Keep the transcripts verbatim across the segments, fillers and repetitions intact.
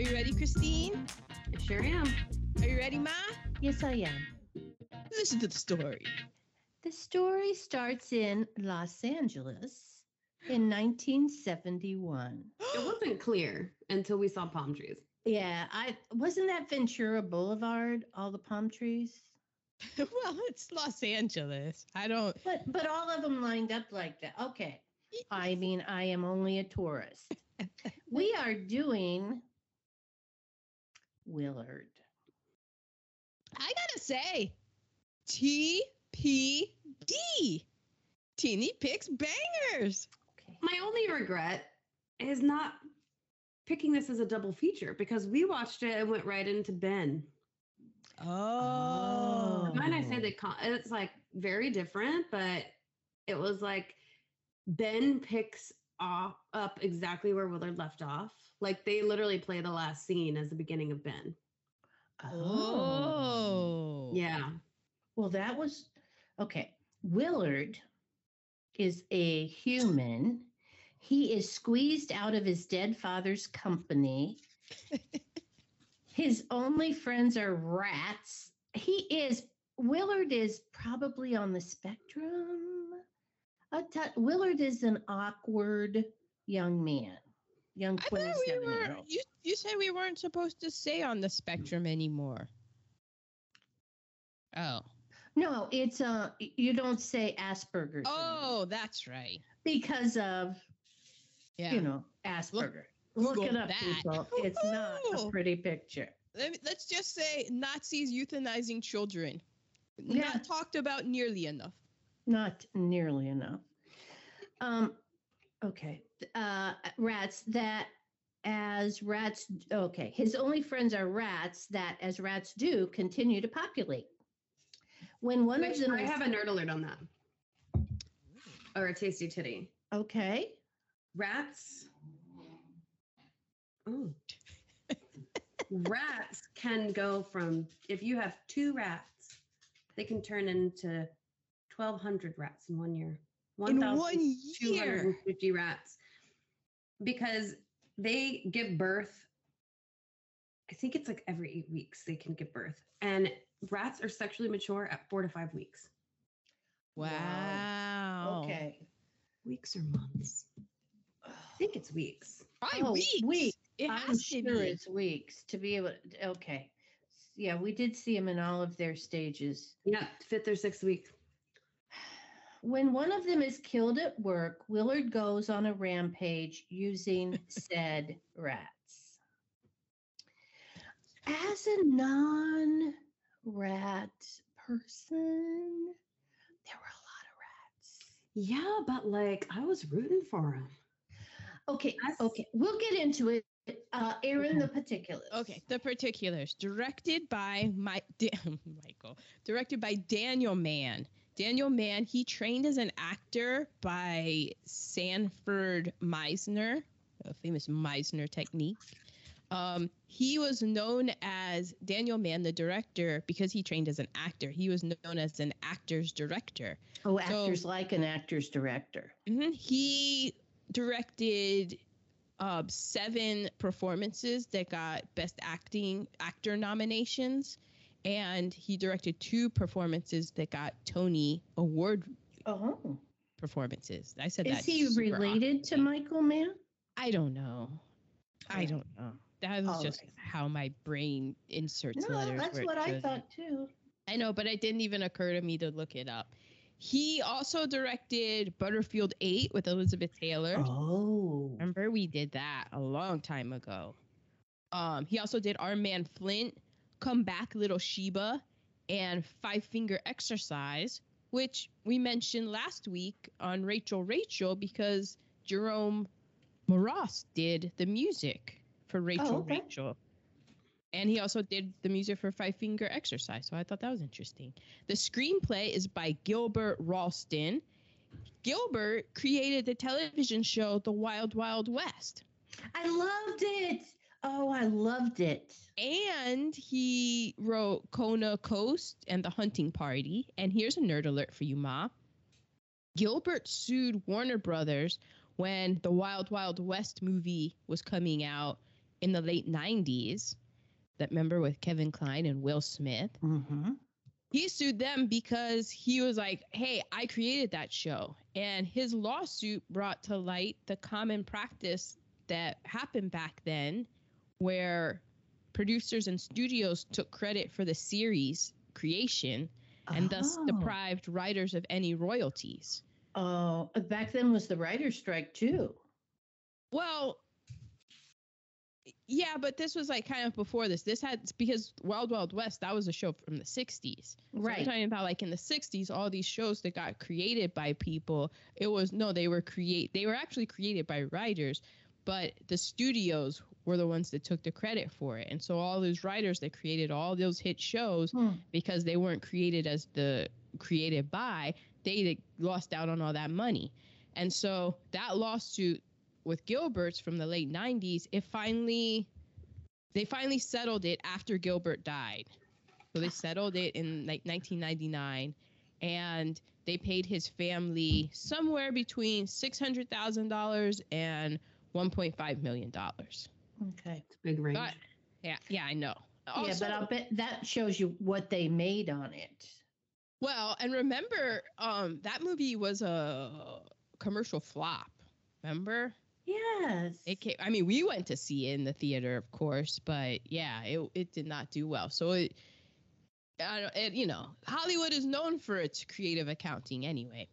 Are you ready, Christine? I sure am. Are you ready, Ma? Yes, I am. Listen to the story. The story starts in Los Angeles in nineteen seventy-one. It wasn't clear until we saw palm trees. Yeah, I wasn't that Ventura Boulevard, all the palm trees? Well, it's Los Angeles. I don't... But, but all of them lined up like that. Okay. I mean, I am only a tourist. We are doing Willard. I gotta say, T P D. Teeny Picks Bangers. Okay. My only regret is not picking this as a double feature because we watched it and went right into Ben. Oh. When I said that, it's like very different, but it was like Ben picks off, up exactly where Willard left off. Like they literally play the last scene as the beginning of Ben. Oh. Yeah. Well, that was, okay. Willard is a human. He is squeezed out of his dead father's company. His only friends are rats. He is, Willard is probably on the spectrum. A t- Willard is an awkward young man. Young twenty-seven we year old. You, you said we weren't supposed to say on the spectrum anymore. Oh. No, it's, uh, you don't say Asperger's. Oh, that's right. Because of, yeah. you know, Asperger's. Look- Look Google it up, that. People. It's not a pretty picture. Let me, let's just say Nazis euthanizing children. Yeah. Not talked about nearly enough. Not nearly enough. Um, okay. Uh, rats that as rats. Okay. His only friends are rats that as rats do continue to populate. When one Wait, of them. I have a nerd alert on that. Or a tasty titty. Okay. Rats. Oh. Rats can go from, if you have two rats, they can turn into twelve hundred rats in one year. one thousand two hundred fifty rats. Because they give birth, I think it's like every eight weeks they can give birth. And rats are sexually mature at four to five weeks. Wow. wow. Okay. Weeks or months? I think it's weeks. Probably oh, weeks. weeks. It I'm sure be. it's weeks to be able to, okay. Yeah, we did see them in all of their stages. Yeah, fifth or sixth week. When one of them is killed at work, Willard goes on a rampage using said rats. As a non-rat person, there were a lot of rats. Yeah, but like I was rooting for them. Okay, okay, we'll get into it. Uh, Aaron, the particulars. Okay, the particulars. Directed by my da- Michael. Directed by Daniel Mann. Daniel Mann. He trained as an actor by Sanford Meisner, a famous Meisner technique. Um, he was known as Daniel Mann, the director, because he trained as an actor. He was known as an actor's director. Oh, actors so, like an actor's director. Mm-hmm, he directed. Uh, seven performances that got Best Acting Actor nominations, and he directed two performances that got Tony Award oh. performances. I said that. Is he related to Michael Mann? I don't know. I don't know. That was just how my brain inserts letters. No, that's what I thought too. I know, but it didn't even occur to me to look it up. He also directed Butterfield eight with Elizabeth Taylor. Oh. Remember, we did that a long time ago. Um, he also did Our Man Flint, Come Back Little Sheba, and Five Finger Exercise, which we mentioned last week on Rachel Rachel because Jerome Moross did the music for Rachel oh, okay. Rachel. And he also did the music for Five Finger Exercise, so I thought that was interesting. The screenplay is by Gilbert Ralston. Gilbert created the television show The Wild Wild West. I loved it. Oh, I loved it. And he wrote Kona Coast and The Hunting Party. And here's a nerd alert for you, Ma. Gilbert sued Warner Brothers when the Wild Wild West movie was coming out in the late nineties, that member with Kevin Kline and Will Smith, mm-hmm. he sued them because he was like, hey, I created that show. And his lawsuit brought to light the common practice that happened back then where producers and studios took credit for the series creation and oh. thus deprived writers of any royalties. Oh, back then was the writer's strike too. Well, yeah, but this was like kind of before this. This had, because Wild Wild West, that was a show from the sixties. Right. So I'm talking about like in the sixties, all these shows that got created by people, it was, no, they were create, they were actually created by writers, but the studios were the ones that took the credit for it. And so all those writers that created all those hit shows, hmm. because they weren't created as the created by, they lost out on all that money. And so that lawsuit with Gilbert's from the late nineties, it finally, they finally settled it after Gilbert died. So they settled it in like nineteen ninety-nine, and they paid his family somewhere between six hundred thousand dollars and one point five million dollars. Okay. It's a big range. But, yeah, yeah, I know. Also, yeah, but I'll bet that shows you what they made on it. Well, and remember, um, that movie was a commercial flop, remember? Yes. It came, I mean, we went to see it in the theater, of course, but yeah, it it did not do well. So it, I don't, it, you know, Hollywood is known for its creative accounting anyway.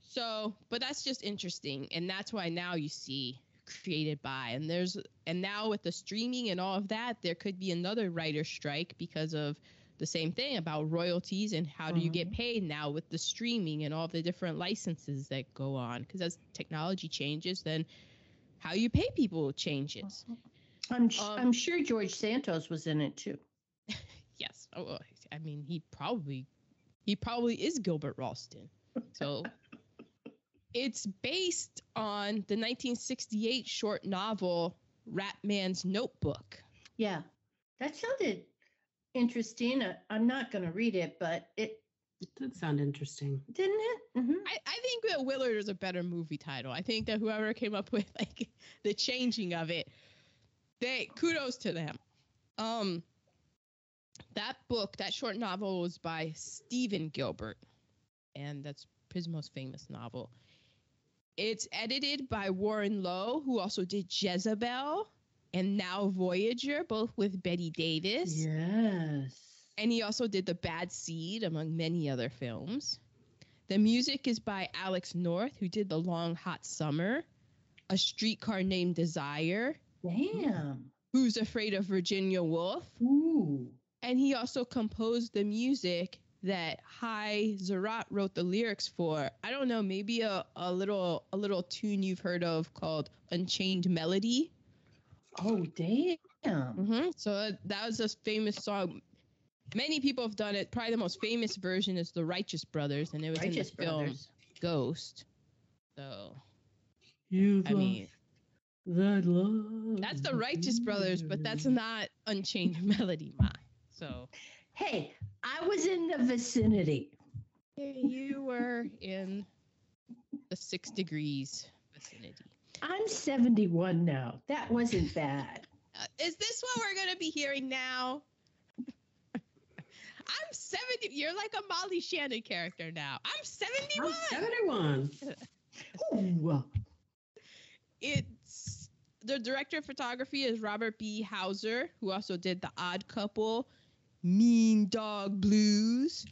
So, but that's just interesting, and that's why now you see created by, and there's, and now with the streaming and all of that, there could be another writer strike because of the same thing about royalties and how do you get paid now with the streaming and all the different licenses that go on. Because as technology changes, then how you pay people changes. I'm sh- um, I'm sure George Santos was in it too. Yes. Oh, I mean, he probably he probably is Gilbert Ralston. So it's based on the nineteen sixty-eight short novel Ratman's Notebook. Yeah, that sounded interesting. I, I'm not going to read it, but it... It did sound interesting. Didn't it? Mm-hmm. I, I think that Willard is a better movie title. I think that whoever came up with like the changing of it, they kudos to them. Um, that book, that short novel was by Stephen Gilbert, and that's his most famous novel. It's edited by Warren Lowe, who also did Jezebel and now Voyager, both with Betty Davis. Yes. And he also did The Bad Seed, among many other films. The music is by Alex North, who did The Long Hot Summer, A Streetcar Named Desire. Damn. Who's Afraid of Virginia Woolf. Ooh. And he also composed the music that Hy Zaret wrote the lyrics for. I don't know, maybe a, a little a little tune you've heard of called Unchained Melody. Oh, damn. Mm-hmm. So that was a famous song. Many people have done it. Probably the most famous version is the Righteous Brothers, and it was Righteous in the Brothers. film Ghost. So, You've I mean, that love that's the Righteous Brothers, but that's not Unchained Melody, Ma. So, hey, I was in the vicinity. You were in the Six Degrees vicinity. I'm seventy-one now. That wasn't bad. Uh, is this what we're going to be hearing now? I'm seventy. You're like a Molly Shannon character now. I'm seventy-one. I'm seventy-one. It's the director of photography is Robert B. Hauser, who also did The Odd Couple, Mean Dog Blues,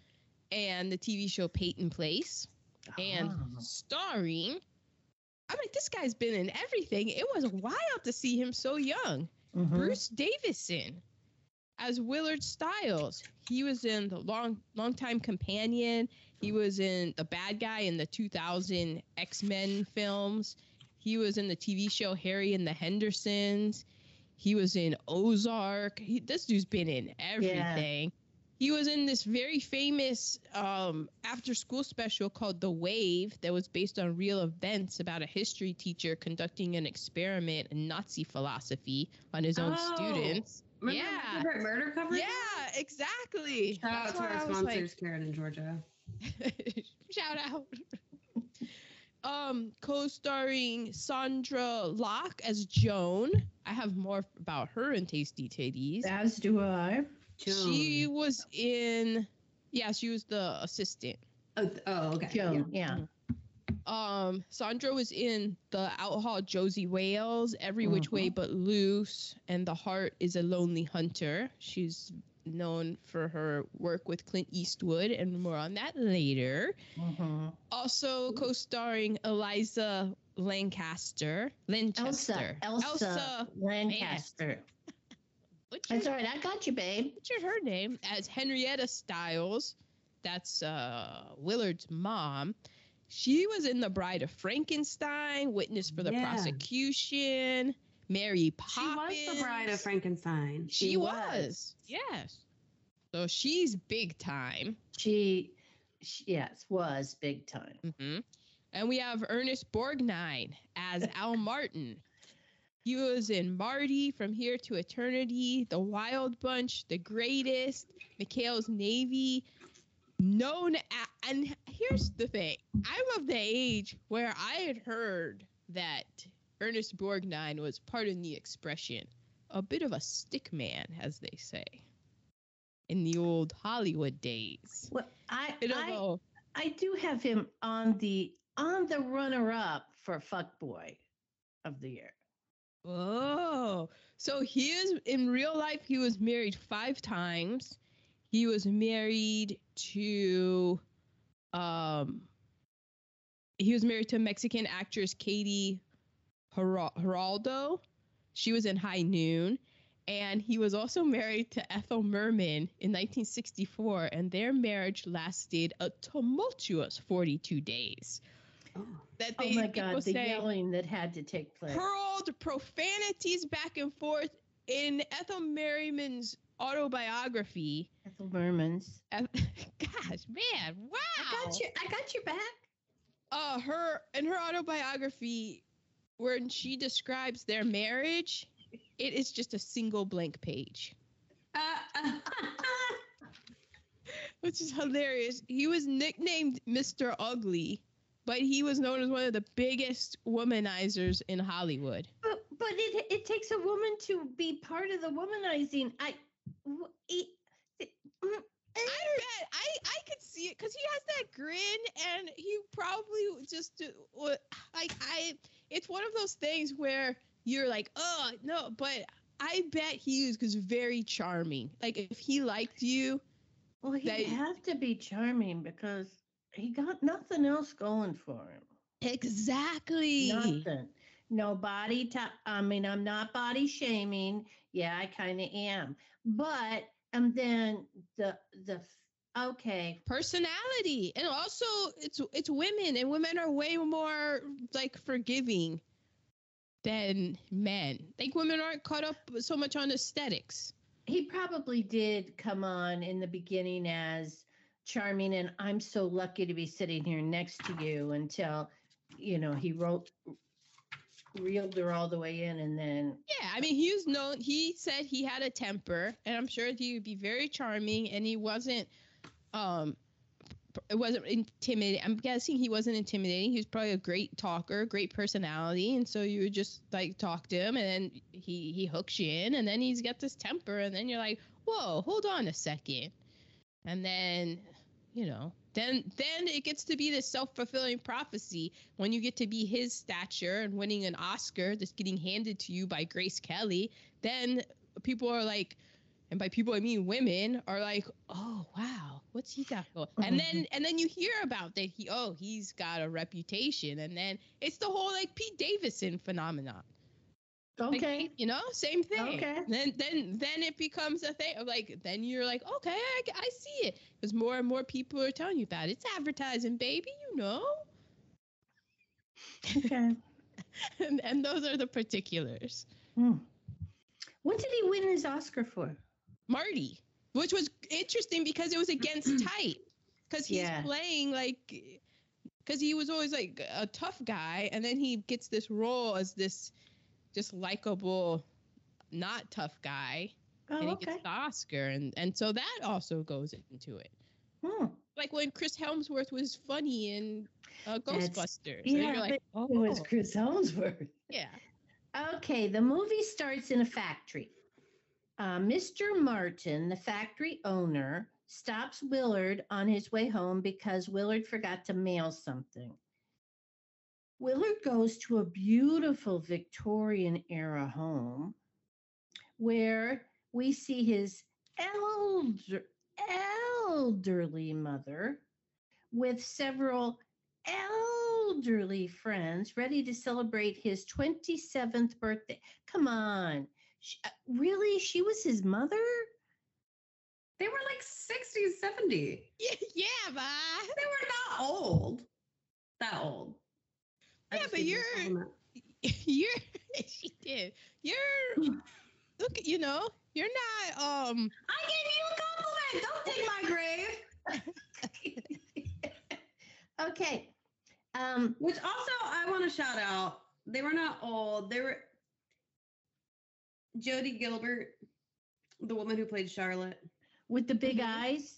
and the T V show Peyton Place. Uh-huh. And starring... I mean, this guy's been in everything. It was wild to see him so young. Mm-hmm. Bruce Davison as Willard Stiles. He was in The Long Longtime Companion. He was in The Bad Guy in the two thousand X-Men films. He was in the T V show Harry and the Hendersons. He was in Ozark. He, this dude's been in everything. Yeah. He was in this very famous um, after-school special called The Wave that was based on real events about a history teacher conducting an experiment in Nazi philosophy on his own oh, students. Remember yeah, the murder cover? Yeah, exactly. Shout That's out to our sponsors, like, Karen in Georgia. Shout out. um, co-starring Sandra Locke as Joan. I have more about her in Tasty Titties. As do I. Joan. She was in, yeah, she was the assistant. Oh, oh okay. Joan, yeah. yeah. Um, Sandra was in The Outlaw Josie Wales, Every Which uh-huh. Way But Loose, and The Heart is a Lonely Hunter. She's known for her work with Clint Eastwood, and more on that later. Uh-huh. Also co-starring Eliza Lancaster. Lanchester. Elsa. Elsa, Elsa Lancaster. That's all right. I got you, babe. What's your, her name? As Henrietta Stiles. That's uh, Willard's mom. She was in The Bride of Frankenstein, witness for the yeah. prosecution, Mary Poppins. She was the Bride of Frankenstein. She, she was. was. Yes. So she's big time. She, she yes, was big time. Mm-hmm. And we have Ernest Borgnine as Al Martin. He was in Marty, From Here to Eternity, The Wild Bunch, The Greatest, McHale's Navy. Known at, and here's the thing, I'm of the age where I had heard that Ernest Borgnine was, pardon the expression, a bit of a stick man, as they say, in the old Hollywood days. Well, I I, I, I do have him on the on the runner-up for Fuckboy of the Year. Oh, so he is in real life. He was married five times. He was married to, um, he was married to Mexican actress Katie Geraldo. She was in High Noon. And he was also married to Ethel Merman in nineteen sixty-four, and their marriage lasted a tumultuous forty-two days. Oh, that they, oh my God, the say, yelling that had to take place. Hurled profanities back and forth in Ethel Merman's autobiography. Ethel Merman's. Gosh, man, wow. I got you. I got you back. Uh, her in her autobiography, when she describes their marriage, it is just a single blank page, uh, uh, which is hilarious. He was nicknamed Mister Ugly, but he was known as one of the biggest womanizers in Hollywood. But but it it takes a woman to be part of the womanizing. I. I bet I, I could see it because he has that grin, and he probably just like I. It's one of those things where you're like, oh no, but I bet he is because very charming. Like if he liked you, well, he'd that, have to be charming because he got nothing else going for him. Exactly. Nothing. No body. T- I mean, I'm not body shaming. Yeah, I kind of am. But, and then the, the, okay. Personality. And also it's, it's women, and women are way more like forgiving than men. Like women aren't caught up so much on aesthetics. He probably did come on in the beginning as charming and I'm so lucky to be sitting here next to you until, you know, he wrote, reeled her all the way in, and then yeah, I mean he was known. He said he had a temper, and I'm sure he would be very charming. And he wasn't, um, it wasn't intimidating. I'm guessing he wasn't intimidating. He was probably a great talker, great personality, and so you would just like talk to him, and then he he hooks you in, and then he's got this temper, and then you're like, whoa, hold on a second, and then you know. Then then it gets to be this self-fulfilling prophecy when you get to be his stature and winning an Oscar that's getting handed to you by Grace Kelly. Then people are like, and by people I mean women, are like, oh, wow, what's he got going? And then and then you hear about that he oh, he's got a reputation. And then it's the whole like Pete Davidson phenomenon. Okay. Like, you know, same thing. Okay. Then, then, then it becomes a thing. Like, then you're like, okay, I, I see it. Because more and more people are telling you about it. It's advertising, baby. You know. Okay. and and those are the particulars. Hmm. What did he win his Oscar for? Marty, which was interesting because it was against type. Because he's yeah. playing like, because he was always like a tough guy, and then he gets this role as this. Just likable, not tough guy, oh, and he okay. gets the Oscar, and, and so that also goes into it. Hmm. like when Chris Hemsworth was funny in uh, Ghostbusters. That's, yeah, and you're like, oh, it was Chris Hemsworth. Yeah. Okay, the movie starts in a factory. Uh, Mister Martin, the factory owner, stops Willard on his way home because Willard forgot to mail something. Willard goes to a beautiful Victorian-era home where we see his elder, elderly mother with several elderly friends ready to celebrate his twenty-seventh birthday. Come on. She, really? She was his mother? They were like sixty, seventy. Yeah, yeah, bah. They were not old. That old. Yeah, but you're, you're, she did. You're, look, you know, you're not, um. I gave you a compliment. Don't dig my grave. Okay. Um, Which also I want to shout out. They were not old. They were Jodie Gilbert, the woman who played Charlotte. With the big mm-hmm. eyes.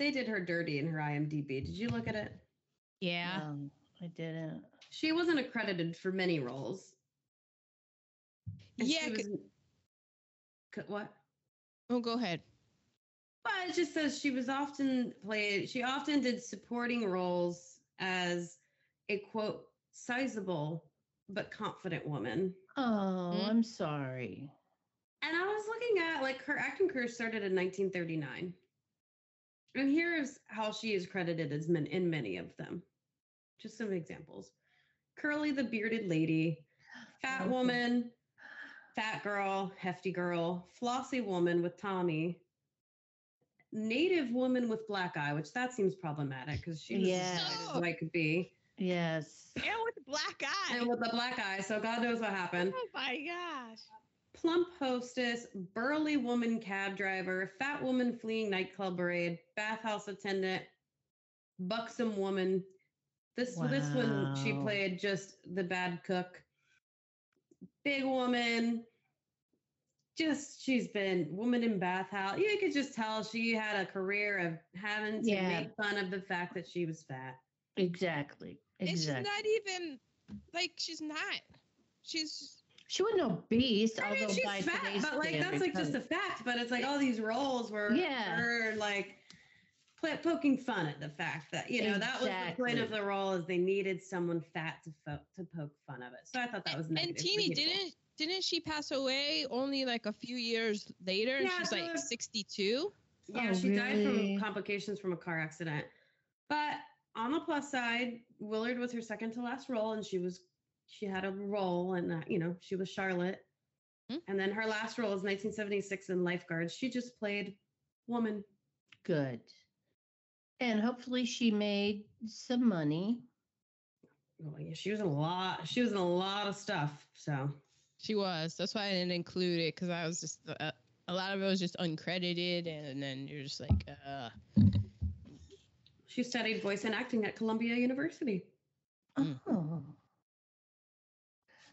They did her dirty in her I M D B. Did you look at it? Yeah. Um, I didn't. She wasn't accredited for many roles. And yeah. Was, c- what? Oh, go ahead. But it just says she was often played, she often did supporting roles as a, quote, sizable but confident woman. Oh, mm-hmm. I'm sorry. And I was looking at, like, her acting career started in nineteen thirty-nine. And here is how she is credited as men, in many of them. Just some examples. Curly the Bearded Lady, Fat Woman, Fat Girl, Hefty Girl, Flossy Woman with Tommy, Native Woman with Black Eye, which that seems problematic because she was yes. as white could be. Yes. And with black eye. And with the black eye, so God knows what happened. Oh my gosh. Plump Hostess, Burly Woman Cab Driver, Fat Woman Fleeing Nightclub Parade, Bathhouse Attendant, Buxom Woman. This wow. this one, she played just the bad cook. Big Woman. Just, she's been Woman in Bathhouse. You could just tell she had a career of having to yeah. make fun of the fact that she was fat. Exactly. Exactly. And she's not even, like, she's not. She's... She wasn't obese. I mean, she's by fat, but, like, that's, like, just a fact. But it's, like, all these roles were, yeah. were like... Play, poking fun at the fact that, you know, exactly. that was the point of the role is they needed someone fat to fo- to poke fun of it. So I thought that was negative. And Teenie, didn't didn't she pass away only like a few years later? Yeah, she's so like sixty-two. Yeah, oh, she really? died from complications from a car accident. But on the plus side, Willard was her second to last role, and she was she had a role, and uh, you know, she was Charlotte. Hmm? And then her last role is nineteen seventy-six in Lifeguards. She just played woman. Good. And hopefully she made some money. Oh, yeah, she was in a lot. She was in a lot of stuff. So she was. That's why I didn't include it because I was just uh, a lot of it was just uncredited, and then you're just like, uh. She studied voice and acting at Columbia University. Mm. Oh.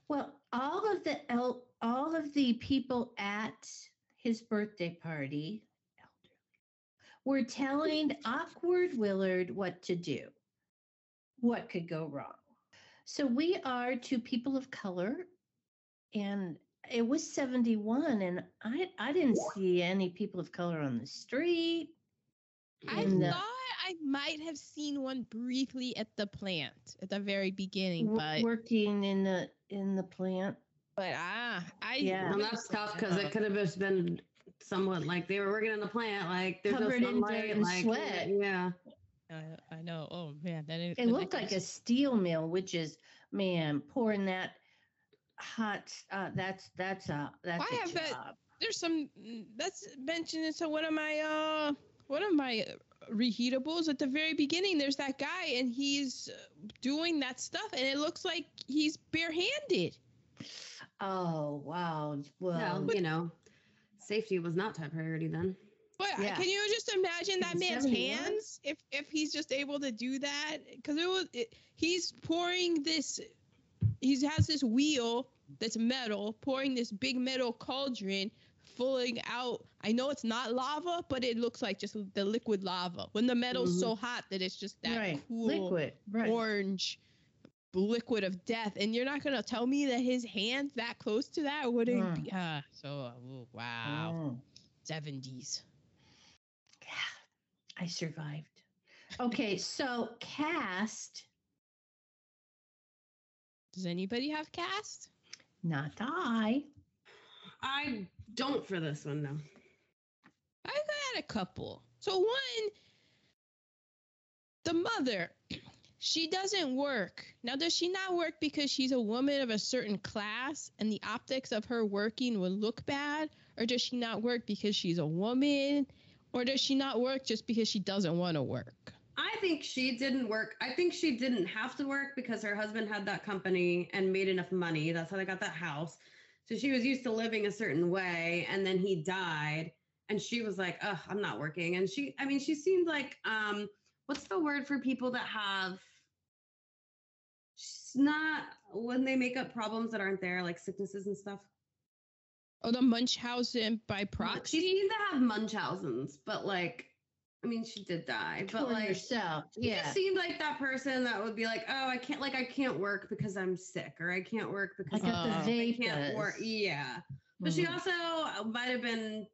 Well, all of the el- all of the people at his birthday party. We're telling awkward Willard what to do, what could go wrong. So we are two people of color, and it was seventy-one, and I I didn't see any people of color on the street. I the, thought I might have seen one briefly at the plant at the very beginning, but working in the in the plant. But ah, I yeah, and that's tough because it could have just been. Somewhat like they were working in the plant, like there's covered no sunlight, in like, sweat. Yeah, I, I know. Oh man, that is, it looked like a steel mill, which is man pouring that hot. Uh, that's that's a that's a job. That, there's some that's mentioned into one of my uh one of my reheatables at the very beginning. There's that guy and he's doing that stuff, and it looks like he's barehanded. Oh wow! Well, no, but, you know. Safety was not top priority then. But yeah. Can you just imagine that man's hands if if he's just able to do that? Because it was it, he's pouring this. He has this wheel that's metal, pouring this big metal cauldron falling out. I know it's not lava, but it looks like just the liquid lava. When the metal's mm-hmm. so hot that it's just that right. cool liquid. Right. orange liquid of death. And you're not going to tell me that his hand that close to that wouldn't mm. be. Uh, so, oh, wow. Mm. seventies. Yeah, I survived. Okay, so cast. Does anybody have cast? Not I. I don't for this one, though. I got a couple. So one, the mother, she doesn't work. Now, does she not work because she's a woman of a certain class and the optics of her working would look bad? Or does she not work because she's a woman? Or does she not work just because she doesn't want to work? I think she didn't work. I think she didn't have to work because her husband had that company and made enough money. That's how they got that house. So she was used to living a certain way, and then he died, and she was like, "Oh, I'm not working." And she, I mean, she seemed like, um, what's the word for people that have? She's not when they make up problems that aren't there, like sicknesses and stuff. Oh, the Munchausen by proxy. She seemed to have Munchausens, but like. I mean, she did die, but like, herself. Yeah. She just seemed like that person that would be like, "Oh, I can't, like, I can't work because I'm sick, or I can't work because I got uh, the vapors. I can't work." Yeah, but mm. she also might have been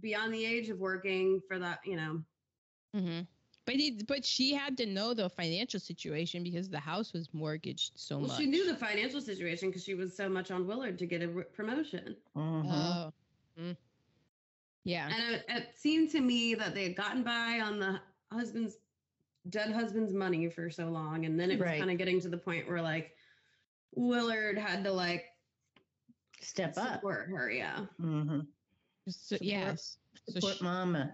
beyond the age of working for that, you know. Mm-hmm. But it, but she had to know the financial situation because the house was mortgaged so well, much. She knew the financial situation because she was so much on Willard to get a promotion. Uh-huh. Oh. Mm. Yeah. And it, it seemed to me that they had gotten by on the husband's dead husband's money for so long. And then it was right. kind of getting to the point where like Willard had to like step support up support her. Yeah. Mm-hmm. So, support, yes. Support so she, mama.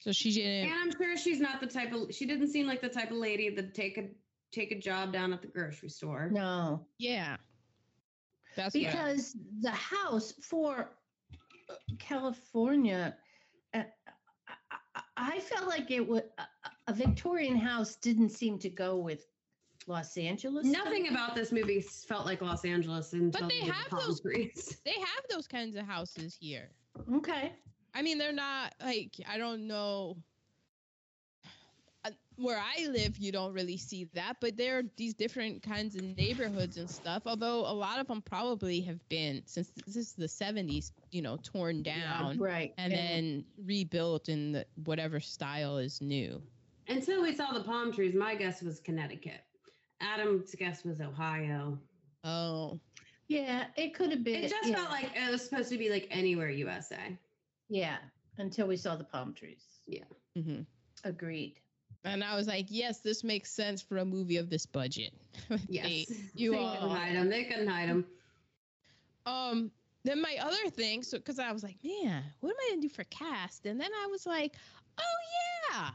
So she didn't. And I'm sure she's not the type of, she didn't seem like the type of lady that take a, take a job down at the grocery store. No. Yeah. That's because what. the house for California, uh, I, I felt like it was a, a Victorian house didn't seem to go with Los Angeles. Nothing stuff. about this movie felt like Los Angeles. But they have those trees. They have those kinds of houses here. Okay. I mean, they're not like, I don't know. Where I live, you don't really see that, but there are these different kinds of neighborhoods and stuff, although a lot of them probably have been, since this is the seventies, you know, torn down yeah, right. and yeah. then rebuilt in the, whatever style is new. Until we saw the palm trees, my guess was Connecticut. Adam's guess was Ohio. Oh. Yeah, it could have been. It just yeah. felt like it was supposed to be like anywhere U S A. Yeah, until we saw the palm trees. Yeah. Mm-hmm. Agreed. And I was like, yes, this makes sense for a movie of this budget. Yes. they, you they all couldn't hide them. They couldn't hide them. Um, then my other thing, so because I was like, man, what am I going to do for cast? And then I was like, oh, yeah.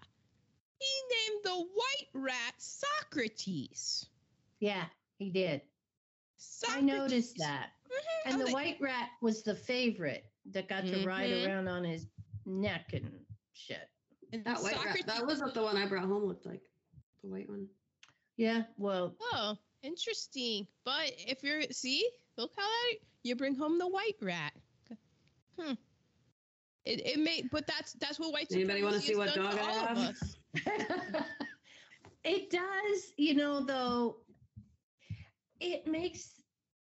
He named the white rat Socrates. Yeah, he did. Socrates. I noticed that. Mm-hmm. And the like, white rat was the favorite that got mm-hmm. to ride around on his neck and shit. And that white rat, that was what the one I brought home looked like. The white one. Yeah, well. Oh, interesting. But if you're, see, look how that, you bring home the white rat. Hmm. It it may, but that's that's what white supremacy. Anybody want to see what dog I have? It does, you know, though, it makes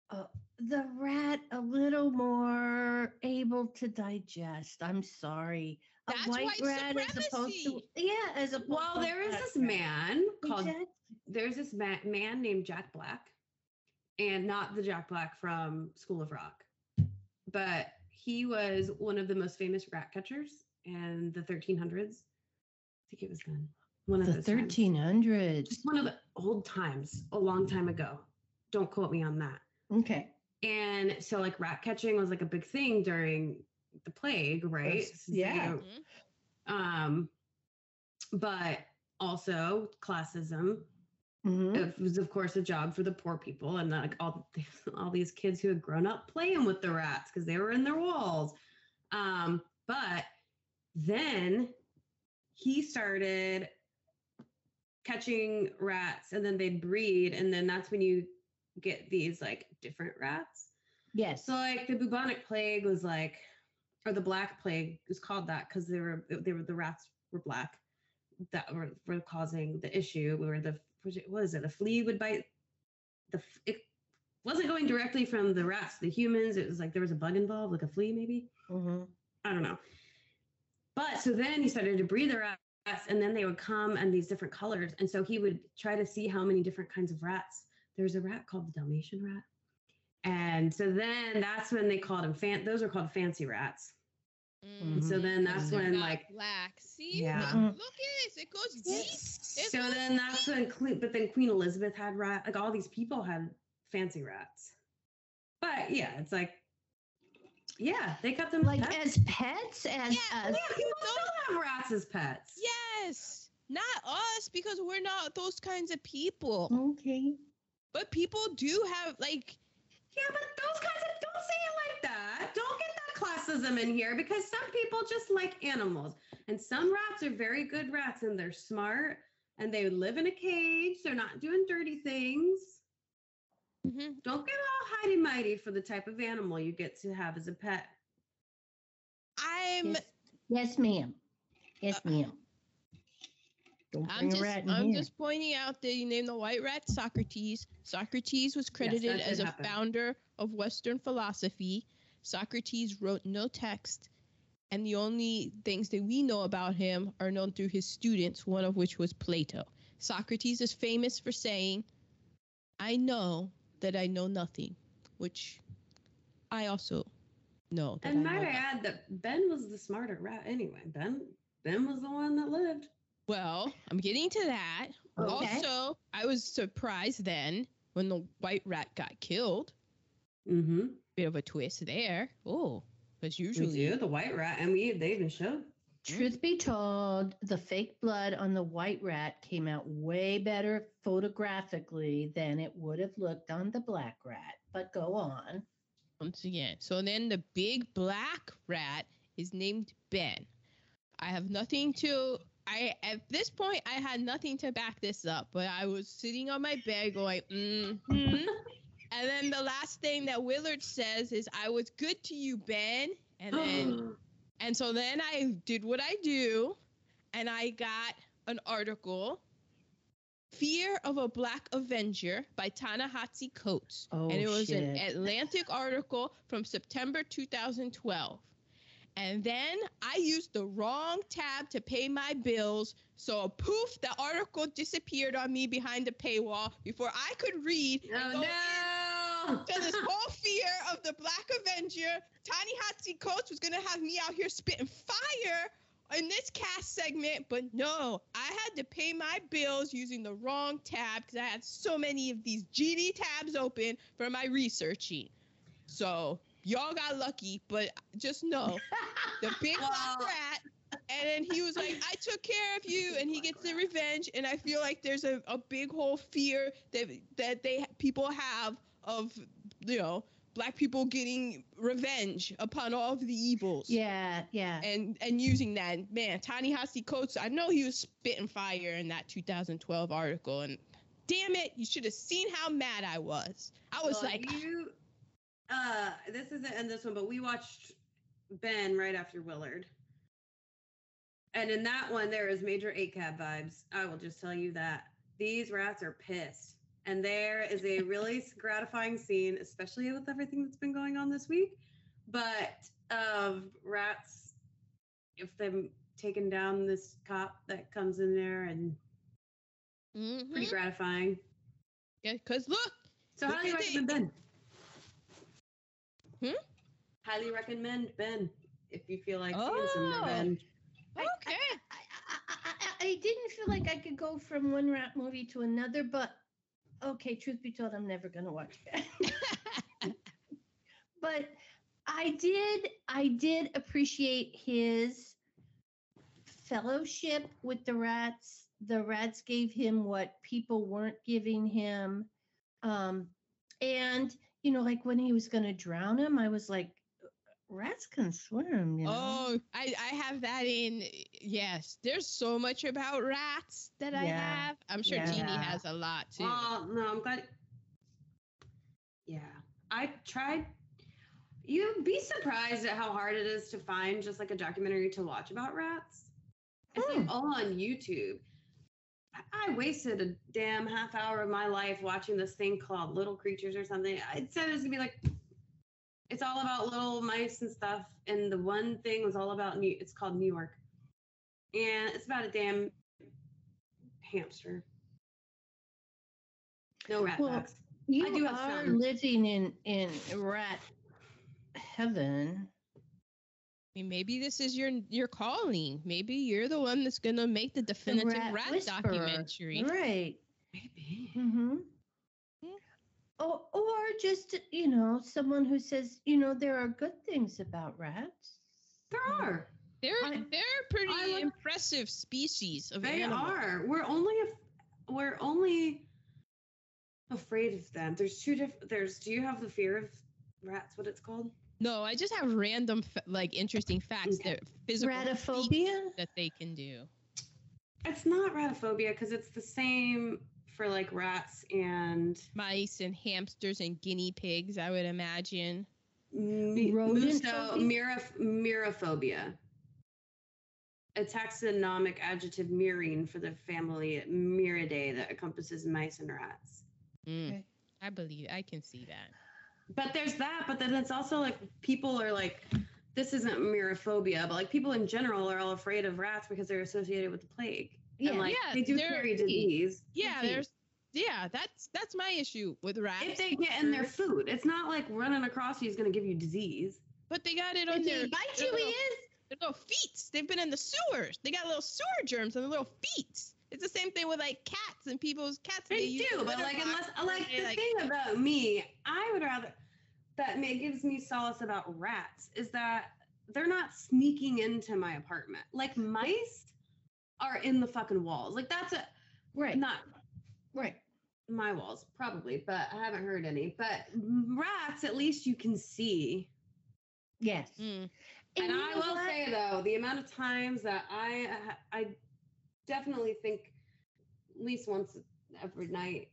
uh, the rat a little more able to digest. I'm sorry. A That's white, white rat is supposed to, yeah, as a well, there is this man called exactly. there's this man, man named Jack Black, and not the Jack Black from School of Rock, but he was one of the most famous rat catchers in the thirteen hundreds. I think it was then one of the thirteen hundreds, just one of the old times, a long time ago. Don't quote me on that. Okay. And so, like, rat catching was like a big thing during the plague, right? Yeah. Mm-hmm. Um, but also classism. Mm-hmm. It was, of course, a job for the poor people, and like all all these kids who had grown up playing with the rats because they were in their walls. Um, but then he started catching rats, and then they'd breed, and then that's when you get these like different rats. Yes. So like the bubonic plague was like, or the black plague is called that because they were they were the rats were black that were, were causing the issue where the what is it the flea would bite the it wasn't going directly from the rats to the humans. It was like there was a bug involved, like a flea maybe. Mm-hmm. I don't know. But so then he started to breed the rats, and then they would come in these different colors, and so he would try to see how many different kinds of rats. There's a rat called the Dalmatian rat. And so then that's when they called them, fan- those are called fancy rats. Mm-hmm. And so then that's when like, black. See, yeah. Look at this, it goes deep. It's so goes then that's deep. when, Cle- but then Queen Elizabeth had rats, like all these people had fancy rats. But yeah, it's like, yeah, they got them like pets. as pets. As yeah, as- yeah people those- still have rats as pets. Yes, not us because we're not those kinds of people. Okay. But people do have like, yeah, but those kinds of, don't say it like that. Don't get that classism in here because some people just like animals. And some rats are very good rats and they're smart and they live in a cage. They're not doing dirty things. Mm-hmm. Don't get all hidey-mighty for the type of animal you get to have as a pet. I'm... Yes, yes ma'am. Yes, ma'am. Don't I'm, just, I'm just pointing out that you named the white rat Socrates. Socrates was credited yes, as a happen. founder of Western philosophy. Socrates wrote no text, and the only things that we know about him are known through his students, one of which was Plato. Socrates is famous for saying, I know that I know nothing, which I also know. That and I might I add that Ben was the smarter rat anyway. Ben, Ben was the one that lived. Well, I'm getting to that. Okay. Also, I was surprised then when the white rat got killed. Mm-hmm. Bit of a twist there. Oh, because usually do, the white rat, and we they even showed. Truth be told, the fake blood on the white rat came out way better photographically than it would have looked on the black rat. But go on. Once again, so then the big black rat is named Ben. I have nothing to. I, at this point, I had nothing to back this up, but I was sitting on my bed going, mm-hmm. And then the last thing that Willard says is, I was good to you, Ben. And then, and so then I did what I do, and I got an article, Fear of a Black Avenger by Ta-Nehisi Coates. Oh, and it was shit. An Atlantic article from September two thousand twelve. And then I used the wrong tab to pay my bills. So poof, the article disappeared on me behind the paywall before I could read. Oh, no. So this whole fear of the Black Avenger, Ta-Nehisi Coates was going to have me out here spitting fire in this cast segment. But no, I had to pay my bills using the wrong tab because I had so many of these G D tabs open for my researching. So... y'all got lucky, but just know the big black rat. And then he was like, I took care of you. And he gets the revenge. And I feel like there's a, a big whole fear that that they people have of, you know, black people getting revenge upon all of the evils. Yeah, yeah. And and using that. Man, Ta-Nehisi Coates, I know he was spitting fire in that two thousand twelve article. And damn it, you should have seen how mad I was. I was well, like... You- Uh, this isn't in this one, but we watched Ben right after Willard. And in that one, there is major A C A B vibes. I will just tell you that. These rats are pissed. And there is a really gratifying scene, especially with everything that's been going on this week, but of rats, if they've taken down this cop that comes in there and mm-hmm. pretty gratifying. Yeah, because look. So look how do you recommend Ben? Hmm? Highly recommend Ben if you feel like oh, seeing some revenge. Okay. I, I, I, I, I didn't feel like I could go from one rat movie to another, but okay, truth be told, I'm never going to watch Ben. But I did, I did appreciate his fellowship with the rats. The rats gave him what people weren't giving him. Um, and... You know, like when he was going to drown him, I was like, rats can swim. You know? Oh, I, I have that in. Yes. There's so much about rats that yeah. I have. I'm sure yeah. Jeannie has a lot, too. Oh, uh, no, I'm glad. Yeah. I tried. you'd be surprised at how hard it is to find just like a documentary to watch about rats. It's hmm. like all on YouTube. I wasted a damn half hour of my life watching this thing called Little Creatures or something. I said it was gonna be like, it's all about little mice and stuff. And the one thing was all about, New, it's called New York. And it's about a damn hamster. No rat well, facts. You I do have are some. living in, in rat heaven. I mean, maybe this is your your calling. Maybe you're the one that's going to make the definitive the rat, rat documentary. Right. Maybe. Mm-hmm. Mm-hmm. Or, or just, you know, someone who says, you know, there are good things about rats. There are. They're, I, they're pretty I, impressive species of they animal. They are. We're only, af- we're only afraid of them. There's two different, there's, do you have the fear of rats, what it's called? No, I just have random, like, interesting facts. That physical ratophobia that they can do. It's not ratophobia because it's the same for like rats and mice and hamsters and guinea pigs. I would imagine. Myrophobia. A taxonomic adjective mirroring for the family Miridae that encompasses mice and rats. Mm, okay. I believe I can see that. But there's that, but then it's also like people are like, this isn't myrophobia, but like people in general are all afraid of rats because they're associated with the plague. Yeah, and like yeah, they do carry disease. Yeah, disease. there's yeah, that's that's my issue with rats. If they get in their food, it's not like running across you is going to give you disease. But they got it on if their bite you is their little feet. They've been in the sewers. They got little sewer germs on their little feet. It's the same thing with like cats and people's cats. They, they do, but like unless like the like, thing about me, I would rather that it gives me solace about rats is that they're not sneaking into my apartment. Like mice are in the fucking walls. Like that's a right, not right. My walls probably, but I haven't heard any. But rats, at least you can see. Yes, mm. and, and I will what? say though, the amount of times that I I. definitely think at least once every night,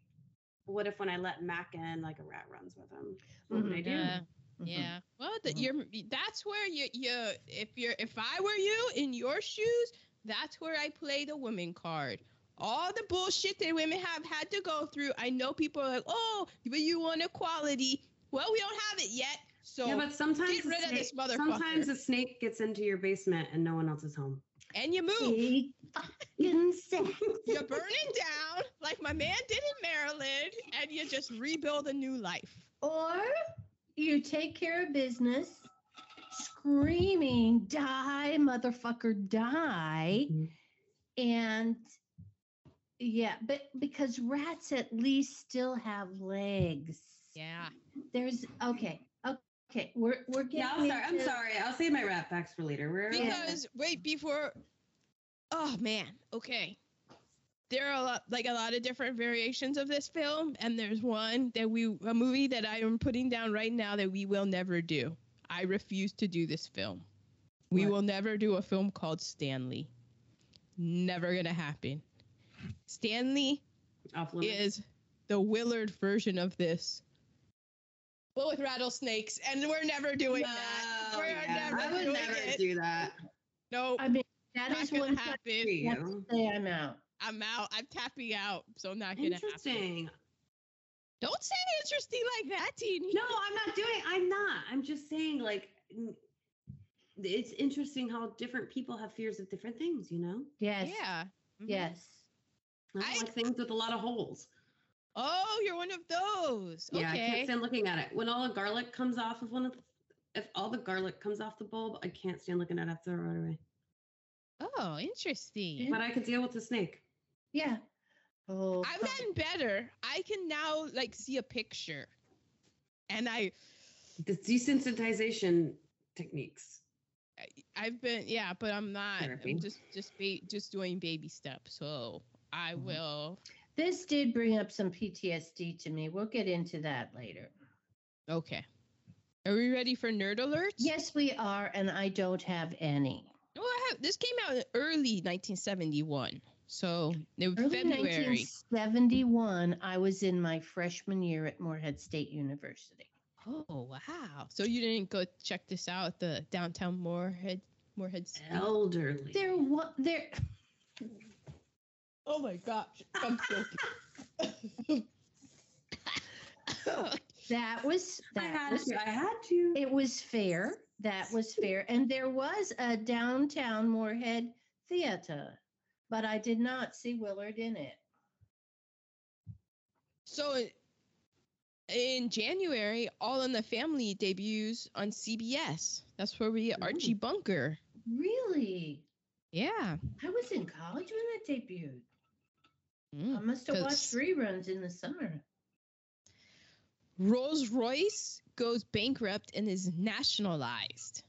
what if when I let Mac in, like a rat runs with him? What mm-hmm. would I do? Yeah. Mm-hmm. yeah. Well, the, you're, that's where you, you, if you're, if I were you in your shoes, that's where I play the woman card. All the bullshit that women have had to go through. I know people are like, oh, but you want equality. Well, we don't have it yet. So yeah, but sometimes get rid snake, of this motherfucker. Sometimes a snake gets into your basement and no one else is home. And you move. You burn it down like my man did in Maryland, and you just rebuild a new life. Or you take care of business, screaming, die, motherfucker, die. Mm-hmm. And yeah, but because rats at least still have legs. Yeah. There's, okay. Okay, we're we're getting. Yeah, I'm sorry. Into... I'm sorry. I'll save my rat facts for later. We're because yeah. wait before. Oh man. Okay. There are a lot, like a lot of different variations of this film, and there's one that we a movie that I am putting down right now that we will never do. I refuse to do this film. We what? will never do a film called Stanley. Never gonna happen. Stanley is the Willard version of this. With rattlesnakes, and we're never doing no, that. We're yeah. never I would doing never it. do that. No, I mean that is what happened. I'm out. I'm out. I'm tapping out, so I'm not gonna interesting. happen. Don't say interesting like that, Teeny. No, I'm not doing. I'm not. I'm just saying, like, it's interesting how different people have fears of different things. You know? Yes. Yeah. Mm-hmm. Yes. I, I like things with a lot of holes. Oh, you're one of those. Yeah, okay. I can't stand looking at it. When all the garlic comes off of one of the, if all the garlic comes off the bulb, I can't stand looking at it after right away. Oh, interesting. But I can deal with the snake. Yeah. Oh, I've gotten better. I can now like see a picture. And I the desensitization techniques. I, I've been yeah, but I'm not therapy. I'm just just ba- just doing baby steps. So I mm-hmm. will. This did bring up some P T S D to me. We'll get into that later. Okay. Are we ready for nerd alerts? Yes, we are, and I don't have any. Well, I have, this came out in early nineteen seventy-one, so it was early February. nineteen seventy-one, I was in my freshman year at Moorhead State University. Oh, wow. So you didn't go check this out, the downtown Moorhead Moorhead State? Elderly. There what there Oh my gosh. I'm joking. That was that I had was, to. I had to. It was fair. That was fair. And there was a downtown Moorhead theater, but I did not see Willard in it. So in January, All in the Family debuts on C B S. That's where we get Archie Ooh. Bunker. Really? Yeah. I was in college when that debuted. Mm, I must have watched reruns in the summer. Rolls-Royce goes bankrupt and is nationalized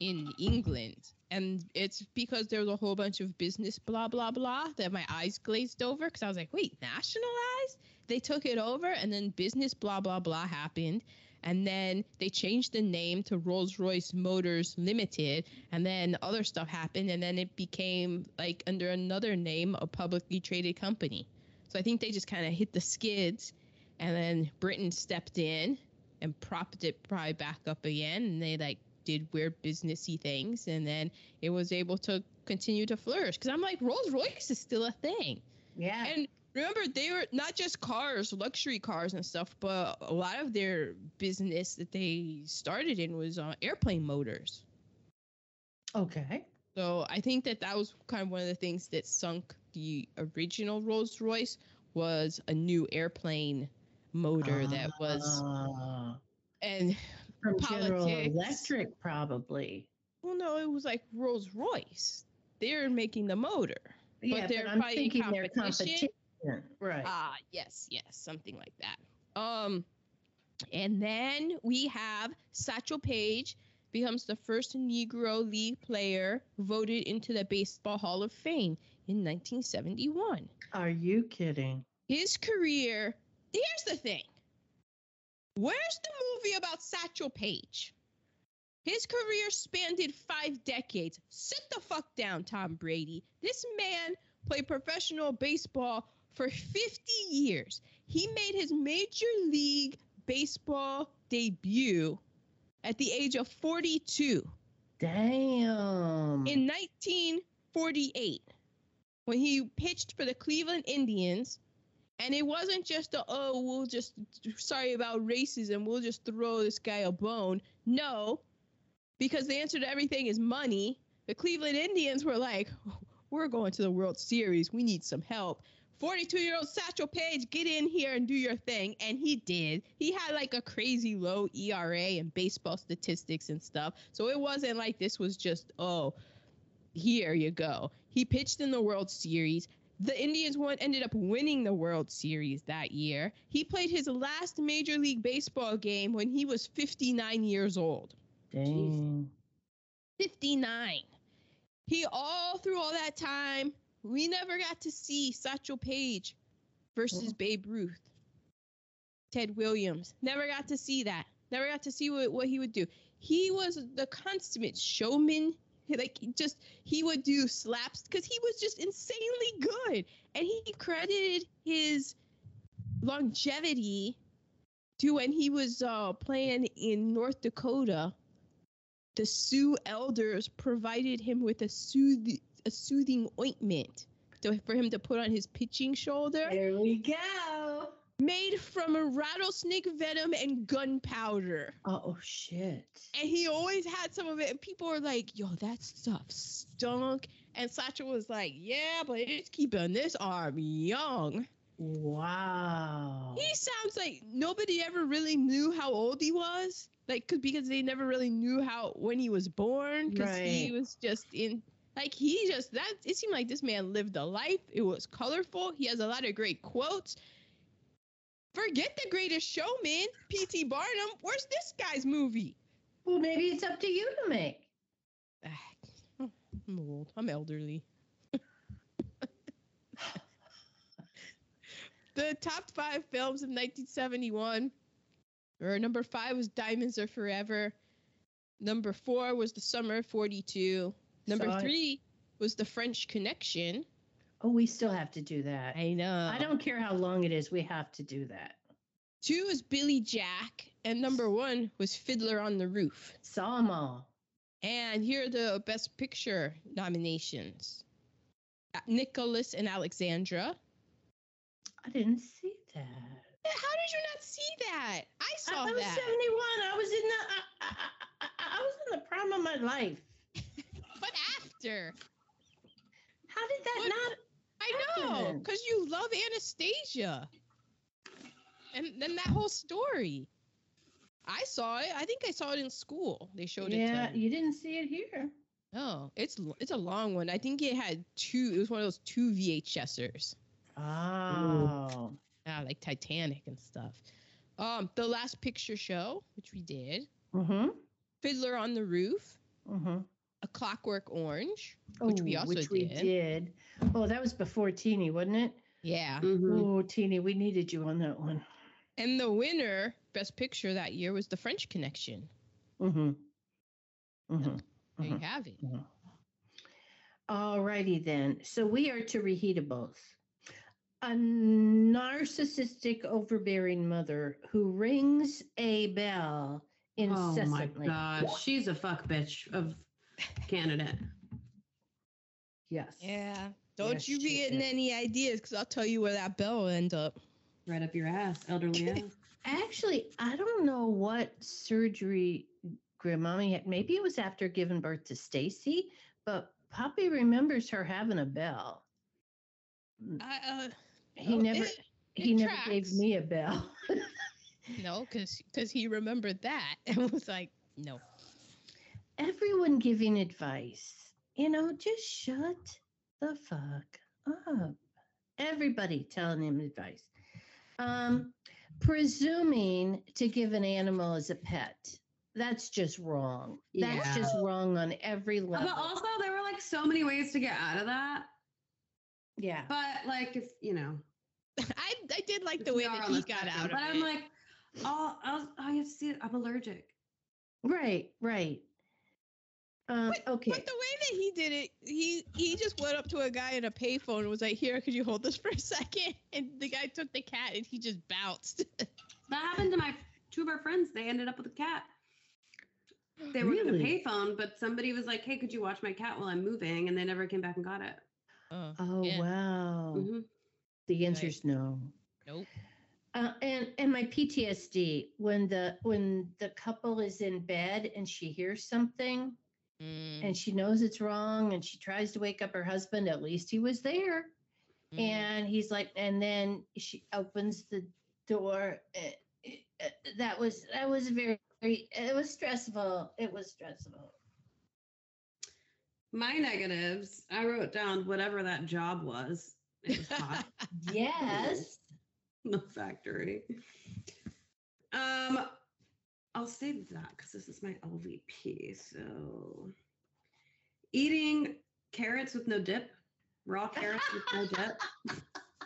in England. And it's because there was a whole bunch of business blah, blah, blah that my eyes glazed over because I was like, wait, nationalized? They took it over and then business blah, blah, blah happened. And then they changed the name to Rolls-Royce Motors Limited. And then other stuff happened. And then it became like under another name, a publicly traded company. So I think they just kind of hit the skids. And then Britain stepped in and propped it probably back up again. And they like did weird businessy things. And then it was able to continue to flourish. Because I'm like, Rolls-Royce is still a thing. Yeah. And remember, they were not just cars, luxury cars and stuff. But a lot of their business that they started in was on airplane motors. Okay. So I think that that was kind of one of the things that sunk the original Rolls-Royce was a new airplane motor that was uh, and from politics. General Electric probably. Well, no, it was like Rolls Royce. They're making the motor, yeah, but they're but I'm fighting thinking competition. Their competition. Right? Ah, uh, yes, yes, something like that. Um, and then we have Satchel Paige becomes the first Negro League player voted into the Baseball Hall of Fame in nineteen seventy-one. Are you kidding? His career. Here's the thing. Where's the movie about Satchel Paige? His career spanned five decades. Sit the fuck down, Tom Brady. This man played professional baseball for fifty years. He made his Major League Baseball debut at the age of forty-two. Damn. In nineteen forty-eight, when he pitched for the Cleveland Indians. And it wasn't just a, oh, we'll just, sorry about racism, we'll just throw this guy a bone. No, because the answer to everything is money. The Cleveland Indians were like, we're going to the World Series. We need some help. forty-two-year-old Satchel Paige, get in here and do your thing. And he did. He had like a crazy low E R A and baseball statistics and stuff. So it wasn't like this was just, oh, here you go. He pitched in the World Series. The Indians won, ended up winning the World Series that year. He played his last Major League Baseball game when he was fifty-nine years old. Dang. fifty-nine. He all through all that time, we never got to see Satchel Paige versus Babe Ruth, Ted Williams. Never got to see that. Never got to see what, what he would do. He was the consummate showman. Like, just, he would do slaps because he was just insanely good. And he credited his longevity to when he was uh, playing in North Dakota. The Sioux elders provided him with a, sooth- a soothing ointment to, for him to put on his pitching shoulder. There we go. Made from a rattlesnake venom and gunpowder. Oh, shit. And he always had some of it. And people were like, yo, that stuff stunk. And Satchel was like, yeah, but it's keeping this arm young. Wow. He sounds like nobody ever really knew how old he was. Like, cause, because they never really knew how when he was born. Because right. he was just in... Like, he just... that it seemed like this man lived a life. It was colorful. He has a lot of great quotes. Forget The Greatest Showman, P T. Barnum. Where's this guy's movie? Well, maybe it's up to you to make. I'm old. I'm elderly. The top five films of nineteen seventy-one. Or number five was Diamonds Are Forever. Number four was The Summer of forty-two. Number Sorry. three was The French Connection. Oh, we still have to do that. I know. I don't care how long it is. We have to do that. Two was Billy Jack, and number one was Fiddler on the Roof. Saw 'em all. And here are the Best Picture nominations. Nicholas and Alexandra. I didn't see that. How did you not see that? I saw I, I was that. seventy-one. I was in the I, I, I, I was in the prime of my life. But after. How did that but, not I happen? know, because you love Anastasia. And then that whole story. I saw it. I think I saw it in school. They showed yeah, it to me. Yeah, you didn't see it here. Oh, it's it's a long one. I think it had two. It was one of those two V H Sers. Oh. Yeah, like Titanic and stuff. Um, The Last Picture Show, which we did. Mm-hmm. Fiddler on the Roof. Mm-hmm. A Clockwork Orange, which oh, we also which did. we did. Oh, that was before Teeny, wasn't it? Yeah. Mm-hmm. Oh, Teeny, we needed you on that one. And the winner, Best Picture that year, was The French Connection. Mm-hmm. Mm-hmm. Uh, there mm-hmm. you have it. Mm-hmm. All righty then. So we are to reheatables. A narcissistic, overbearing mother who rings a bell incessantly. Oh, my God. She's a fuck bitch of candidate. Yes. Yeah. Don't yes, you be getting is. any ideas, because I'll tell you where that bell will end up. Right up your ass, elderly ass. Actually, I don't know what surgery Grandmommy had. Maybe it was after giving birth to Stacy, but Poppy remembers her having a bell. I, uh, he no, never it, he it never tracks. gave me a bell. No, because he remembered that and was like, no. Everyone giving advice, you know, just shut the fuck up. Everybody telling him advice. Um, presuming to give an animal as a pet. That's just wrong. Yeah. That's just wrong on every level. But also, there were like so many ways to get out of that. Yeah. But like, if you know, I I did like the way that he got out of it. But I'm like, oh, I'll, I have to see it. I'm allergic. Right, right. Um, but, okay. But the way that he did it, he he just went up to a guy in a payphone and was like, "Here, could you hold this for a second?" And the guy took the cat and he just bounced. That happened to my two of our friends. They ended up with a cat. They were in really? a payphone, but somebody was like, "Hey, could you watch my cat while I'm moving?" And they never came back and got it. Oh, oh yeah. wow. Mm-hmm. The answer's right. no. Nope. Uh, and and my P T S D when the when the couple is in bed and she hears something. And she knows it's wrong, and she tries to wake up her husband. At least he was there. Mm. And he's like, and then she opens the door. That was that was very, very it was stressful. It was stressful. My negatives. I wrote down whatever that job was. It was hot. Yes. The factory. Um. I'll save that because this is my L V P. So, eating carrots with no dip, raw carrots with no dip.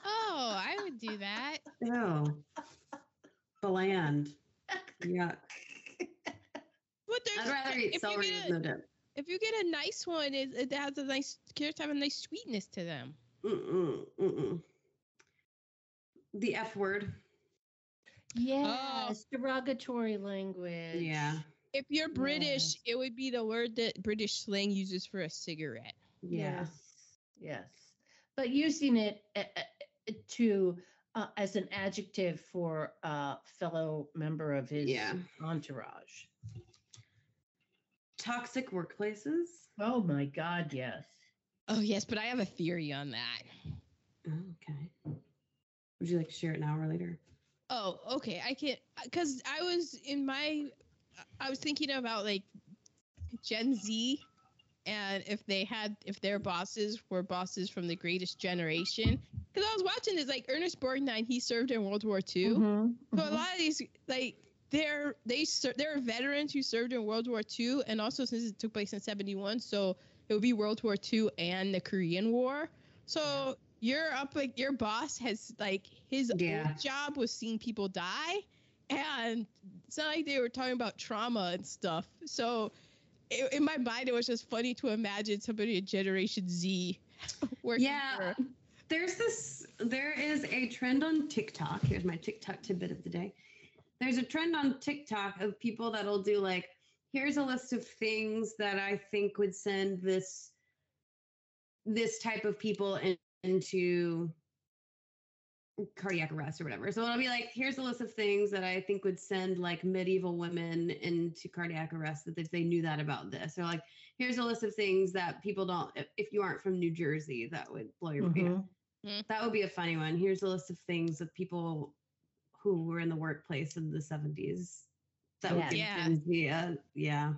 Oh, I would do that. No, bland. Yeah. But there's I'd rather eat celery with no dip. If you get a nice one, it, it has a nice carrots have a nice sweetness to them. Mm-mm, mm-mm. The F word. Yes, oh. derogatory language. Yeah. If you're British, yes. it would be the word that British slang uses for a cigarette. Yes. Yes. But using it uh, to uh, as an adjective for a fellow member of his yeah. entourage. Toxic workplaces? Oh, my God, yes. Oh, yes, but I have a theory on that. Okay. Would you like to share it now or later? Oh, okay. I can't, because I was in my, I was thinking about like Gen Z, and if they had, if their bosses were bosses from the greatest generation, because I was watching this, like Ernest Borgnine, he served in World War Two. Mm-hmm, so mm-hmm. a lot of these, like they're, they, ser- they're veterans who served in World War Two. And also since it took place in seventy-one, so it would be World War Two and the Korean War. So yeah. You're up like your boss has like his yeah. old job was seeing people die, and it's not like they were talking about trauma and stuff. So it, in my mind, it was just funny to imagine somebody at Generation Z working. Yeah, for- there's this. There is a trend on TikTok. Here's my TikTok tidbit of the day. There's a trend on TikTok of people that'll do like, here's a list of things that I think would send this this type of people in, into cardiac arrest or whatever. So it'll be like, here's a list of things that I think would send like medieval women into cardiac arrest, that if they knew that about this. Or like, here's a list of things that people don't, if you aren't from New Jersey, that would blow your brain. Mm-hmm. Mm-hmm. That would be a funny one. Here's a list of things that people who were in the workplace in the seventies. That would be, yeah. yeah. Yeah.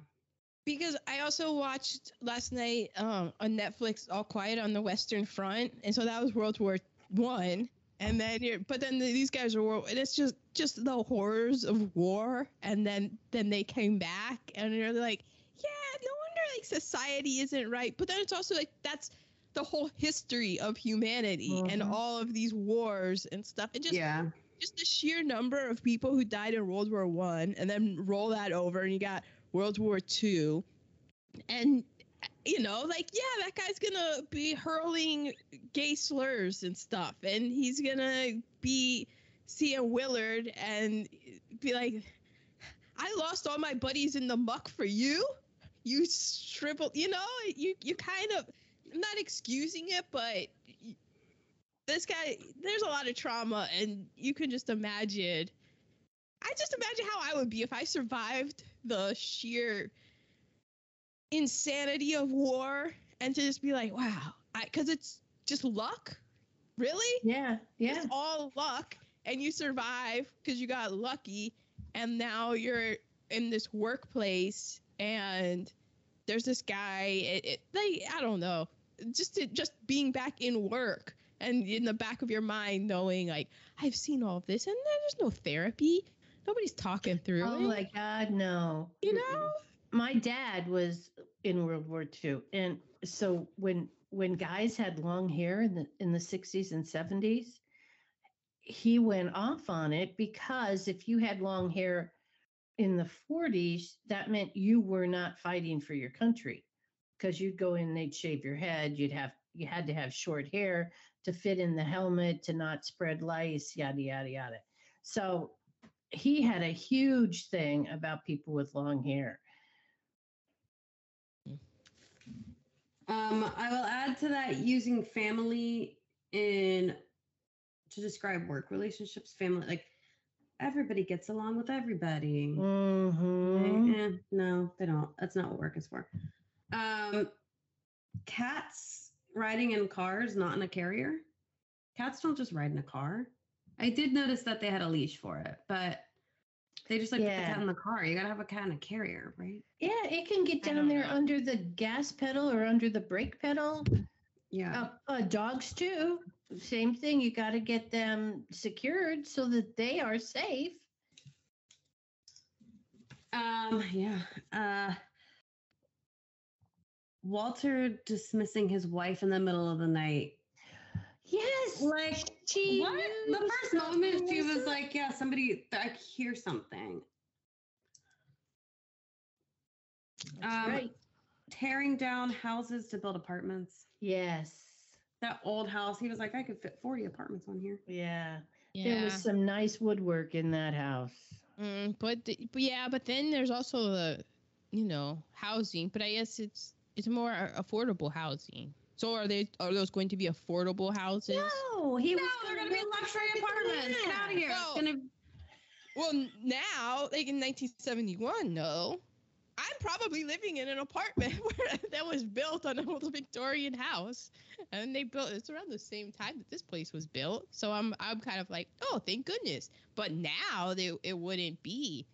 Because I also watched last night um, on Netflix, All Quiet on the Western Front. And so that was World War One. And then, you're, but then the, these guys are, and it's just, just the horrors of war. And then, then they came back and they're like, yeah, no wonder like society isn't right. But then it's also like, that's the whole history of humanity mm-hmm. and all of these wars and stuff. And just, yeah. just the sheer number of people who died in World War One, and then roll that over and you got World War Two, and, you know, like, yeah, that guy's going to be hurling gay slurs and stuff. And he's going to be seeing Willard and be like, I lost all my buddies in the muck for you. You shriveled, you know, you, you kind of, I'm not excusing it, but you, this guy, there's a lot of trauma. And you can just imagine, I just imagine how I would be if I survived the sheer insanity of war, and to just be like, wow, I, because it's just luck, really. Yeah, yeah. It's all luck, and you survive because you got lucky, and now you're in this workplace, and there's this guy. It, it, they, I don't know, just to, just being back in work, and in the back of your mind knowing, like, I've seen all of this, and there's no therapy. Nobody's talking through. Oh it. my God, no. You know. My dad was in World War Two, and so when when guys had long hair in the in the sixties and seventies, he went off on it, because if you had long hair in the forties, that meant you were not fighting for your country, because you'd go in, they'd shave your head, you'd have you had to have short hair to fit in the helmet, to not spread lice, yada yada yada. So he had a huge thing about people with long hair. Um, I will add to that, using family in to describe work relationships. Family, like, everybody gets along with everybody. Mm-hmm. Eh, eh, no, they don't. That's not what work is for. Um, cats riding in cars, not in a carrier. Cats don't just ride in a car. I did notice that they had a leash for it, but they just like yeah. put the cat in the car. You got to have a cat in a carrier, right? Yeah, it can get down there know. under the gas pedal or under the brake pedal. Yeah. Uh, uh, dogs, too. Same thing. You got to get them secured so that they are safe. Um. Yeah. Uh. Walter dismissing his wife in the middle of the night. Yes. Like. She what? The first moment she was like, yeah, somebody, I hear something. That's um, right. Tearing down houses to build apartments. Yes. That old house, he was like, I could fit forty apartments on here. Yeah. yeah. There was some nice woodwork in that house. Mm, but, the, but yeah, but then there's also the, you know, housing. But I guess it's it's more affordable housing. So are they? Are those going to be affordable houses? No, he no, was they're going to be luxury apartments. Get out of here. So, gonna... Well, now, like in nineteen seventy-one, no. I'm probably living in an apartment where, that was built on an old Victorian house, and they built it's around the same time that this place was built. So I'm I'm kind of like, oh, thank goodness. But now they it wouldn't be.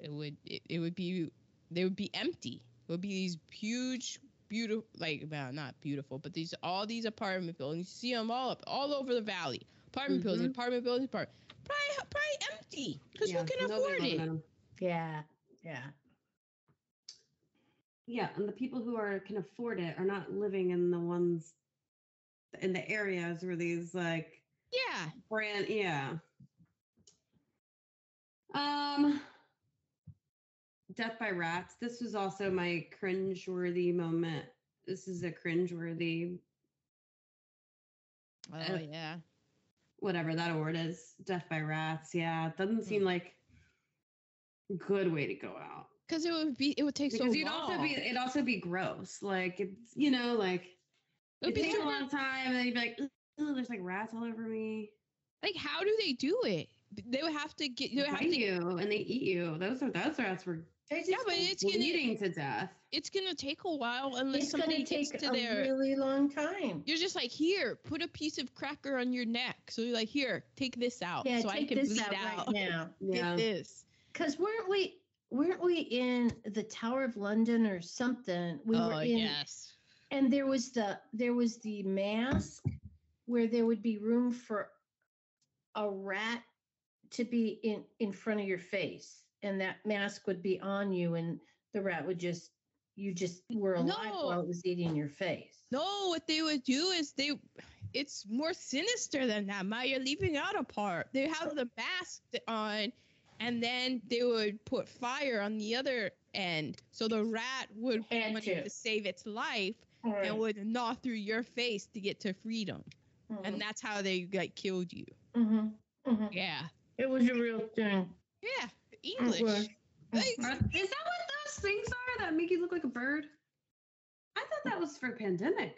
It would it, it would be they would be empty. It would be these huge. Beautiful, like, well, not beautiful, but these all these apartment buildings. You see them all up, all over the valley. Apartment mm-hmm. buildings, apartment buildings, apartment. Probably, probably empty because yeah, who can afford it? Yeah, yeah, yeah. And the people who are can afford it are not living in the ones in the areas where these like yeah brand yeah. Um. Death by rats. This was also my cringeworthy moment. This is a cringeworthy. Oh, uh, yeah. Whatever that award is. Death by rats. Yeah. It doesn't seem like good way to go out. Because it would be, it would take because so you'd long. Also be, it'd also be gross. Like, it's, you know, like, it would take so a long time, and then you'd be like, oh, there's like rats all over me. Like, how do they do it? They would have to get they would have to you, and they eat you. Those are those rats were yeah, but it's bleeding gonna, to death. It's gonna take a while unless it's somebody gets to a their really long time. You're just like, here, put a piece of cracker on your neck. So you're like, here, take this out, yeah, so I can bleed out. out. Right now. Yeah. Get this. Because weren't we weren't we in the Tower of London or something? We oh, were in yes. And there was the there was the mask where there would be room for a rat to be in, in front of your face, and that mask would be on you, and the rat would just, you just were alive no. while it was eating your face. No, what they would do is they, it's more sinister than that, Ma, you're leaving out a part. They have the mask on, and then they would put fire on the other end. So the rat would want to save its life right. and would gnaw through your face to get to freedom. Mm-hmm. And that's how they like killed you. Mm-hmm. Mm-hmm. Yeah. It was a real thing. Yeah, English. Like, is that what those things are that make you look like a bird? I thought that was for pandemic.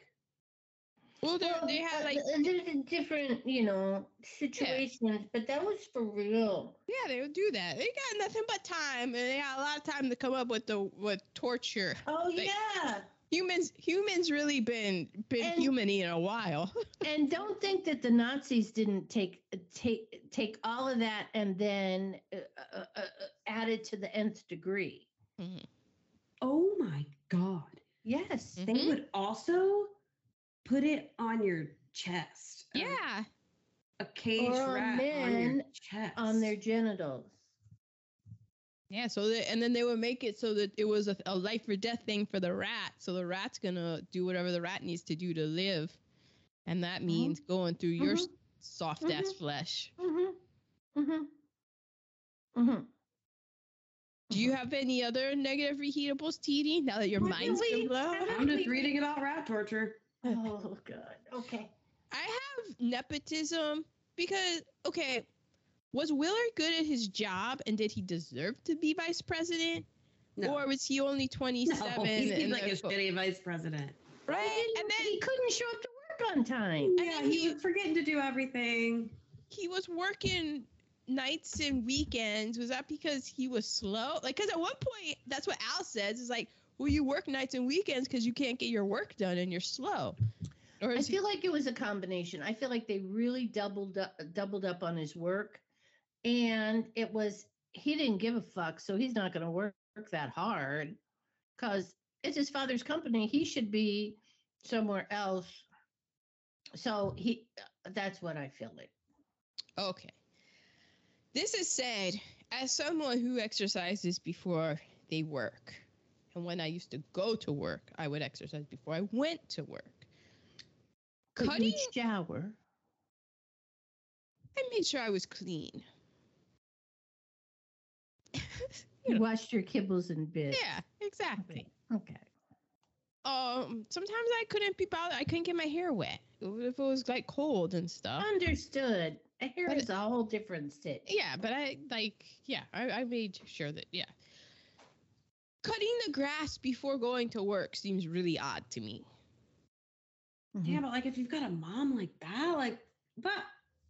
Well, well they had like there's different, you know, situations, yeah. but that was for real. Yeah, they would do that. They got nothing but time, and they had a lot of time to come up with the with torture. Oh like, yeah. Humans, humans really been been and, human-y in a while. And don't think that the Nazis didn't take take take all of that and then uh, uh, uh, add it to the nth degree. Mm-hmm. Oh my God! Yes, mm-hmm. They would also put it on your chest. Yeah, a, a cage or rat on your chest, on their genitals. Yeah, so they, and then they would make it so that it was a, a life or death thing for the rat. So the rat's going to do whatever the rat needs to do to live. And that means mm-hmm. going through mm-hmm. your soft-ass mm-hmm. flesh. Mm-hmm. Mm-hmm. Mm-hmm. Do you have any other negative reheatables, T D, now that your what mind's been blown? I'm just reading about rat torture. Oh, God. Okay. I have nepotism because, okay... Was Willard good at his job, and did he deserve to be vice president? No. Or was he only twenty-seven? No, he seemed like a shitty vice president. Right? And then he couldn't show up to work on time. Yeah, he, he was forgetting to do everything. He was working nights and weekends. Was that because he was slow? Like, because at one point, that's what Al says. It's like, well, you work nights and weekends because you can't get your work done and you're slow. Or I feel he- like it was a combination. I feel like they really doubled up, doubled up on his work. And it was, he didn't give a fuck, so he's not going to work that hard because it's his father's company. He should be somewhere else. So he, that's what I feel like. Okay. This is said as someone who exercises before they work. And when I used to go to work, I would exercise before I went to work. Cutting shower. I made sure I was clean. You know. Washed your kibbles and bits. Yeah, exactly. Okay. okay. Um. Sometimes I couldn't be bothered. I couldn't get my hair wet if it was like cold and stuff. Understood. A hair but is it, a whole different stitch. Yeah, but I like. Yeah, I, I made sure that. Yeah. Cutting the grass before going to work seems really odd to me. Mm-hmm. Yeah, but like if you've got a mom like that, like, but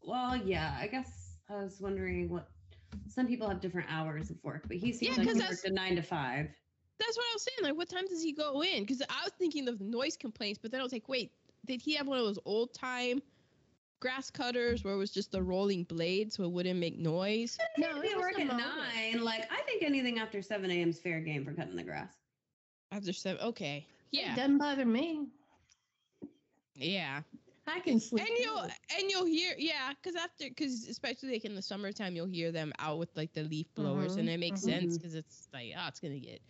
well, yeah, I guess I was wondering what. Some people have different hours of work, but he seems yeah, like he worked a nine to five. That's what I was saying. Like, what time does he go in? Because I was thinking of the noise complaints, but then I was like, wait, did he have one of those old time grass cutters where it was just the rolling blade so it wouldn't make noise? No, he worked at nine. Like, I think anything after seven a.m. is fair game for cutting the grass. After seven, okay, yeah, it doesn't bother me. Yeah. I can sleep. And you'll, and you'll hear, yeah, because after, because especially like in the summertime, you'll hear them out with like the leaf blowers, mm-hmm. and it makes mm-hmm. sense because it's like, oh, it's going to get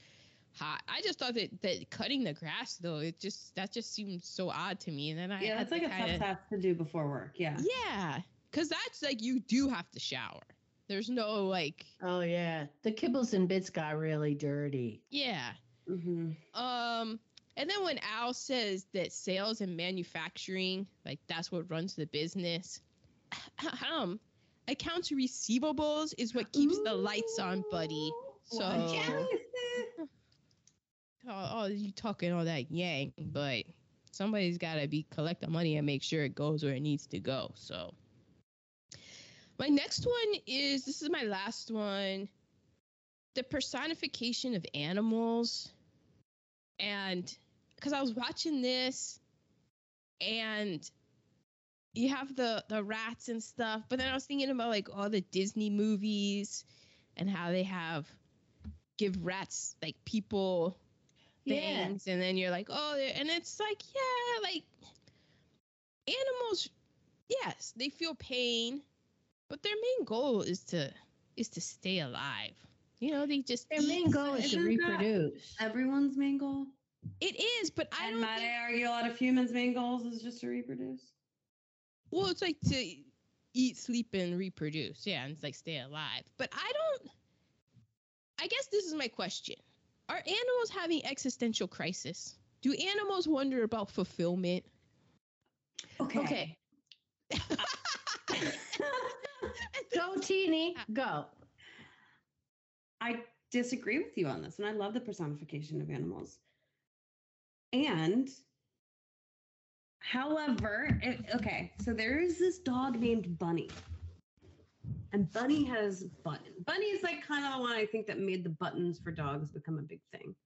hot. I just thought that, that cutting the grass, though, it just, that just seemed so odd to me. And then I, yeah, it's like a kinda, tough task to do before work. Yeah. Yeah. Because that's like, you do have to shower. There's no like, oh, yeah. The kibbles and bits got really dirty. Yeah. Mm-hmm. Um, And then when Al says that sales and manufacturing, like that's what runs the business, accounts receivables is what keeps Ooh. the lights on, buddy. So, oh, oh, you talking all that yang, but somebody's got to be collect the money and make sure it goes where it needs to go. So my next one is, this is my last one, the personification of animals. And because I was watching this and you have the, the rats and stuff, but then I was thinking about like all the Disney movies and how they have give rats like people things. Yeah. And then you're like, oh, and it's like, yeah, like animals. Yes, they feel pain, but their main goal is to is to stay alive. You know, they just their main goal is to reproduce. Everyone's main goal. It is, but I don't. And might I argue a lot of humans' main goals is just to reproduce. Well, it's like to eat, sleep, and reproduce. Yeah, and it's like stay alive. But I don't. I guess this is my question: are animals having existential crisis? Do animals wonder about fulfillment? Okay. Okay. Go, Teeny. Go. I disagree with you on this, and I love the personification of animals. And, however, it, okay, so there is this dog named Bunny, and Bunny has buttons. Bunny is like kind of the one I think that made the buttons for dogs become a big thing.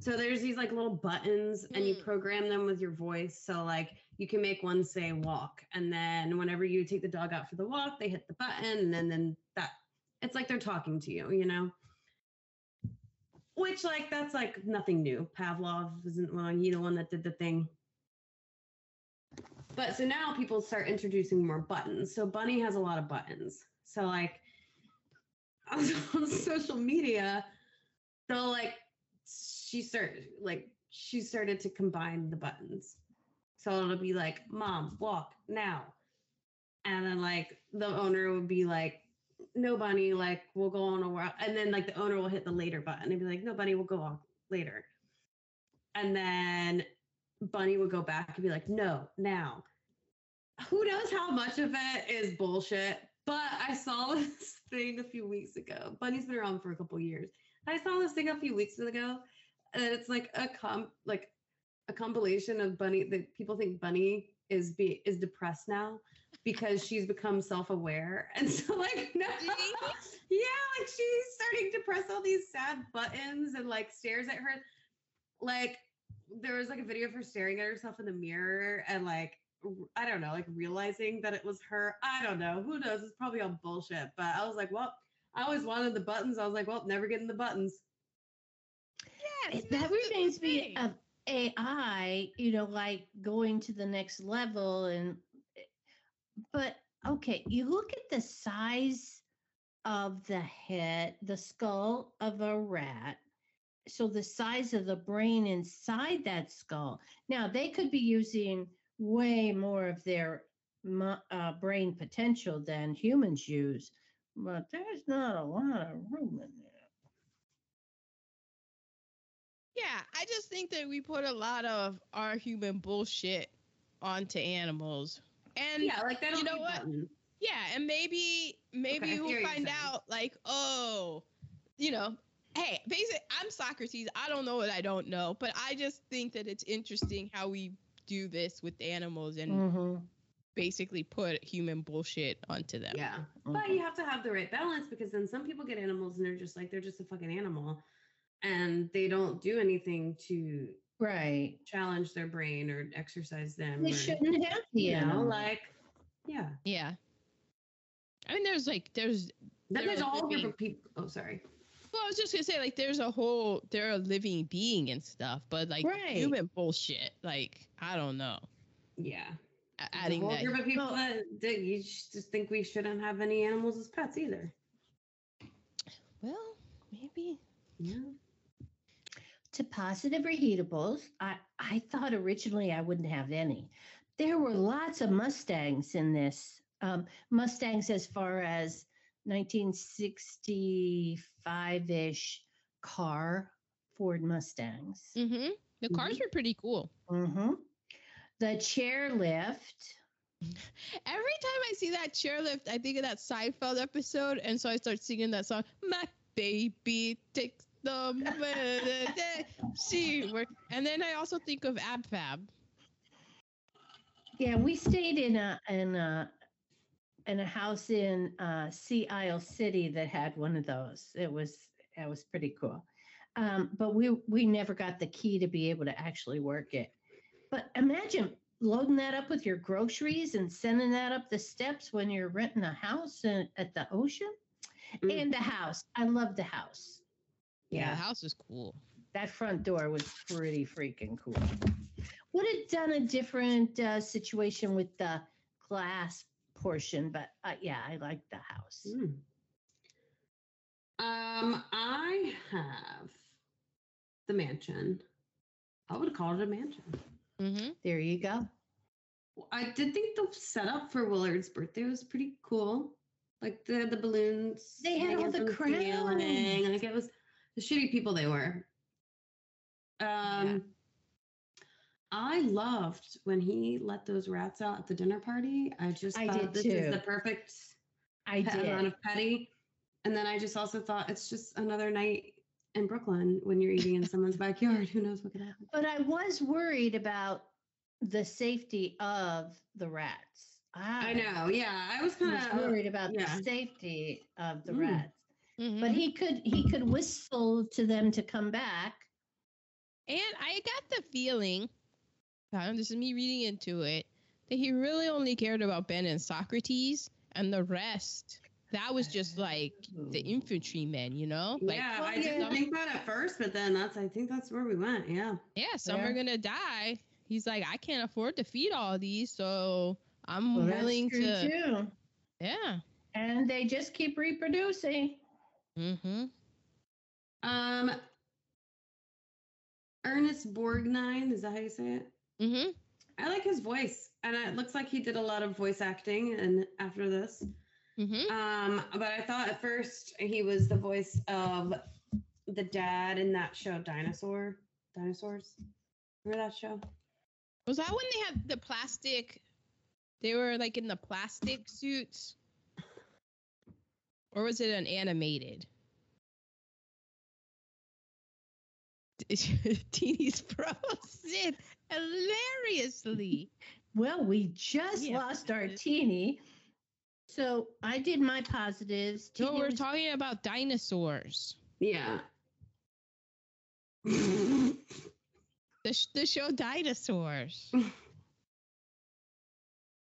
So there's these like little buttons, and you program them with your voice. So like you can make one say walk, and then whenever you take the dog out for the walk, they hit the button, and then, then that it's like they're talking to you, you know. Which like that's like nothing new. Pavlov isn't wrong. He's the one that did the thing. But so now people start introducing more buttons. So Bunny has a lot of buttons. So like on social media, they'll like. She started like she started to combine the buttons, so it'll be like "Mom, walk now," and then like the owner would be like, "No, Bunny, like we'll go on a walk," and then like the owner will hit the later button and be like, "No, Bunny, we'll go walk later," and then Bunny would go back and be like, "No, now." Who knows how much of it is bullshit? But I saw this thing a few weeks ago. Bunny's been around for a couple years. I saw this thing a few weeks ago, and it's like a com like a compilation of Bunny that people think Bunny is be is depressed now because she's become self-aware. And so like no yeah, like she's starting to press all these sad buttons and like stares at her. Like there was like a video of her staring at herself in the mirror and like I don't know, like realizing that it was her. I don't know. Who knows? It's probably all bullshit. But I was like, well, I always wanted the buttons. I was like, well, never getting the buttons. Yeah, that reminds me of A I, you know, like going to the next level. And but, okay, you look at the size of the head, the skull of a rat. So the size of the brain inside that skull. Now, they could be using way more of their uh, brain potential than humans use. But there's not a lot of room in there. Yeah, I just think that we put a lot of our human bullshit onto animals. And yeah, like that. You know what? Buttons. Yeah, and maybe maybe okay, we'll find out like, oh, you know, hey, basically, I'm Socrates. I don't know what I don't know, but I just think that it's interesting how we do this with animals and mm-hmm. basically put human bullshit onto them. Yeah. Mm-hmm. But you have to have the right balance, because then some people get animals and they're just like, they're just a fucking animal and they don't do anything to right challenge their brain or exercise them. They or, shouldn't have the you animal. Know, like, yeah. Yeah. I mean, there's like, there's, then there's a whole living, group of people. Oh, sorry. Well, I was just going to say like, there's a whole, they're a living being and stuff, but like right. human bullshit. Like, I don't know. Yeah. Adding a whole that. Group of people that, that you just think we shouldn't have any animals as pets either. Well, maybe. Yeah. To positive reheatables, I, I thought originally I wouldn't have any. There were lots of Mustangs in this. Um, Mustangs as far as nineteen sixty-five-ish car, Ford Mustangs. Mm-hmm. The cars mm-hmm. were pretty cool. Mm-hmm. The chairlift. Every time I see that chairlift, I think of that Seinfeld episode, and so I start singing that song, "My baby takes the she worked. And then I also think of Ab Fab. Yeah, we stayed in a in a in a house in uh, Sea Isle City that had one of those. It was it was pretty cool, um, but we we never got the key to be able to actually work it. But imagine loading that up with your groceries and sending that up the steps when you're renting a house in, at the ocean. Mm. And the house. I love the house. Yeah. yeah, the house is cool. That front door was pretty freaking cool. Would have done a different uh, situation with the glass portion, but uh, yeah, I like the house. Mm. Um, I have the mansion. I would call it a mansion. Mm-hmm. There you go. Well, I did think the setup for Willard's birthday was pretty cool. Like the the balloons. They had all the crowns. And like it was the shitty people they were. Um, yeah. I loved when he let those rats out at the dinner party. I just I thought this too. is the perfect I pet did. amount of petty. And then I just also thought it's just another night in Brooklyn when you're eating in someone's backyard. Who knows what could happen? But I was worried about the safety of the rats. I, I know. Yeah. I was kind of worried about yeah. the safety of the mm. rats. Mm-hmm. But he could he could whistle to them to come back. And I got the feeling, this is me reading into it, that he really only cared about Ben and Socrates, and the rest, that was just like the infantrymen, you know? Like, yeah, I didn't think that at first, but then that's, I think that's where we went, yeah. Yeah, some yeah. are going to die. He's like, I can't afford to feed all these, so I'm well, willing that's true to. Too. Yeah. And they just keep reproducing. Mm-hmm. Um, Ernest Borgnine, is that how you say it? Mm-hmm. I like his voice, and it looks like he did a lot of voice acting and after this. Mm-hmm. Um, but I thought at first he was the voice of the dad in that show, Dinosaur. Dinosaurs. Remember that show? Was that when they had the plastic? They were like in the plastic suits? Or was it an animated? Teeny's frozen hilariously. Well, we just yeah. lost our Teeny. So I did my positives. Teeny no, we're was- talking about dinosaurs. Yeah. the, sh- the show Dinosaurs.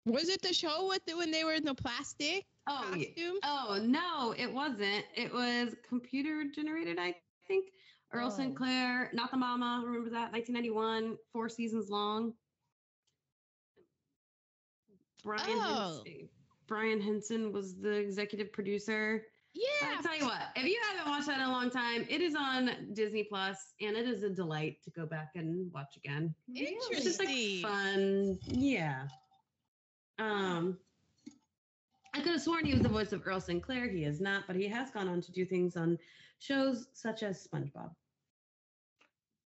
Was it the show with the, when they were in the plastic oh, costumes? Oh, no, it wasn't. It was computer generated, I think. Earl oh. Sinclair, Not the Mama, remember that? nineteen ninety-one, four seasons long. Brian oh. Henson. Brian Henson was the executive producer. Yeah. I'll tell you what, if you haven't watched that in a long time, it is on Disney Plus, and it is a delight to go back and watch again. Interesting. It's just like fun. Yeah. Um, I could have sworn he was the voice of Earl Sinclair. He is not, but he has gone on to do things on shows such as SpongeBob.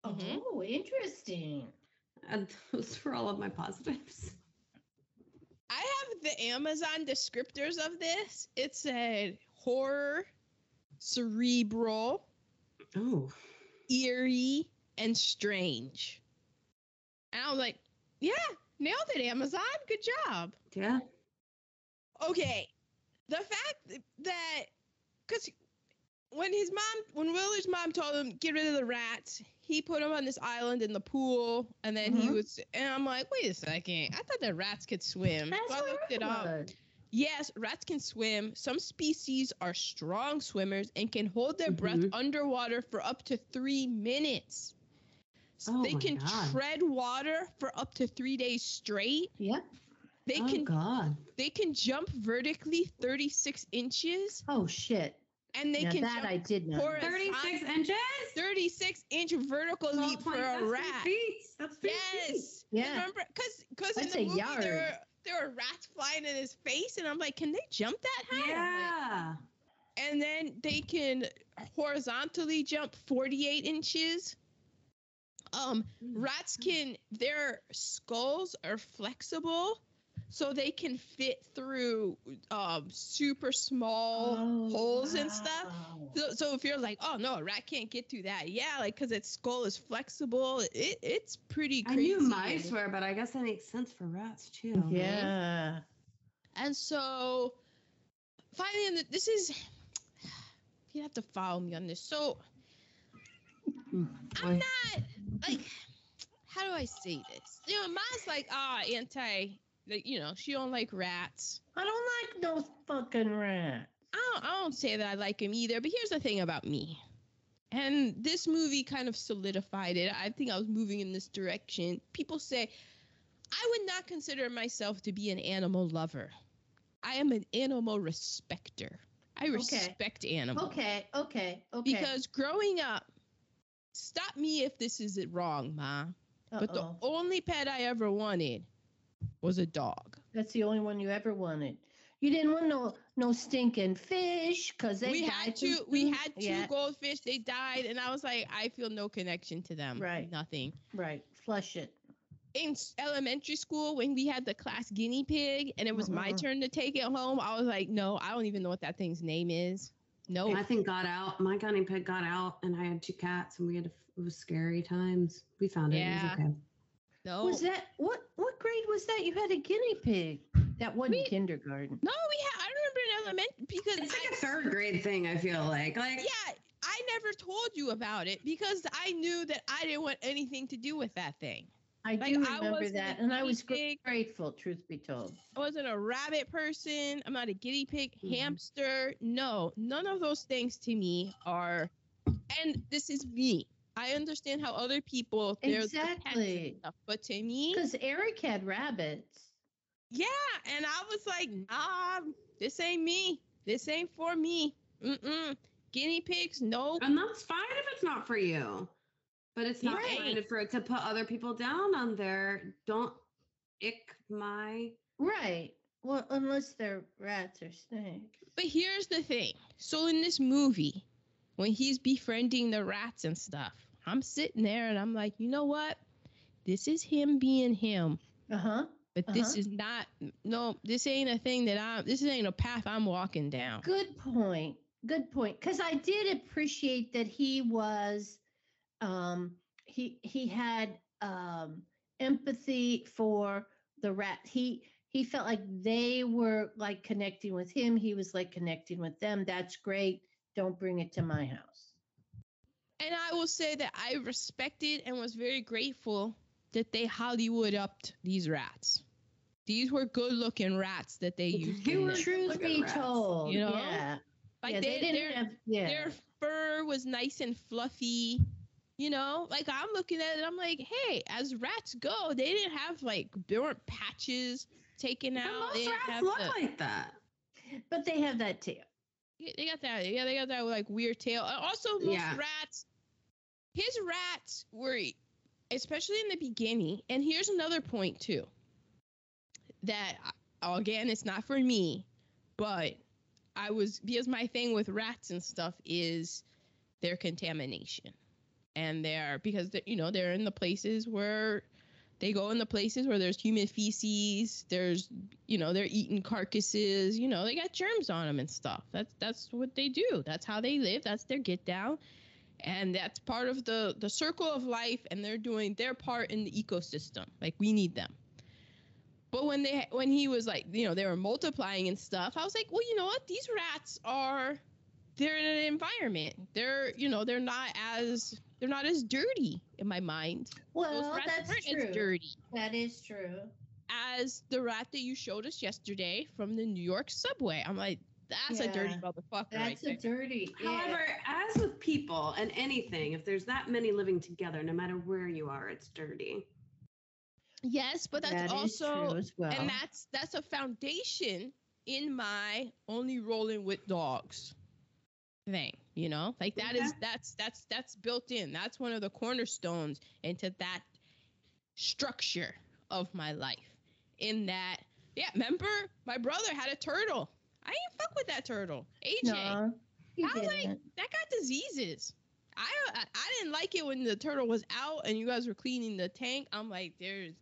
Mm-hmm. Oh, interesting. And those were all of my positives. I have the Amazon descriptors of this. It said horror, cerebral, oh, eerie, and strange. And I was like, yeah. Nailed it, Amazon. Good job. Yeah. Okay. The fact that, because when his mom, when Willard's mom told him, get rid of the rats, he put him on this island in the pool, and then mm-hmm. he was, and I'm like, wait a second. I thought that rats could swim. That's so I looked it up. Yes, rats can swim. Some species are strong swimmers and can hold their mm-hmm. breath underwater for up to three minutes. So oh they can God. tread water for up to three days straight. Yep. They oh can, God. They can jump vertically thirty-six inches. Oh, shit. And they now can that jump I did know. thirty-six inches? thirty-six inch vertical oh, leap for a rat. Feet. That's three yes. feet. Yeah. Remember, because in the movie yard. there were, there were rats flying in his face, and I'm like, can they jump that high? Yeah. And then they can horizontally jump forty-eight inches. Um, rats can, their skulls are flexible, so they can fit through um, super small oh, holes wow. and stuff. So, so if you're like, oh, no, a rat can't get through that. Yeah, like because its skull is flexible. It, it's pretty crazy. I knew mice were, but I guess that makes sense for rats, too. Yeah. Right? And so finally, in the, this is you have to follow me on this. So I'm not like, how do I say this? You know, Ma's like, ah, oh, anti, like, you know, she don't like rats. I don't like those fucking rats. I don't, I don't say that I like him either, but here's the thing about me. And this movie kind of solidified it. I think I was moving in this direction. People say, I would not consider myself to be an animal lover. I am an animal respecter. I respect okay. animals. Okay, okay, okay. Because growing up, stop me if this is it wrong, Ma. Uh-oh. But the only pet I ever wanted was a dog. That's the only one you ever wanted. You didn't want no no stinking fish because they we died. Had two, we had two yeah. goldfish. They died, and I was like, I feel no connection to them. Right. Nothing. Right. Flush it. In elementary school, when we had the class guinea pig and it was uh-uh. my turn to take it home, I was like, no, I don't even know what that thing's name is. No. My thing got out. My guinea pig got out, and I had two cats, and we had to, it was scary times. We found it. Yeah. It was okay. No. Was that what? What grade was that? You had a guinea pig. That wasn't we, kindergarten. No, we had. I remember in elementary because it's like I, a third grade thing. I feel like, like yeah, I never told you about it because I knew that I didn't want anything to do with that thing. I like, do remember I that, and I was pig. grateful, truth be told. I wasn't a rabbit person. I'm not a guinea pig, mm-hmm. hamster. No, none of those things to me are, and this is me. I understand how other people, exactly. The pets stuff, but to me. Because Eric had rabbits. Yeah, and I was like, nah, this ain't me. This ain't for me. Mm-mm. Guinea pigs, no. And that's fine if it's not for you. But it's not right. for it to put other people down on their don't ick my right. Well, unless they're rats or snakes. But here's the thing. So in this movie, when he's befriending the rats and stuff, I'm sitting there and I'm like, you know what? This is him being him. Uh-huh. But uh-huh. this is not no, this ain't a thing that I'm this ain't a path I'm walking down. Good point. Good point. Because I did appreciate that he was Um, he he had um, empathy for the rat. He he felt like they were like connecting with him. He was like connecting with them. That's great. Don't bring it to my house. And I will say that I respected and was very grateful that they Hollywood upped these rats. These were good looking rats that they used. They were truth be told, you know. Yeah. Like yeah, they, they didn't their, have, yeah. their fur was nice and fluffy. You know, like I'm looking at it, I'm like, hey, as rats go, they didn't have like, there weren't patches taken out. But most rats look the, like that. But they have that tail. They got that. Yeah, they got that like weird tail. Also, most yeah. rats, his rats were, especially in the beginning. And here's another point, too, that again, it's not for me, but I was, because my thing with rats and stuff is their contamination. And they're because, they're, you know, they're in the places where they go in the places where there's human feces. There's, you know, they're eating carcasses. You know, they got germs on them and stuff. That's that's what they do. That's how they live. That's their get down. And that's part of the, the circle of life. And they're doing their part in the ecosystem. Like, we need them. But when they when he was like, you know, they were multiplying and stuff, I was like, well, you know what? These rats are they're in an environment. They're, you know, they're not as... They're not as dirty in my mind. Well, that's true. As dirty. That is true. As the rat that you showed us yesterday from the New York subway. I'm like, that's yeah, a dirty motherfucker. That's right a there. dirty. Yeah. However, as with people and anything, if there's that many living together, no matter where you are, it's dirty. Yes, but that's that also, true as well. And that's that's a foundation in my only rolling with dogs thing, you know, like that okay. is that's that's that's built in. That's one of the cornerstones into that structure of my life. In that, yeah, remember my brother had a turtle. I ain't fuck with that turtle. A J, no, I was didn't. like, that got diseases. I, I I didn't like it when the turtle was out and you guys were cleaning the tank. I'm like, there's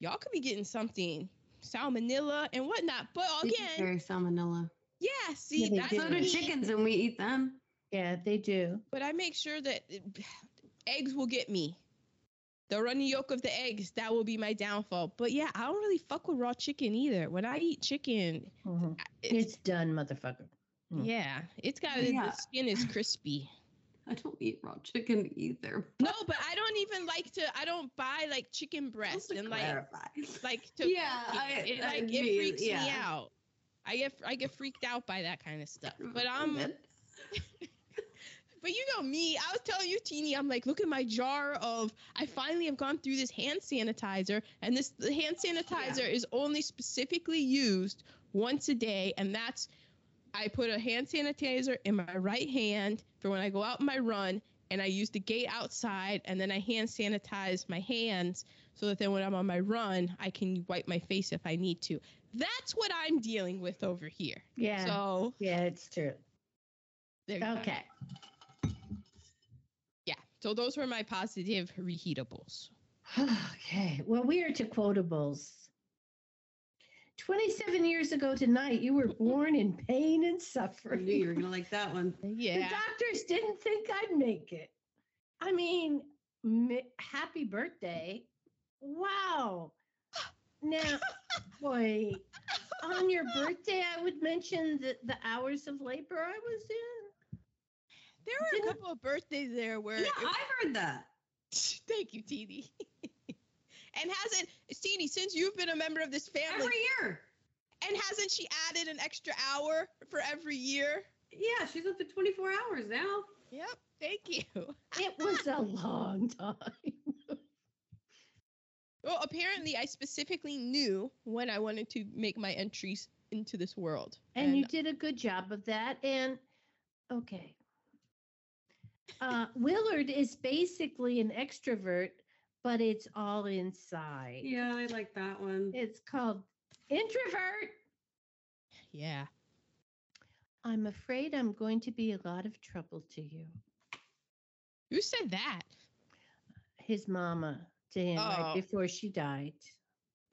y'all could be getting something salmonella and whatnot. But again, very salmonella. Yeah, see, yeah, that's so do chickens, and we eat them. Yeah, they do. But I make sure that eggs will get me. The runny yolk of the eggs, that will be my downfall. But yeah, I don't really fuck with raw chicken either. When I eat chicken, mm-hmm. it's, it's done, motherfucker. Mm. Yeah, it's got yeah. the skin is crispy. I don't eat raw chicken either. But. No, but I don't even like to. I don't buy like chicken breast and like like to. Yeah, I, it, I, like I mean, it freaks yeah. me out. I get I get freaked out by that kind of stuff. But I'm. But you know me, I was telling you, Teenie, I'm like, look at my jar of, I finally have gone through this hand sanitizer, and this the hand sanitizer yeah. is only specifically used once a day, and that's, I put a hand sanitizer in my right hand for when I go out on my run, and I use the gate outside, and then I hand sanitize my hands so that then when I'm on my run, I can wipe my face if I need to. That's what I'm dealing with over here. Yeah, so, yeah, it's true. Okay. Go. So those were my positive reheatables. Okay. Well, we are to quotables. twenty-seven years ago tonight, you were born in pain and suffering. I knew you were going to like that one. Yeah. The doctors didn't think I'd make it. I mean, m- happy birthday. Wow. Now, boy, on your birthday, I would mention the, the hours of labor I was in. There were a couple of birthdays there where... Yeah, I've heard that. Thank you, Teenie. And hasn't... Teenie, since you've been a member of this family... Every year. And hasn't she added an extra hour for every year? Yeah, she's up to twenty-four hours now. Yep, thank you. It was a long time. Well, apparently I specifically knew when I wanted to make my entries into this world. And, and you did a good job of that. And, okay... Uh, Willard is basically an extrovert, but it's all inside. Yeah, I like that one. It's called Introvert. Yeah. I'm afraid I'm going to be a lot of trouble to you. Who said that? His mama to him oh. right before she died.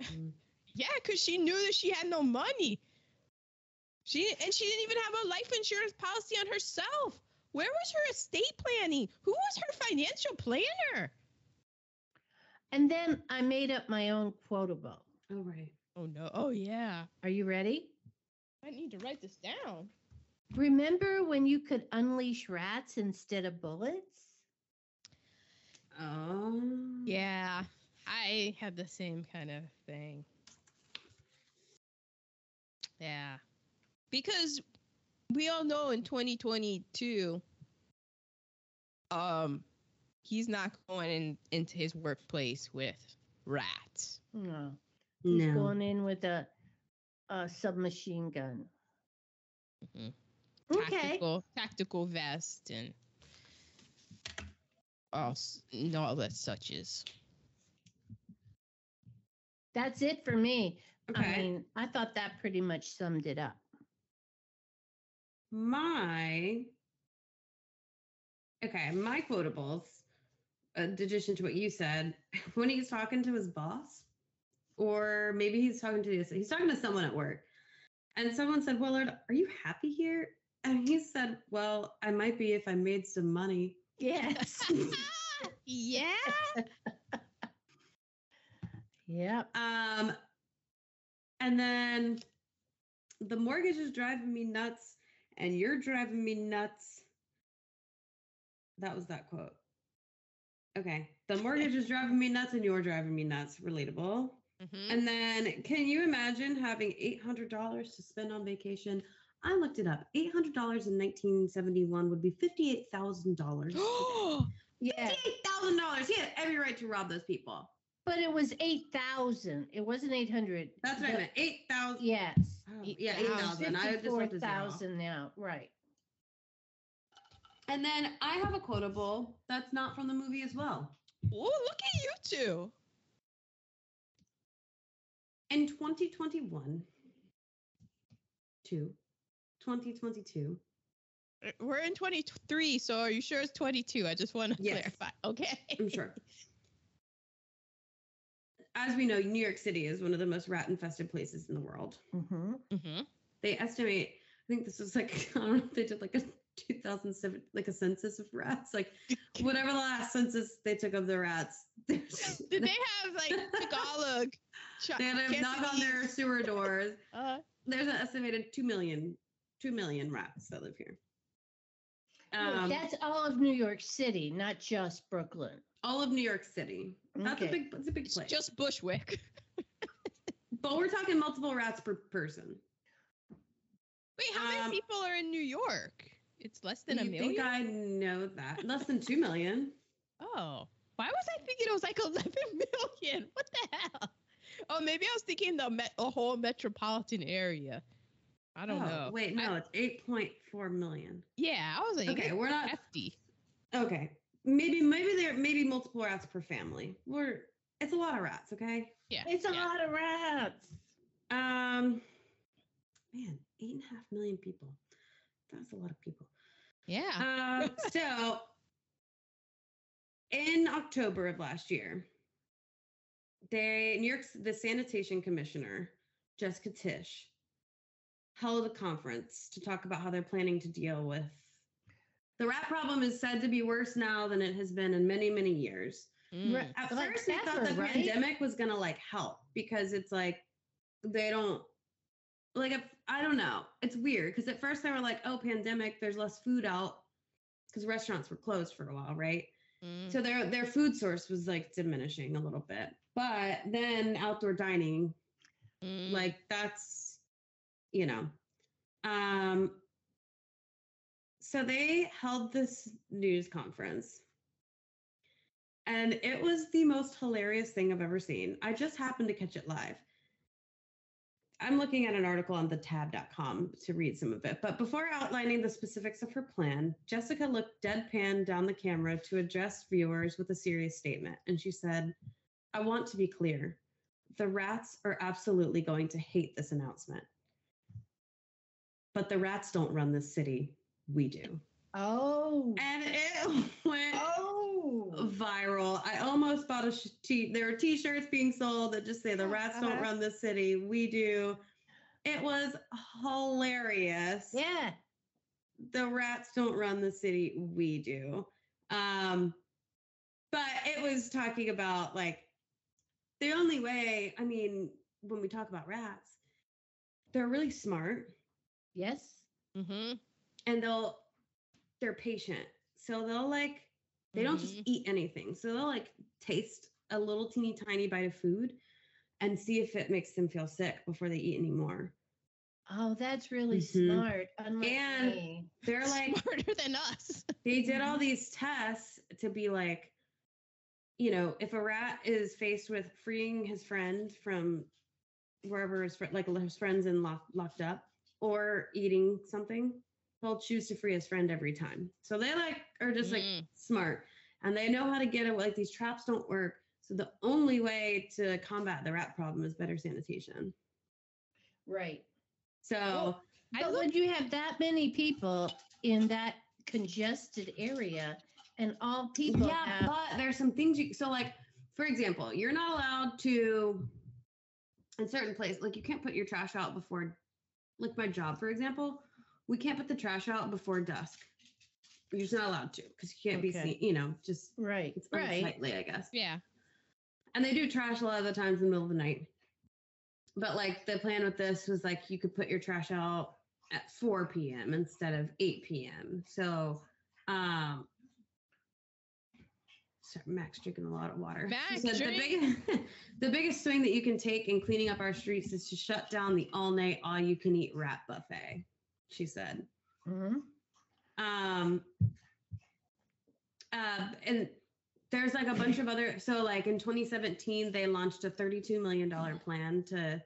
Mm. Yeah, because she knew that she had no money. She and she didn't even have a life insurance policy on herself. Where was her estate planning? Who was her financial planner? And then I made up my own quotable. Oh, right. Oh, no. Oh, yeah. Are you ready? I need to write this down. Remember when you could unleash rats instead of bullets? Oh. Yeah. I had the same kind of thing. Yeah. Because... we all know in twenty twenty-two, um, he's not going in, into his workplace with rats. No, he's no. going in with a, a submachine gun. Mm-hmm. Tactical, okay, tactical vest and all, and all that such is. That's it for me. Okay. I mean, I thought that pretty much summed it up. My, okay, my quotables, in addition to what you said, when he's talking to his boss, or maybe he's talking to this, he's talking to someone at work, and someone said, Willard, are you happy here? And he said, well, I might be if I made some money. Yes. Yeah. Yeah. Um, and then the mortgage is driving me nuts. And you're driving me nuts. That was that quote. Okay. The mortgage is driving me nuts and you're driving me nuts. Relatable. Mm-hmm. And then can you imagine having eight hundred dollars to spend on vacation? I looked it up. eight hundred dollars in nineteen seventy-one would be fifty-eight thousand dollars. Yeah. fifty-eight thousand dollars. He had every right to rob those people. But it was eight thousand. It wasn't eight hundred. That's what but, I meant. eight thousand. Yes. Oh, eight, yeah, eight thousand. I just looked at eight thousand now. Right. And then I have a quotable that's not from the movie as well. Oh, look at you two. In twenty twenty-one, two, twenty twenty-two. We're in twenty-three, so are you sure it's twenty-two? I just want to yes. clarify. Okay. I'm sure. as we know, New York City is one of the most rat-infested places in the world. Mm-hmm. Mm-hmm. They estimate, I think this was like, I don't know if they did like a two thousand seven, like a census of rats, like whatever the last census they took of the rats. Did they have like Tagalog? Ch- they had to knock on their sewer doors. Uh-huh. There's an estimated two million, two million rats that live here. Um, Look, that's all of New York City, not just Brooklyn. All of New York City. That's okay. a big. That's a big place. It's just Bushwick. But we're talking multiple rats per person. Wait, how um, many people are in New York? It's less than a million. You think I know that? Less than two million. Oh, why was I thinking it was like eleven million? What the hell? Oh, maybe I was thinking the met- a whole metropolitan area. I don't oh, know. Wait, no, I, it's eight point four million. Yeah, I was like, okay, we're not hefty. Okay. Maybe maybe there maybe multiple rats per family. We're it's a lot of rats, okay? Yeah. It's a yeah. lot of rats. Um man, eight and a half million people. That's a lot of people. Yeah. Um so in October of last year, they New York's the sanitation commissioner, Jessica Tisch, held a conference to talk about how they're planning to deal with the rat problem is said to be worse now than it has been in many, many years. Mm. At like first, they thought the right? pandemic was going to, like, help because it's, like, they don't, like, if, I don't know. It's weird because at first they were like, oh, pandemic, there's less food out because restaurants were closed for a while, right? Mm. So their their food source was, like, diminishing a little bit. But then outdoor dining, mm. like, that's, you know. Um. So they held this news conference, and it was the most hilarious thing I've ever seen. I just happened to catch it live. I'm looking at an article on the tab dot com to read some of it. But before outlining the specifics of her plan, Jessica looked deadpan down the camera to address viewers with a serious statement. And she said, "I want to be clear. The rats are absolutely going to hate this announcement. But the rats don't run this city. We do." Oh. And it went oh. viral. I almost bought a sh- t- there were t-shirts being sold that just say the rats uh-huh. don't run the city. We do. It was hilarious. Yeah. The rats don't run the city. We do. Um, but it was talking about like the only way, I mean, when we talk about rats, they're really smart. Yes. Mm-hmm. And they'll, they're patient. So they'll like, they don't just eat anything. So they'll like taste a little teeny tiny bite of food and see if it makes them feel sick before they eat anymore. Oh, that's really mm-hmm. smart. Unlike and me. They're like, smarter than us. They did all these tests to be like, you know, if a rat is faced with freeing his friend from wherever his friend, like his friend's in lock, locked up or eating something, he'll choose to free his friend every time. So they like are just like mm. smart, and they know how to get it. Like these traps don't work. So the only way to combat the rat problem is better sanitation. Right. So, well, but I would you have that many people in that congested area, and all people? Yeah, have- but there's some things you. So like, for example, you're not allowed to in certain place. Like you can't put your trash out before. Like my job, for example. We can't put the trash out before dusk. You're just not allowed to because you can't okay. be seen, you know, just right. It's right. unsightly, I guess. Yeah. And they do trash a lot of the times in the middle of the night. But like the plan with this was like you could put your trash out at four p.m. instead of eight p.m. So, um, sorry, Max drinking a lot of water. Max, so the, big, the biggest swing that you can take in cleaning up our streets is to shut down the all night, all you can eat rat buffet. She said, mm-hmm. um, uh, and there's like a bunch of other, so like in twenty seventeen, they launched a thirty-two million dollars plan to,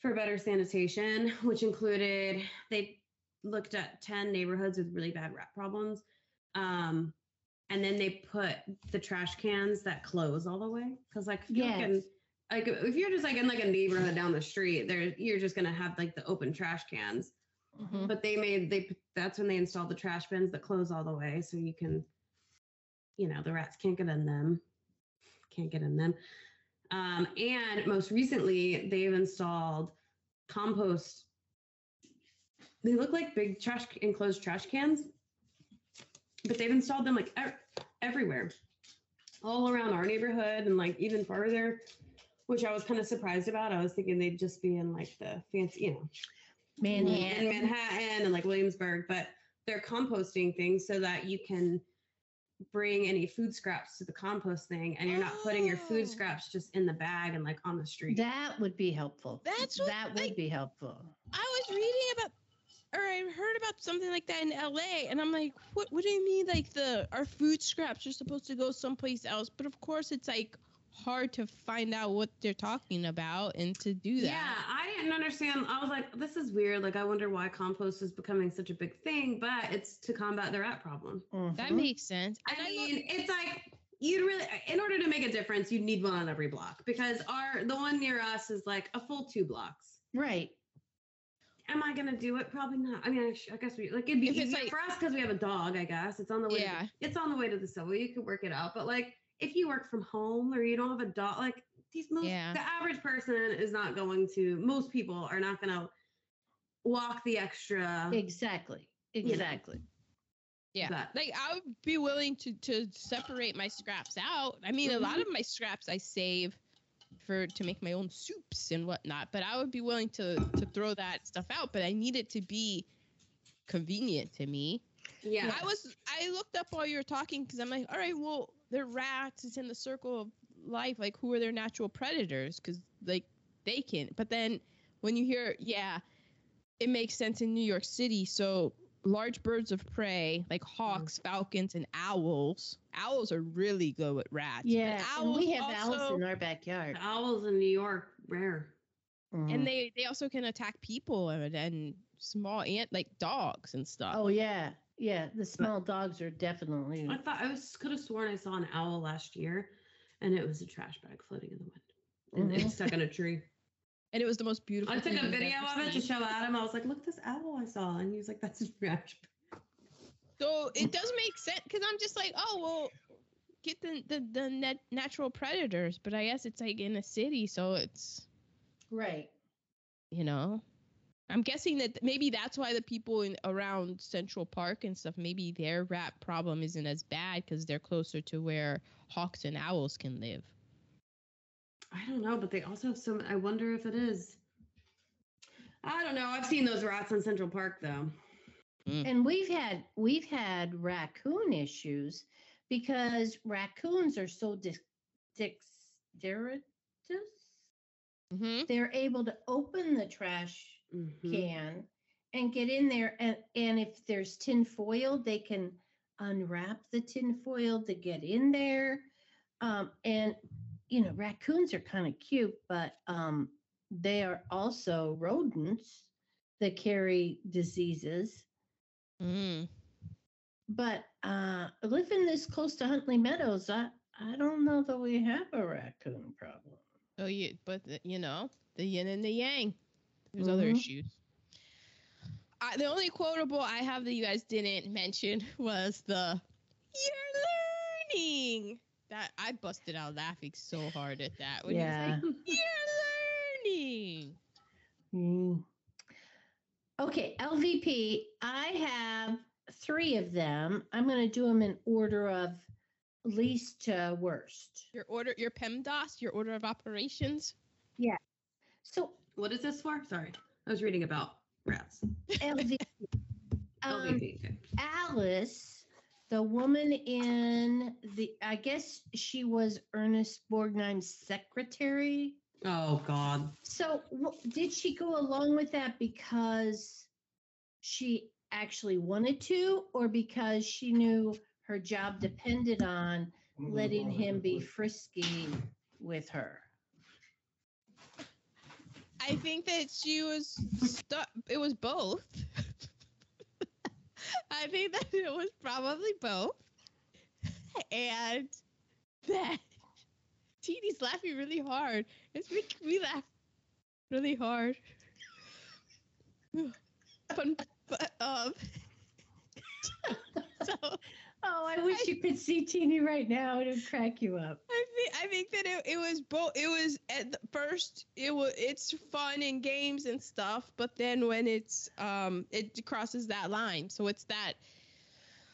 for better sanitation, which included, they looked at ten neighborhoods with really bad rat problems. Um, and then they put the trash cans that close all the way. Cause like, yes. like, like if you're just like in like a neighborhood down the street there, you're just going to have like the open trash cans. Mm-hmm. But they made, they that's when they installed the trash bins that close all the way. So you can, you know, the rats can't get in them. Can't get in them. Um, and most recently, they've installed compost. They look like big trash enclosed trash cans, but they've installed them like ev- everywhere, all around our neighborhood and like even farther, which I was kind of surprised about. I was thinking they'd just be in like the fancy, you know, Manhattan, Manhattan and like Williamsburg, but they're composting things so that you can bring any food scraps to the compost thing, and you're not oh. putting your food scraps just in the bag and like on the street. That would be helpful. That's what, that like, would be helpful. I was reading about, or I heard about something like that in L A, and I'm like, what? What do you mean? Like the our food scraps are supposed to go someplace else? But of course, it's like hard to find out what they're talking about and to do that. Yeah, I didn't understand. I was like, this is weird. Like, I wonder why compost is becoming such a big thing, but it's to combat the rat problem. Mm-hmm. That makes sense. I, I mean, love- it's like you really, in order to make a difference, you need one on every block, because our the one near us is like a full two blocks. Right. Am I gonna do it? Probably not. I mean, I, I guess we like it'd be easier like, for us because we have a dog. I guess it's on the way. Yeah. To, it's on the way to the silver. You could work it out, but like. If you work from home or you don't have a dog, like these most, yeah. the average person is not going to, most people are not going to walk the extra. Exactly. Exactly. You know. Yeah. But. Like I would be willing to, to separate my scraps out. I mean, mm-hmm. a lot of my scraps I save for, to make my own soups and whatnot, but I would be willing to, to throw that stuff out, but I need it to be convenient to me. Yeah. I was, I looked up while you were talking, cause I'm like, all right, well, they're rats. It's in the circle of life. Like, who are their natural predators? Because, like, they can. But then when you hear, yeah, it makes sense in New York City. So large birds of prey, like hawks, mm. falcons, and owls. Owls are really good with rats. Yeah, owls, we have also, owls in our backyard. Owls in New York, rare. Mm. And they, they also can attack people and, and small ant, like dogs and stuff. Oh, yeah. Yeah, the small dogs are definitely. I thought I was could have sworn I saw an owl last year, and it was a trash bag floating in the wind, and mm-hmm. it was stuck in a tree. And it was the most beautiful. I took a video of it to show Adam. I was like, "Look, this owl I saw," and he was like, "That's a trash bag." So it does make sense, because I'm just like, "Oh well, get the the the net natural predators," but I guess it's like in a city, so it's right. You know. I'm guessing that maybe that's why the people in around Central Park and stuff, maybe their rat problem isn't as bad because they're closer to where hawks and owls can live. I don't know, but they also have some. I wonder if it is. I don't know. I've seen those rats in Central Park though. Mm. And we've had we've had raccoon issues because raccoons are so de- dexterous. Mm-hmm. They're able to open the trash. Mm-hmm. Can and get in there, and, and if there's tin foil, they can unwrap the tin foil to get in there. Um, and you know, raccoons are kind of cute, but um, they are also rodents that carry diseases. Mm. But uh, living this close to Huntley Meadows, I, I don't know that we have a raccoon problem. Oh, yeah, but the, you know, the yin and the yang. There's mm-hmm. other issues. I, the only quotable I have that you guys didn't mention was the "You're learning." That I busted out laughing so hard at that. When yeah. He was like, "You're learning." Mm. Okay, L V P. I have three of them. I'm going to do them in order of least to worst. Your order, your PEMDAS, your order of operations. Yeah. So. What is this for? Sorry, I was reading about rats. L V P. um, L V P. Alice, the woman in the, I guess she was Ernest Borgnine's secretary. Oh, God. So w- did she go along with that because she actually wanted to, or because she knew her job depended on letting him be frisky with her? I think that she was stuck. It was both. I think that it was probably both. And that T D's laughing really hard. It's making me laugh really hard. Fun, but, um, so, oh, I wish I, you could see T D right now. It would crack you up. I think, I I think that it, it was both. It was at the first. It was it's fun and games and stuff, but then when it's um, it crosses that line. So it's that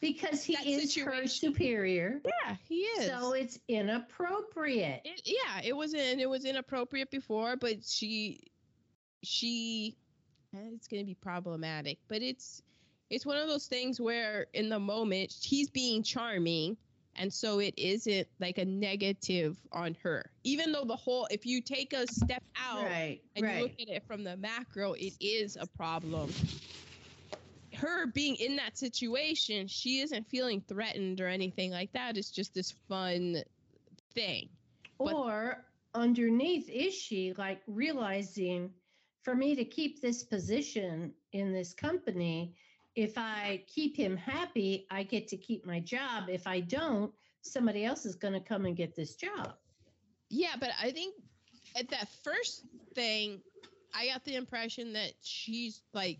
because he that is situation. Her superior. Yeah, he is. So it's inappropriate. It, yeah, it wasn't. It was inappropriate before, but she, she, it's going to be problematic. But it's it's one of those things where in the moment he's being charming. And so it isn't like a negative on her, even though the whole, if you take a step out right, and right. you look at it from the macro, it is a problem. Her being in that situation, she isn't feeling threatened or anything like that. It's just this fun thing. Or but, underneath, is she like realizing for me to keep this position in this company, if I keep him happy, I get to keep my job. If I don't, somebody else is going to come and get this job. Yeah, but I think at that first thing, I got the impression that she's like,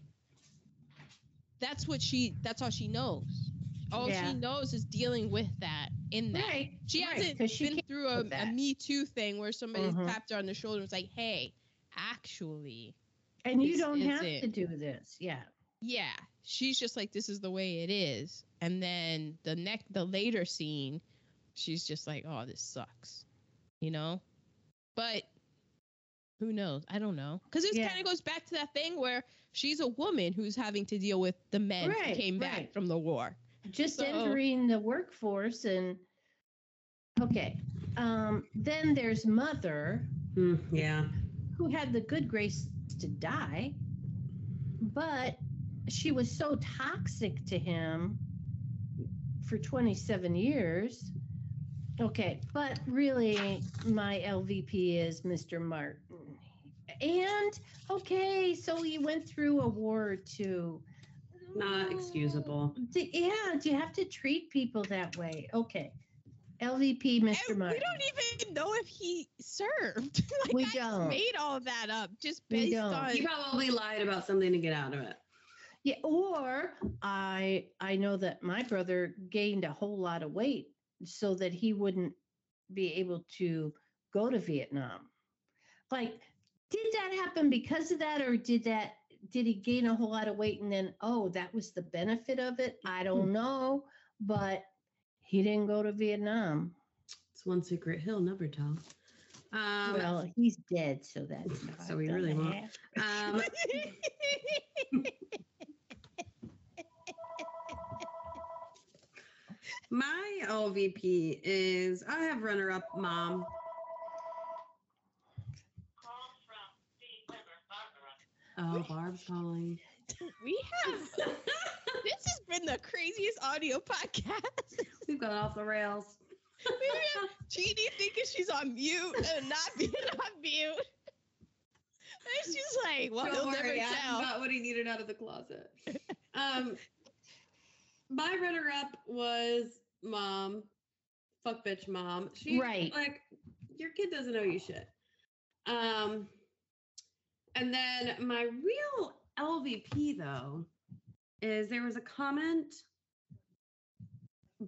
that's what she, that's all she knows. All yeah. she knows is dealing with that in that. Right, she right, hasn't she been through a, a Me Too thing where somebody mm-hmm. tapped her on the shoulder and was like, hey, actually. And you don't have it. to do this. Yeah. Yeah. She's just like, this is the way it is. And then the neck, the later scene, she's just like, oh, this sucks, you know? But who knows? I don't know. Because this yeah. kind of goes back to that thing where she's a woman who's having to deal with the men right, who came right. back from the war. Just so, entering the workforce and, okay. Um, then there's Mother. Mm, yeah. Who had the good grace to die. But she was so toxic to him for twenty-seven years. Okay, but really my L V P is Mister Martin. And, okay, so he went through a war or two. Not excusable. Yeah, do you have to treat people that way? Okay, L V P Mister And Martin. We don't even know if he served. like we I don't. made all that up just based on... He probably lied about something to get out of it. Yeah, or I I know that my brother gained a whole lot of weight so that he wouldn't be able to go to Vietnam. Like, did that happen because of that, or did that did he gain a whole lot of weight and then oh that was the benefit of it? I don't know, but he didn't go to Vietnam. It's one secret he'll never tell. Um, well, he's dead, so that's so we really won't. Um, My L V P is, I have runner-up mom. Call from the weather, Barbara. Oh, Barb's calling. We have, this has been the craziest audio podcast. We've gone off the rails. We have Jeannie thinking she's on mute and not being on mute. And she's like, well, he'll never tell. Not what he needed out of the closet. Um... My runner-up was mom, fuck bitch mom. She's right. like, your kid doesn't owe you shit. Um, and then my real L V P, though, is there was a comment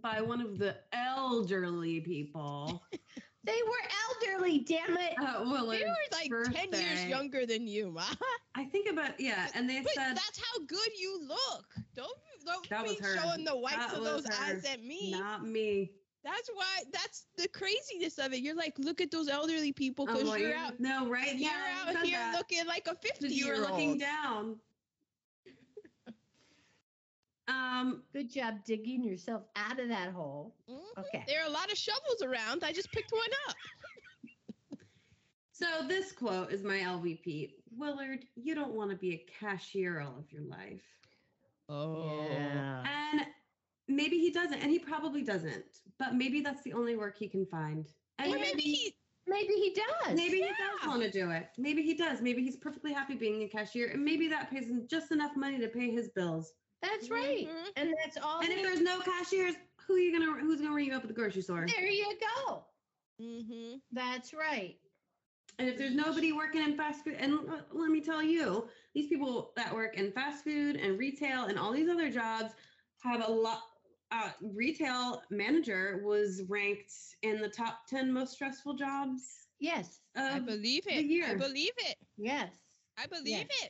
by one of the elderly people. They were elderly, damn it. Uh, well, they were like birthday. ten years younger than you, Ma. I think about, yeah. And they but said, that's how good you look. Don't, don't be showing the whites that of those her. eyes at me. Not me. That's why, that's the craziness of it. You're like, look at those elderly people because like, you're out, no, right? you're yeah, out here that. looking like a fifty year old. You were looking down. Um, Good job digging yourself out of that hole. Mm-hmm. Okay. There are a lot of shovels around. I just picked one up. So this quote is my L V P. Willard, you don't want to be a cashier all of your life. Oh. Yeah. And maybe he doesn't, and he probably doesn't. But maybe that's the only work he can find. And or maybe he maybe he does. Maybe yeah. he does want to do it. Maybe he does. Maybe he's perfectly happy being a cashier, and maybe that pays him just enough money to pay his bills. That's right. Mm-hmm. And that's all. And if there's no cashiers, who are you gonna who's gonna ring you up at the grocery store? There you go. Mm-hmm. That's right. And if there's nobody working in fast food, and l- let me tell you, these people that work in fast food and retail and all these other jobs have a lot uh, retail manager was ranked in the top ten most stressful jobs. Yes. I believe it. I believe it. Yes. I believe yes. it.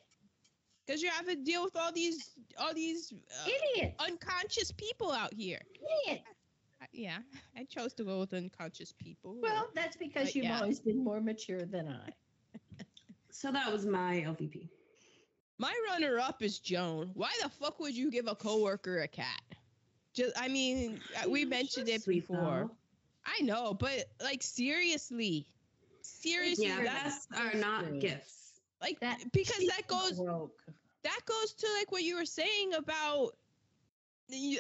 Because you have to deal with all these all these uh, idiots, unconscious people out here. Idiots. Yeah, I chose to go with unconscious people. Well, or, that's because you've yeah. always been more mature than I. So that was my L V P. My runner-up is Joan. Why the fuck would you give a coworker a cat? Just, I mean, we mentioned it before. Though. I know, but like seriously, seriously, yeah, that's are not true. Gifts. Like that, because that goes broke. that goes to like what you were saying about. You,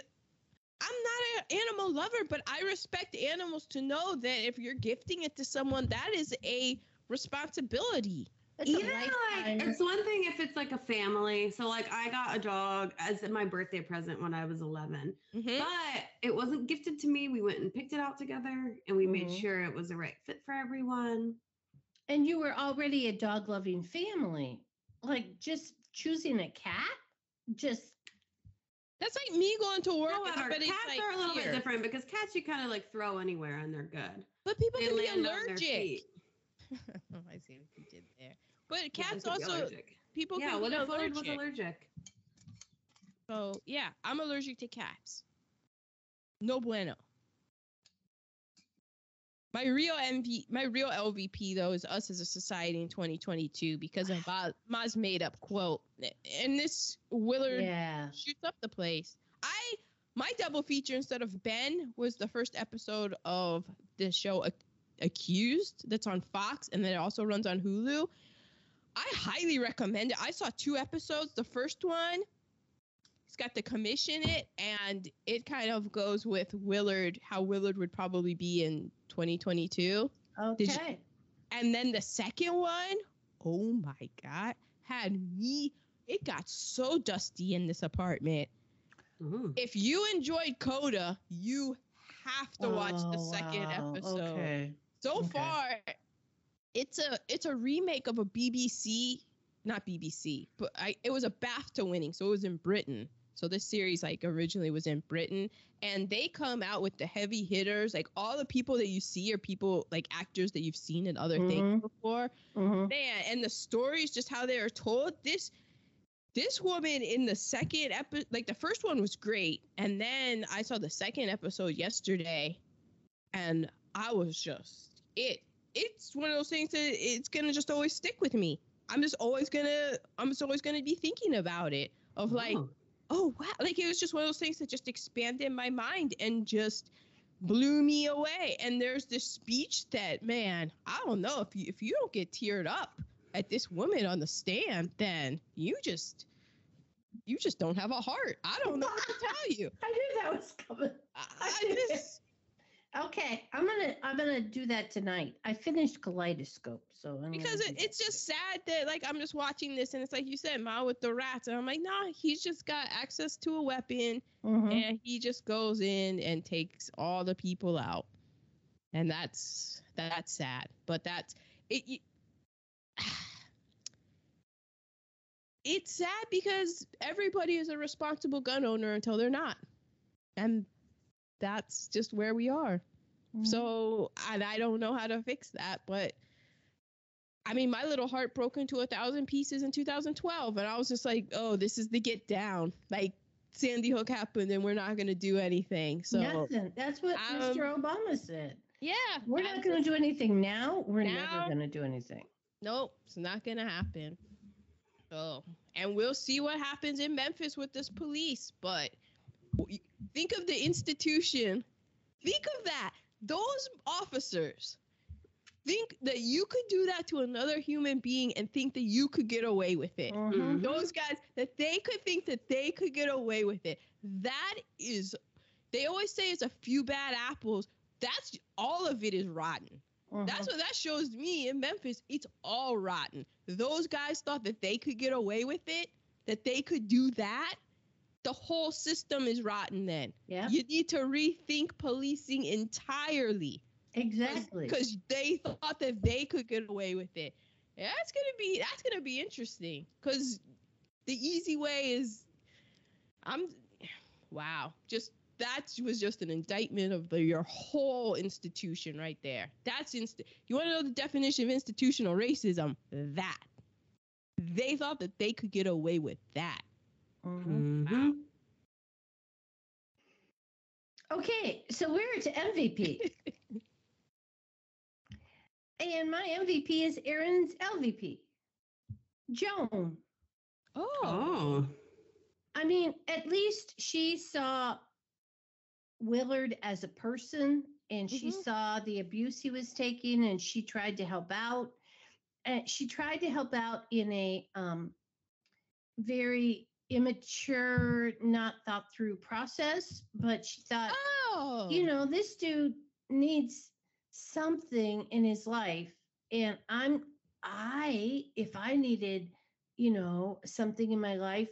I'm not an animal lover, but I respect animals to know that if you're gifting it to someone, that is a responsibility. It's Even like, it's one thing if it's like a family. So like I got a dog as my birthday present when I was eleven, mm-hmm. but it wasn't gifted to me. We went and picked it out together and we mm-hmm. made sure it was the right fit for everyone. And you were already a dog loving family. Like just choosing a cat, just. That's like me going to work. However, cats like are a little here. bit different because cats you kind of like throw anywhere and they're good. But people they can be allergic. Oh, I see what you did there. But cats yeah, also allergic. people yeah, can well, be no, allergic. Was allergic. So yeah, I'm allergic to cats. No bueno. My real M V, my real L V P though is us as a society in twenty twenty-two because of Ma's made up quote, and this Willard yeah. shoots up the place. I my double feature instead of Ben was the first episode of the show Accused that's on Fox, and then it also runs on Hulu. I highly recommend it. I saw two episodes. The first one, it's got the commission in it, and it kind of goes with Willard, how Willard would probably be in twenty twenty-two. Okay. You, and then the second one, oh my God, had me, it got so dusty in this apartment. Ooh. If you enjoyed Coda, you have to oh, watch the second wow. episode. Okay. So okay. far, it's a it's a remake of a B B C, not B B C, but I, it was a BAFTA winning, so it was in Britain. So this series like originally was in Britain, and they come out with the heavy hitters, like all the people that you see are people like actors that you've seen in other mm-hmm. things before. Mm-hmm. Man, and the stories, just how they are told. This this woman in the second episode, like the first one was great, and then I saw the second episode yesterday, and I was just it. It's one of those things that it's gonna just always stick with me. I'm just always gonna I'm just always gonna be thinking about it of like. Oh. Oh, wow. Like, it was just one of those things that just expanded my mind and just blew me away. And there's this speech that, man, I don't know. If you, if you don't get teared up at this woman on the stand, then you just you just don't have a heart. I don't know what to tell you. I knew that was coming. I, I just... Okay, I'm gonna I'm gonna do that tonight. I finished Kaleidoscope, so I'm because it, it's just sad that like I'm just watching this and it's like you said, Ma with the rats, and I'm like, nah, he's just got access to a weapon, mm-hmm. and he just goes in and takes all the people out, and that's that's sad, but that's it. You, it's sad because everybody is a responsible gun owner until they're not, and. That's just where we are. Mm-hmm. So and I don't know how to fix that. But I mean, my little heart broke into a thousand pieces in two thousand twelve. And I was just like, oh, this is the get down. Like Sandy Hook happened and we're not going to do anything. So nothing. That's what um, Mister Obama said. Yeah. We're not going to do anything now. We're now, never going to do anything. Nope. It's not going to happen. So, and we'll see what happens in Memphis with this police. But think of the institution. Think of that. Those officers think that you could do that to another human being and think that you could get away with it. Mm-hmm. Those guys, that they could think that they could get away with it. That is, they always say it's a few bad apples. That's, all of it is rotten. Mm-hmm. That's what that shows me in Memphis. It's all rotten. Those guys thought that they could get away with it, that they could do that. The whole system is rotten then. Yeah. You need to rethink policing entirely. Exactly. Because they thought that they could get away with it. Yeah, that's gonna be that's gonna be interesting. Cause the easy way is I'm wow. Just that was just an indictment of the, your whole institution right there. That's inst- you want to know the definition of institutional racism? That. They thought that they could get away with that. Mm-hmm. Wow. Okay, so we're to M V P. And my M V P is Erin's L V P, Joan. Oh. oh. I mean, at least she saw Willard as a person, and mm-hmm. she saw the abuse he was taking, and she tried to help out. And she tried to help out in a um, very immature, not thought through process, but she thought, oh, you know, this dude needs something in his life. And I'm, I, if I needed, you know, something in my life,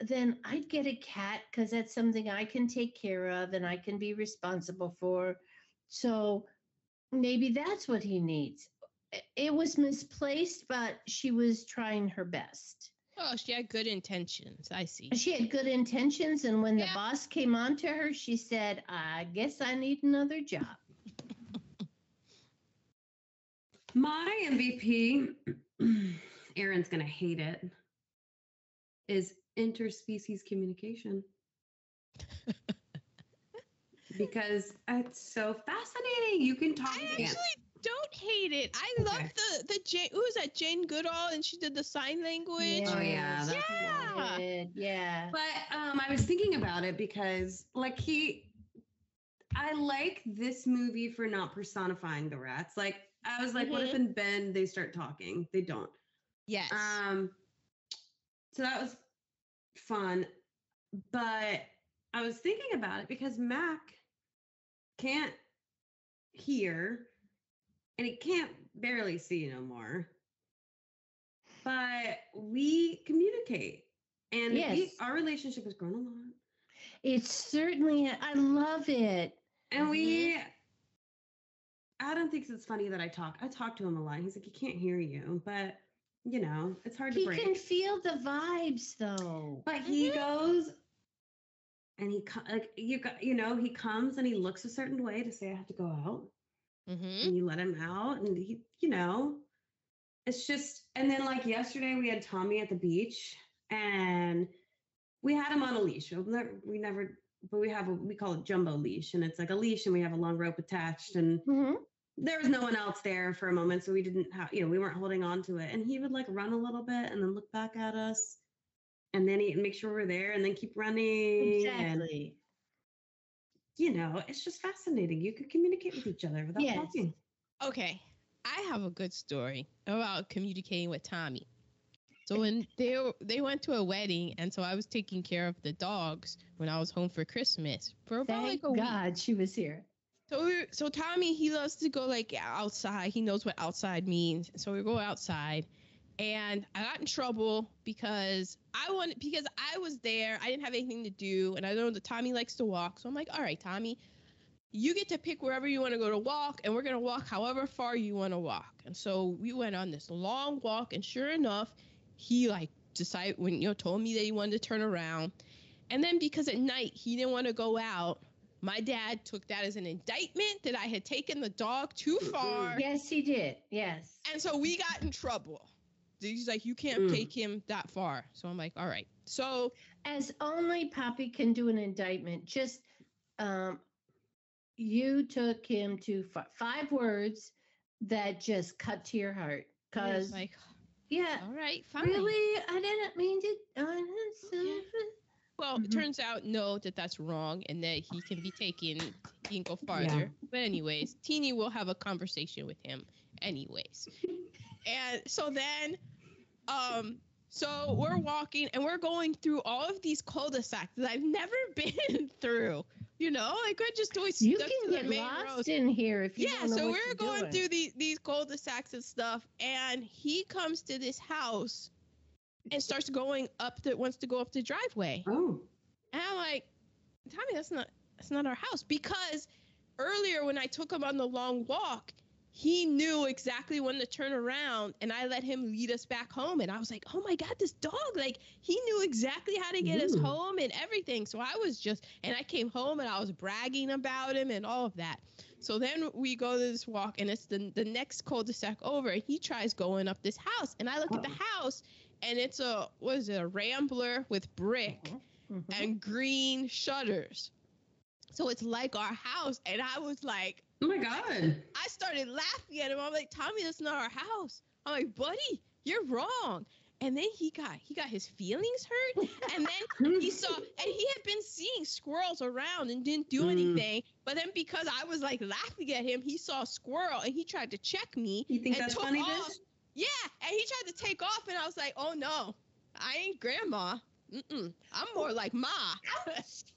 then I'd get a cat because that's something I can take care of and I can be responsible for. So maybe that's what he needs. It was misplaced, but she was trying her best. Oh, she had good intentions. I see. She had good intentions. And when yeah. the boss came on to her, she said, I guess I need another job. My M V P, Erin's going to hate it, is interspecies communication. Because it's so fascinating. You can talk I to actually- Don't hate it. I okay. love the the Jane. Who was that? Jane Goodall, and she did the sign language. Oh yeah, that's yeah, good. yeah. But um, I was thinking about it because, like, he, I like this movie for not personifying the rats. Like, I was like, mm-hmm. what if in Ben they start talking? They don't. Yes. Um. So that was fun, but I was thinking about it because Mac can't hear. And he can't barely see no more. But we communicate. And yes. we, our relationship has grown a lot. It's certainly, I love it. And we, Adam thinks it's funny that I talk. I talk to him a lot. He's like, he can't hear you. But, you know, it's hard he to break. He can feel the vibes, though. But he mm-hmm. goes, and he, like, you, you know, he comes and he looks a certain way to say, I have to go out. Mm-hmm. And you let him out, and he, you know, it's just. And then, like yesterday, we had Tommy at the beach, and we had him on a leash. We never, we never but we have a, we call it jumbo leash, and it's like a leash, and we have a long rope attached. And mm-hmm. there was no one else there for a moment, so we didn't have, you know, we weren't holding on to it. And he would like run a little bit, and then look back at us, and then he'd make sure we're there, and then keep running. Exactly. And, you know, it's just fascinating. You could communicate with each other without yes. talking. Okay. I have a good story about communicating with Tommy. So when they they went to a wedding, and so I was taking care of the dogs when I was home for Christmas. For about Thank like a God week. She was here. So we were, so Tommy, he loves to go like outside. He knows what outside means. So we go outside. And I got in trouble because I wanted, because I was there. I didn't have anything to do. And I know that Tommy likes to walk. So I'm like, all right, Tommy, you get to pick wherever you want to go to walk. And we're going to walk however far you want to walk. And so we went on this long walk. And sure enough, he like decided when, you know, told me that he wanted to turn around. And then because at night he didn't want to go out. My dad took that as an indictment that I had taken the dog too far. Yes, he did. Yes. And so we got in trouble. He's like, you can't mm. take him that far. So I'm like, all right. So as only Poppy can do an indictment, just um, you took him to f- five words that just cut to your heart. Cause like, yeah, all right, fine. Really, I didn't mean to. I didn't okay. Well, mm-hmm. it turns out no, that that's wrong, and that he can be taken. He can go farther. Yeah. But anyways, Teeny will have a conversation with him. Anyways, and so then. Um, so we're walking and we're going through all of these cul-de-sacs that I've never been through, you know, like we're just always stuck to the main road. You can get lost in here if you don't know what you're doing. Yeah, so we're going through these, these cul-de-sacs and stuff, and he comes to this house and starts going up the, wants to go up the driveway. Oh. And I'm like, Tommy, that's not, that's not our house, because earlier when I took him on the long walk, he knew exactly when to turn around, and I let him lead us back home. And I was like, oh my God, this dog, like, he knew exactly how to get Ooh. us home and everything. So I was just, and I came home and I was bragging about him and all of that. So then we go to this walk, and it's the, the next cul-de-sac over, and he tries going up this house, and I look oh. at the house, and it's a, what is it, a rambler with brick mm-hmm. Mm-hmm. and green shutters. So it's like our house. And I was like, oh my God. I started laughing at him. I'm like, Tommy, that's not our house. I'm like, buddy, you're wrong. And then he got he got his feelings hurt. And then he saw, and he had been seeing squirrels around and didn't do anything. Mm. But then because I was like laughing at him, he saw a squirrel and he tried to check me. You think and that's took funny, off. This? Yeah. And he tried to take off, and I was like, oh no, I ain't grandma. Mm-mm. I'm more like Ma.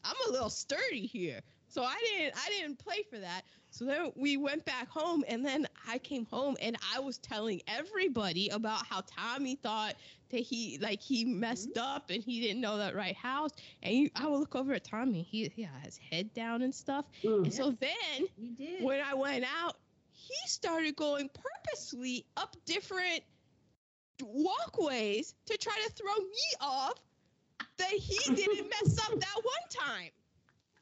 I'm a little sturdy here. So I didn't I didn't play for that. So then we went back home, and then I came home, and I was telling everybody about how Tommy thought that he like he messed mm-hmm. up and he didn't know that right house. And he, I would look over at Tommy. He he had his head down and stuff. Mm-hmm. And so then he did. When I went out, he started going purposely up different walkways to try to throw me off. That he didn't mess up that one time.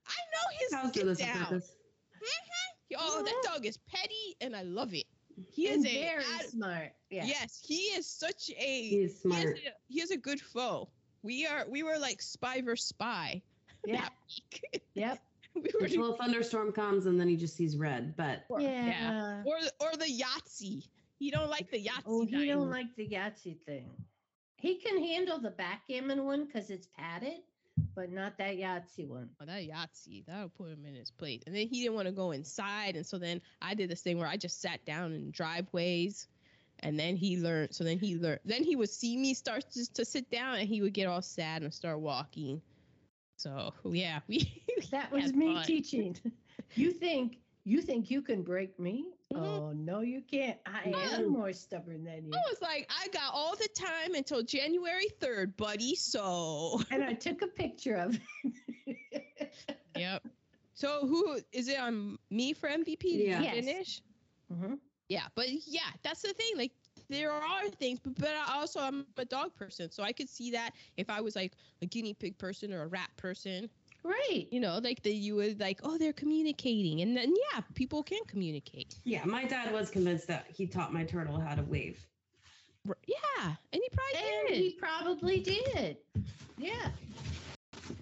I know his get down. Mm-hmm. Oh, that dog is petty, and I love it. He and is a, very I, smart. Yeah. Yes, he is such a. He is smart. He is a, he is a good foe. We are. We were like spy versus spy. Yeah. That week. Yep. We were Until doing... a thunderstorm comes, and then he just sees red. But yeah. yeah. Or or the Yahtzee. He don't like the Yahtzee. Oh, he don't like the Yahtzee thing. He can handle the backgammon one because it's padded, but not that Yahtzee one. Oh, that Yahtzee, that'll put him in his place. And then he didn't want to go inside, and so then I did this thing where I just sat down in driveways, and then he learned. So then he learned. Then he would see me start to, to sit down, and he would get all sad and start walking. So yeah, we. That was me fun. Teaching. You think you think you can break me? Oh, no, you can't. I am more stubborn than you. I was like, I got all the time until January third, buddy, so. And I took a picture of it. Yep. So who, is it on me for M V P? Yeah. Yes. Finish? Mm-hmm. Yeah, but yeah, that's the thing. Like, there are things, but, but I also, I'm a dog person, so I could see that if I was like a guinea pig person or a rat person. Right. You know, like that you would like, oh, they're communicating. And then, yeah, people can communicate. Yeah. My dad was convinced that he taught my turtle how to wave. Yeah. And he probably and did. He probably did. Yeah.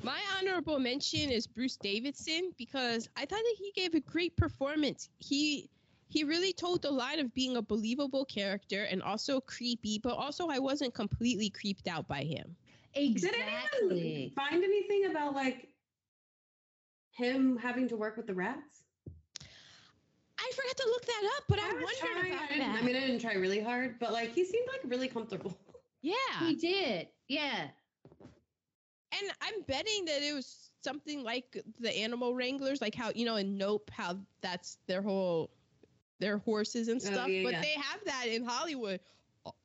My honorable mention is Bruce Davison, because I thought that he gave a great performance. He he really told the line of being a believable character and also creepy, but also I wasn't completely creeped out by him. Exactly. Did anyone find anything about, like, him having to work with the rats? I forgot to look that up, but I, I wondered trying, about I that. I mean, I didn't try really hard, but like he seemed like really comfortable. Yeah, he did. Yeah. And I'm betting that it was something like the animal wranglers, like how, you know, in Nope, how that's their whole, their horses and stuff. Oh, yeah, but yeah. They have that in Hollywood,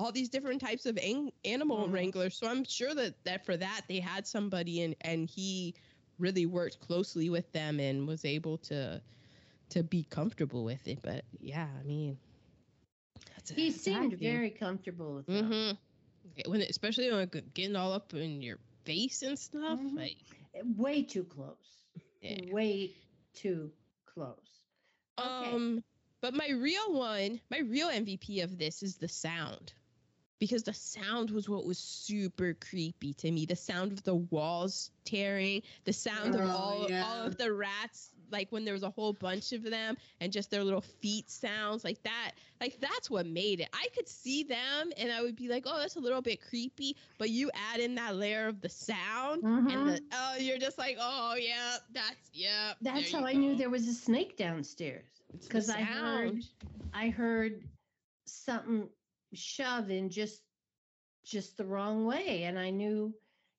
all these different types of an- animal mm-hmm. wranglers. So I'm sure that, that for that they had somebody and and he really worked closely with them and was able to to be comfortable with it. But yeah, I mean, that's he seemed view. very comfortable with them. Mm-hmm. When especially when getting all up in your face and stuff, mm-hmm. like way too close. Yeah. Way too close. Okay. Um, but my real one, my real M V P of this is the sound. Because the sound was what was super creepy to me. The sound of the walls tearing, the sound oh, of all, yeah. all of the rats, like when there was a whole bunch of them and just their little feet sounds like that. Like that's what made it. I could see them and I would be like, oh, that's a little bit creepy. But you add in that layer of the sound mm-hmm. and the, oh, you're just like, oh, yeah, that's yeah. That's how I go. knew there was a snake downstairs. Because I heard, I heard something shove in just just the wrong way, and I knew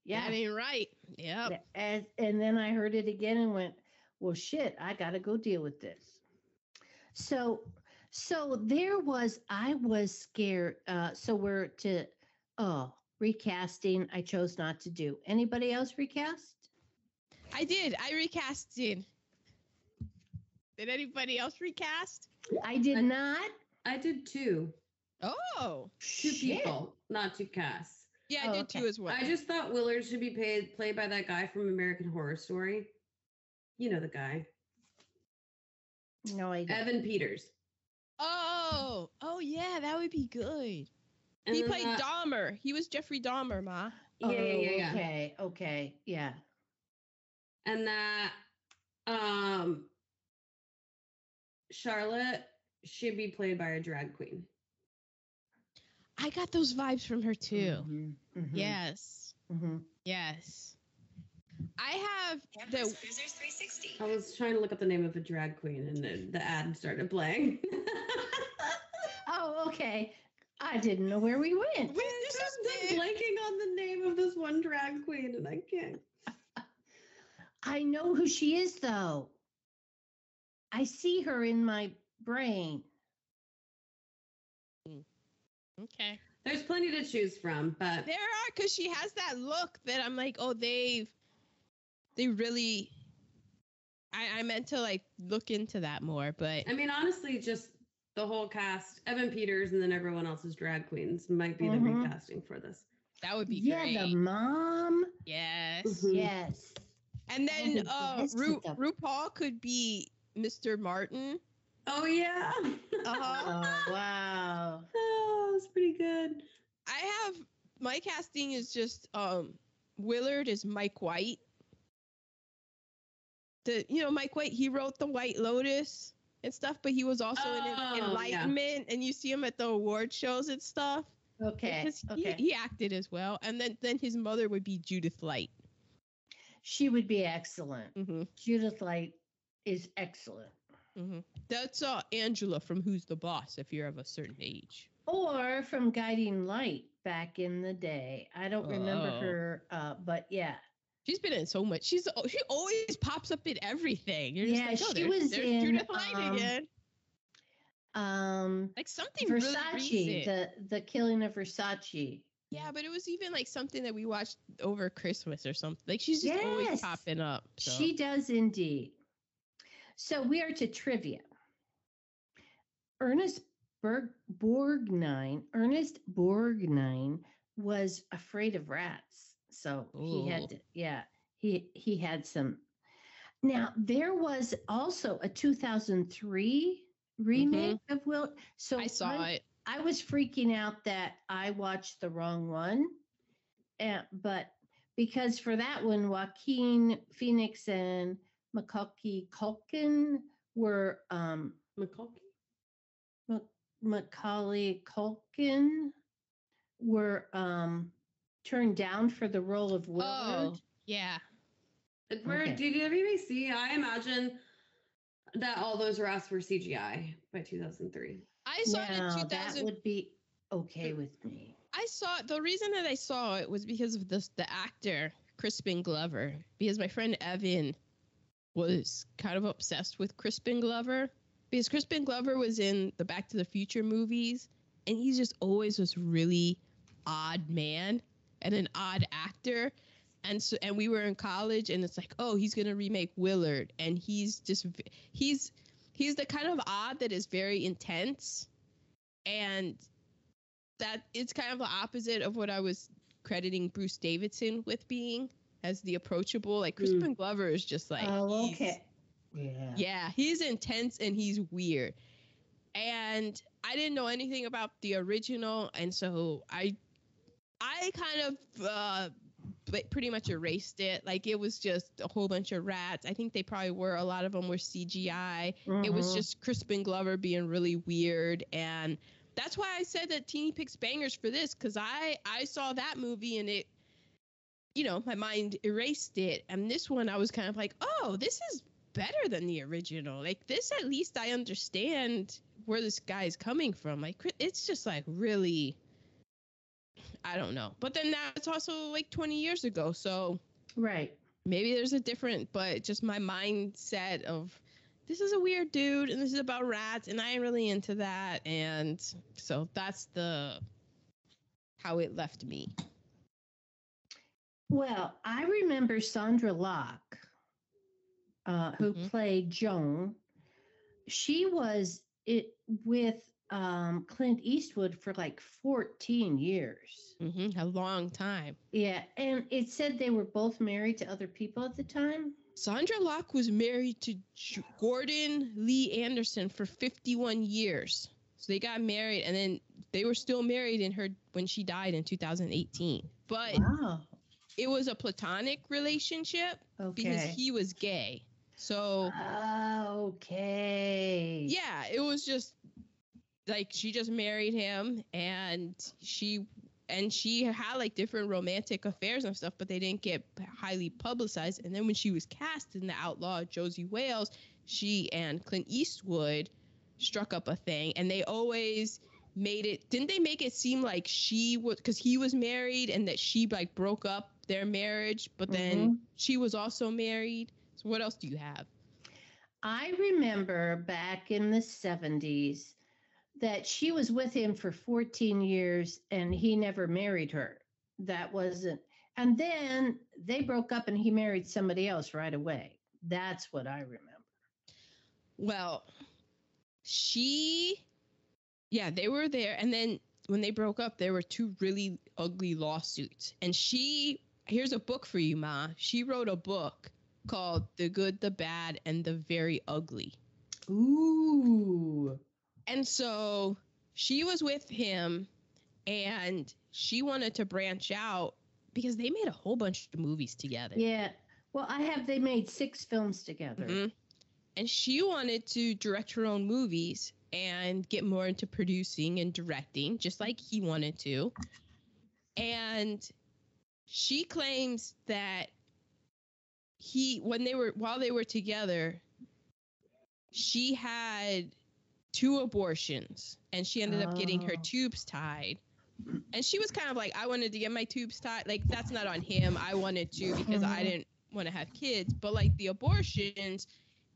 yeah I mean right yeah and, and then I heard it again and went, well shit, I gotta go deal with this. So so there was I was scared uh so we're to oh recasting I chose not to do. Anybody else recast? I did I recasted Did anybody else recast? I did I, not. I did two. Oh. Two shit. people, not two casts. Yeah, I oh, did okay. two as well. I just thought Willard should be paid, played by that guy from American Horror Story. You know the guy. No idea. Evan Peters. Oh, oh yeah, that would be good. And he played that, Dahmer. He was Jeffrey Dahmer, Ma. Yeah, oh, yeah, yeah. Okay, yeah. okay, yeah. And that um, Charlotte should be played by a drag queen. I got those vibes from her too. Mm-hmm, mm-hmm. Yes. Mm-hmm. Yes. I have Campus the Cruisers three sixty. I was trying to look up the name of a drag queen and the, the ad started playing. Oh, okay. I didn't know where we went. We're just blanking on the name of this one drag queen and I can't. I know who she is though. I see her in my brain. Mm. Okay. There's plenty to choose from, but there are, because she has that look that I'm like, oh, they've they really I, I meant to like look into that more, but I mean honestly just the whole cast, Evan Peters and then everyone else's drag queens might be mm-hmm. the recasting for this. That would be yeah, great. Yeah, the mom. Yes. Mm-hmm. Yes. And then uh Ru- RuPaul could be Mister Martin. Oh, yeah. Uh-huh. Oh, wow. Oh, that's pretty good. I have, my casting is just, um, Willard is Mike White. The, you know, Mike White, he wrote The White Lotus and stuff, but he was also oh, in Enlightenment, yeah. and you see him at the award shows and stuff. Okay. Because okay. He, he acted as well. And then, then his mother would be Judith Light. She would be excellent. Mm-hmm. Judith Light is excellent. Mm-hmm. That's uh, Angela from Who's the Boss, if you're of a certain age. Or from Guiding Light back in the day. I don't oh. remember her, uh, but yeah. She's been in so much. She's She always pops up in everything. You're yeah, just like, oh, she there's, was there's in... Judith Light um, again. Um, like something Versace, really the, the Killing of Versace. Yeah, but it was even like something that we watched over Christmas or something. Like she's just yes. always popping up. So. She does indeed. So we are to trivia. Ernest Berg- Borgnine, Ernest Borgnine was afraid of rats. So Ooh. he had to, yeah, he he had some. Now, there was also a two thousand three remake mm-hmm. of Will. So I saw one, it. I was freaking out that I watched the wrong one. Uh, but because for that one, Joaquin Phoenix and Macaulay Culkin were um, Macaulay Mac- Macaulay Culkin were um, turned down for the role of Willard. Oh, yeah. Where okay. did you see? I imagine that all those rats were C G I by two thousand three. I saw now, it in two thousand. That would be okay with me. I saw the reason that I saw it was because of this the actor Crispin Glover, because my friend Evan was kind of obsessed with Crispin Glover, because Crispin Glover was in the Back to the Future movies, and he just always was really odd man and an odd actor. And so, and we were in college, and it's like, oh, he's gonna remake Willard, and he's just he's he's the kind of odd that is very intense, and that it's kind of the opposite of what I was crediting Bruce Davison with being. As the approachable, like Crispin mm. Glover is just like, oh, okay, yeah, yeah, he's intense and he's weird. And I didn't know anything about the original, and so I, I kind of, uh, pretty much erased it. Like it was just a whole bunch of rats. I think they probably were. A lot of them were C G I. Mm-hmm. It was just Crispin Glover being really weird, and that's why I said that Teeny picks bangers for this, because I, I saw that movie and it. You know, my mind erased it. And this one, I was kind of like, oh, this is better than the original. Like this, at least I understand where this guy is coming from. Like it's just like really, I don't know. But then that's also like twenty years ago. So right. Maybe there's a different, but just my mindset of this is a weird dude and this is about rats and I ain't really into that. And so that's the, how it left me. Well, I remember Sandra Locke, uh, who mm-hmm. played Joan, she was it with um, Clint Eastwood for like fourteen years. Mm-hmm, a long time. Yeah. And it said they were both married to other people at the time. Sandra Locke was married to J- Gordon Lee Anderson for fifty-one years. So they got married, and then they were still married in her when she died in two thousand eighteen. But wow. It was a platonic relationship, okay, because he was gay. So oh, okay. Yeah, it was just like she just married him, and she and she had like different romantic affairs and stuff, but they didn't get highly publicized. And then when she was cast in The Outlaw, Josie Wales, she and Clint Eastwood struck up a thing, and they always made it didn't they make it seem like she was, because he was married, and that she like broke up their marriage, but then mm-hmm. she was also married. So what else do you have? I remember back in the seventies that she was with him for fourteen years and he never married her. That wasn't, and then they broke up and he married somebody else right away. That's what I remember. Well, She, yeah, they were there. And then when they broke up, there were two really ugly lawsuits. And she, here's a book for you, Ma. She wrote a book called The Good, the Bad, and the Very Ugly. Ooh. And so she was with him, and she wanted to branch out because they made a whole bunch of movies together. Yeah. Well, I have, they made six films together. Mm-hmm. And she wanted to direct her own movies and get more into producing and directing, just like he wanted to. And she claims that he, when they were, while they were together, she had two abortions, and she ended oh. up getting her tubes tied. And she was kind of like, I wanted to get my tubes tied. Like, that's not on him. I wanted to because I didn't want to have kids. But like the abortions,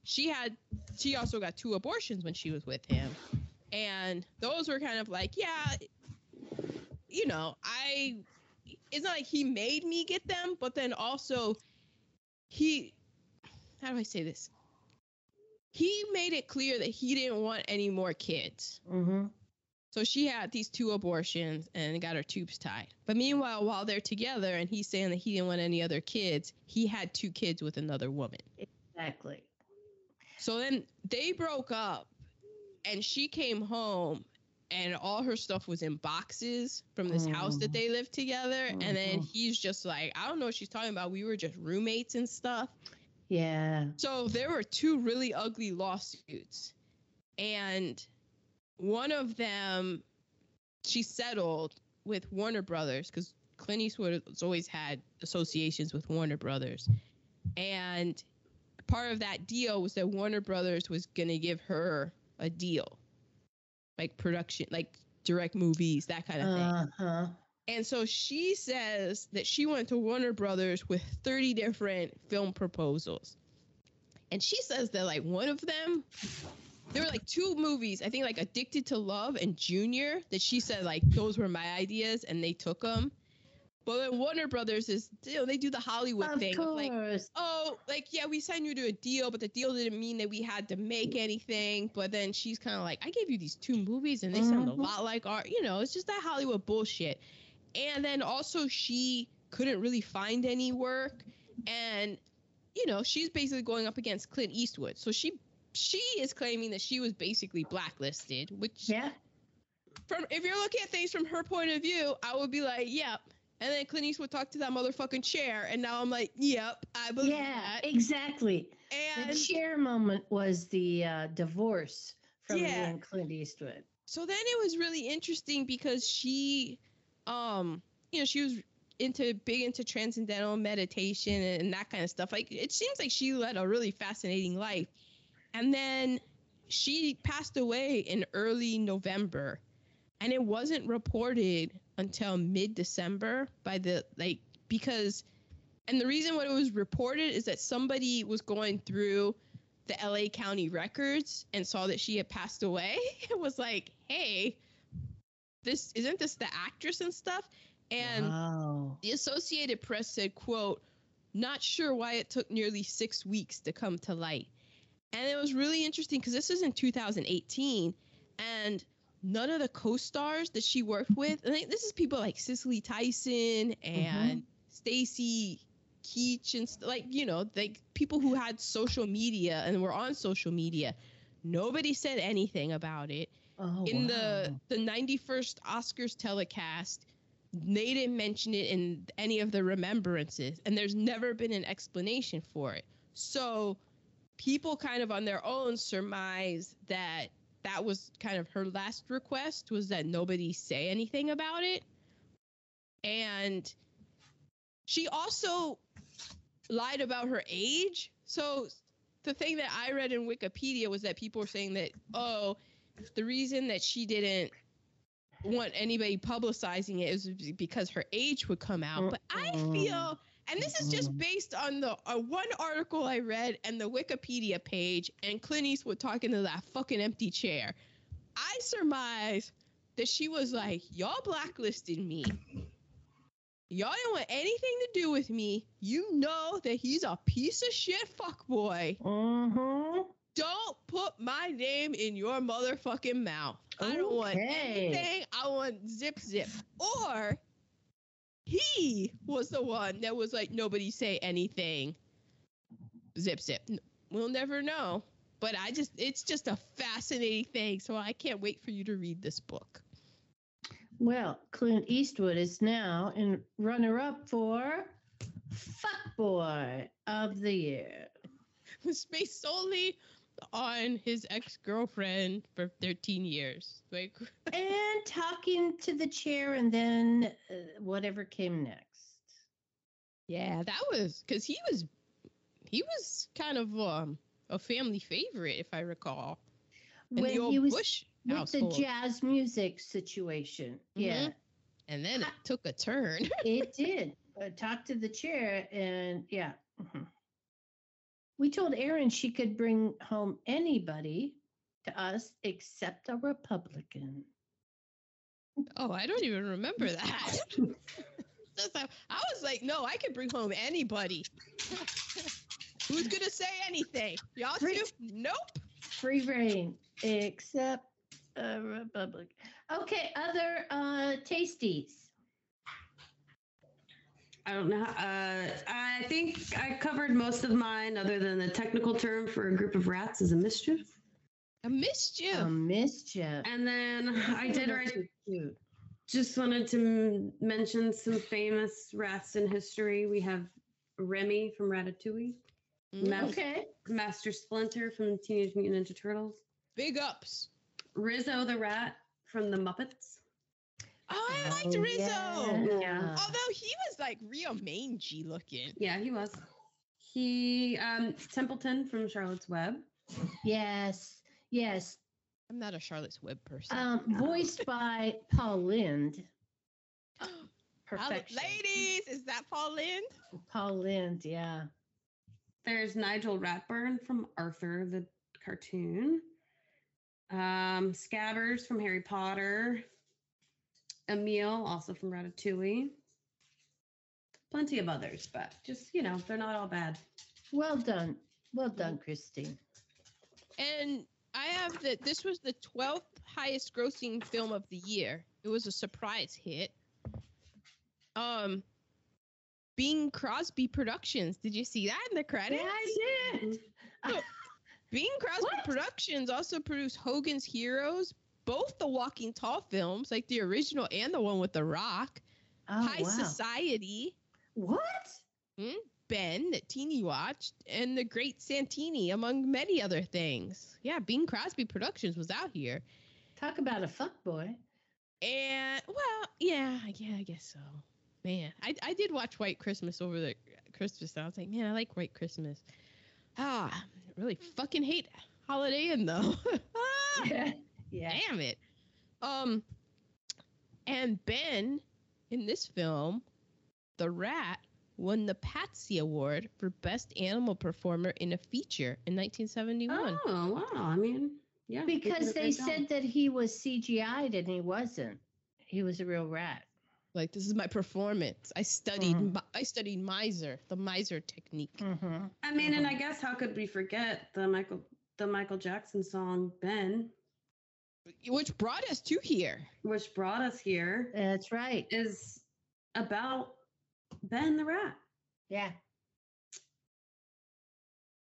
She had, she also got two abortions when she was with him. And those were kind of like, yeah, you know, I, it's not like he made me get them, but then also he, how do I say this? He made it clear that he didn't want any more kids. Mm-hmm. So she had these two abortions and got her tubes tied. But meanwhile, while they're together and he's saying that he didn't want any other kids, he had two kids with another woman. Exactly. So then they broke up, and she came home, and all her stuff was in boxes from this mm. house that they lived together. Mm-hmm. And then he's just like, I don't know what she's talking about. We were just roommates and stuff. Yeah. So there were two really ugly lawsuits, and one of them she settled with Warner Brothers, because Clint Eastwood has always had associations with Warner Brothers. And part of that deal was that Warner Brothers was going to give her a deal, like production, like direct movies, that kind of thing. Uh-huh. And so she says that she went to Warner Brothers with thirty different film proposals. And she says that like one of them, there were like two movies, I think like Addicted to Love and Junior, that she said like those were my ideas and they took them. But then Warner Brothers is, you know, they do the Hollywood of thing. Of like, oh, like, yeah, we signed you to a deal, but the deal didn't mean that we had to make anything. But then she's kind of like, I gave you these two movies and they mm-hmm. sound a lot like our, you know, it's just that Hollywood bullshit. And then also she couldn't really find any work. And, you know, she's basically going up against Clint Eastwood. So she she is claiming that she was basically blacklisted, which yeah. from if you're looking at things from her point of view, I would be like, yep. Yeah. And then Clint Eastwood talked to that motherfucking chair, and now I'm like, yep, I believe yeah, that. Yeah, exactly. And the chair moment was the uh, divorce from yeah. Clint Eastwood. So then it was really interesting because she, um, you know, she was into big into transcendental meditation and, and that kind of stuff. Like, it seems like she led a really fascinating life. And then she passed away in early November, and it wasn't reported until mid-December by the like because and the reason what it was reported is that somebody was going through the L A County records and saw that she had passed away. It was like, hey, this isn't this the actress and stuff. And wow. The Associated Press said, quote, not sure why it took nearly six weeks to come to light. And it was really interesting because this is in two thousand eighteen, and none of the co-stars that she worked with, and this is people like Cicely Tyson and mm-hmm. Stacey Keach and st- like, you know, like people who had social media and were on social media. Nobody said anything about it. Oh, in wow. the the ninety-first Oscars telecast, they didn't mention it in any of the remembrances, and there's never been an explanation for it. So people kind of on their own surmise that that was kind of her last request, was that nobody say anything about it. And she also lied about her age. So the thing that I read in Wikipedia was that people were saying that, oh, the reason that she didn't want anybody publicizing it is because her age would come out. But I feel, and this is just based on the uh, one article I read and the Wikipedia page and Clint Eastwood talking to that fucking empty chair, I surmise that she was like, y'all blacklisted me. Y'all didn't want anything to do with me. You know that he's a piece of shit fuckboy. Mm-hmm. Don't put my name in your motherfucking mouth. I don't okay. want anything. I want zip zip. Or he was the one that was like, nobody say anything. Zip zip. We'll never know. But I just, it's just a fascinating thing. So I can't wait for you to read this book. Well, Clint Eastwood is now in runner-up for Fuckboy of the Year. It was based solely on his ex-girlfriend for thirteen years. Like, and talking to the chair, and then uh, whatever came next. Yeah, that was because he was he was kind of um, a family favorite, if I recall. In when the old he was Bush with household. The jazz music situation. Mm-hmm. Yeah. And then I, it took a turn. It did. Uh, talk to the chair, and yeah. Mm-hmm. We told Erin she could bring home anybody to us except a Republican. Oh, I don't even remember that. I was like, no, I could bring home anybody. Who's going to say anything? Y'all free, two? Nope. Free reign, except a Republican. Okay, other uh, tasties. I don't know. Uh, I think I covered most of mine, other than the technical term for a group of rats is a mischief. A mischief. A mischief. And then I did write, just wanted to m- mention some famous rats in history. We have Remy from Ratatouille. Mm, Mas- okay. Master Splinter from Teenage Mutant Ninja Turtles. Big ups. Rizzo the Rat from The Muppets. Oh, I liked Rizzo. Yeah. Yeah. Although he was like real mangy looking. Yeah, he was. He, um, Templeton from Charlotte's Web. Yes, yes. I'm not a Charlotte's Web person. Um, voiced by Paul Lynde. Perfection. Ladies, is that Paul Lynde? Paul Lynde, yeah. There's Nigel Ratburn from Arthur the cartoon. Um, Scabbers from Harry Potter. Emil, also from Ratatouille. Plenty of others, but just, you know, they're not all bad. Well done. Well done, Christine. And I have that this was the twelfth highest grossing film of the year. It was a surprise hit. Um, Bing Crosby Productions. Did you see that in the credits? Yeah, I did. So, Bing Crosby what? Productions also produced Hogan's Heroes, both the Walking Tall films, like the original and the one with The Rock. Oh, High wow. Society. What? Hmm? Ben, that Teeny watched, and The Great Santini, among many other things. Yeah, Bing Crosby Productions was out here. Talk about a fuckboy. And, well, yeah, yeah, I guess so. Man, I, I did watch White Christmas over the Christmas. I was like, man, I like White Christmas. Ah, I really fucking hate Holiday Inn, though. ah! Yeah. Yeah. Damn it. Um, and Ben, in this film, the rat, won the Patsy Award for Best Animal Performer in a Feature in nineteen seventy-one. Oh, wow. I mean, yeah. Because they said that he was C G I'd and he wasn't. He was a real rat. Like, this is my performance. I studied mm-hmm. I studied miser, the miser technique. Mm-hmm. I mean, mm-hmm. and I guess how could we forget the Michael the Michael Jackson song, Ben. Which brought us to here. Which brought us here. That's right. Is about Ben the Rat. Yeah.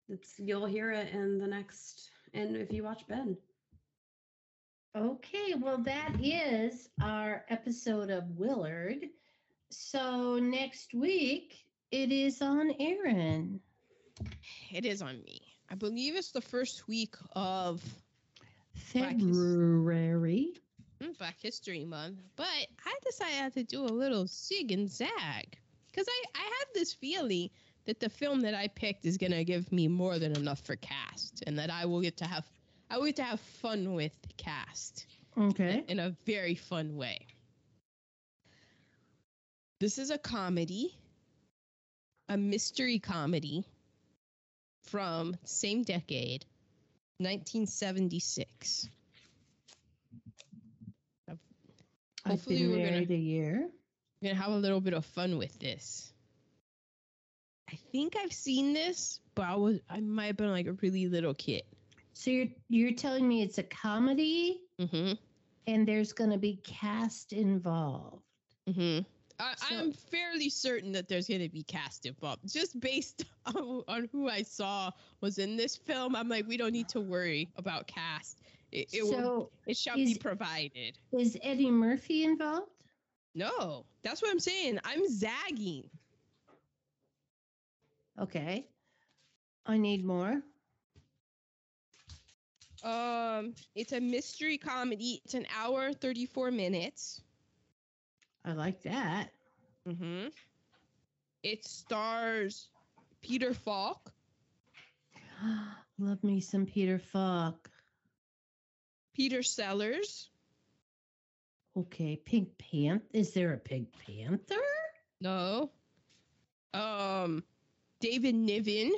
It's, you'll hear it in the next, and if you watch Ben. Okay, well, that is our episode of Willard. So next week, it is on Erin. It is on me. I believe it's the first week of February. Black History Month. But I decided to do a little zig and zag. Because I, I have this feeling that the film that I picked is going to give me more than enough for cast. And that I will get to have I will get to have fun with the cast. Okay. In, in a very fun way. This is a comedy. A mystery comedy. From same decade, nineteen seventy-six. I've Hopefully been we're married gonna, a year. We're gonna have a little bit of fun with this. I think I've seen this, but I was I might have been like a really little kid. So you're you're telling me it's a comedy, mm-hmm. and there's gonna be cast involved. Mm-hmm. I, so, I'm fairly certain that there's going to be cast involved. Just based on, on who I saw was in this film, I'm like, we don't need to worry about cast. It, it, so will, it shall is, be provided. Is Eddie Murphy involved? No. That's what I'm saying. I'm zagging. Okay. I need more. Um, it's a mystery comedy. It's an hour, thirty-four minutes. I like that. Mm-hmm. It stars Peter Falk. Love me some Peter Falk. Peter Sellers. Okay, Pink Panther. Is there a Pink Panther? No. Um, David Niven.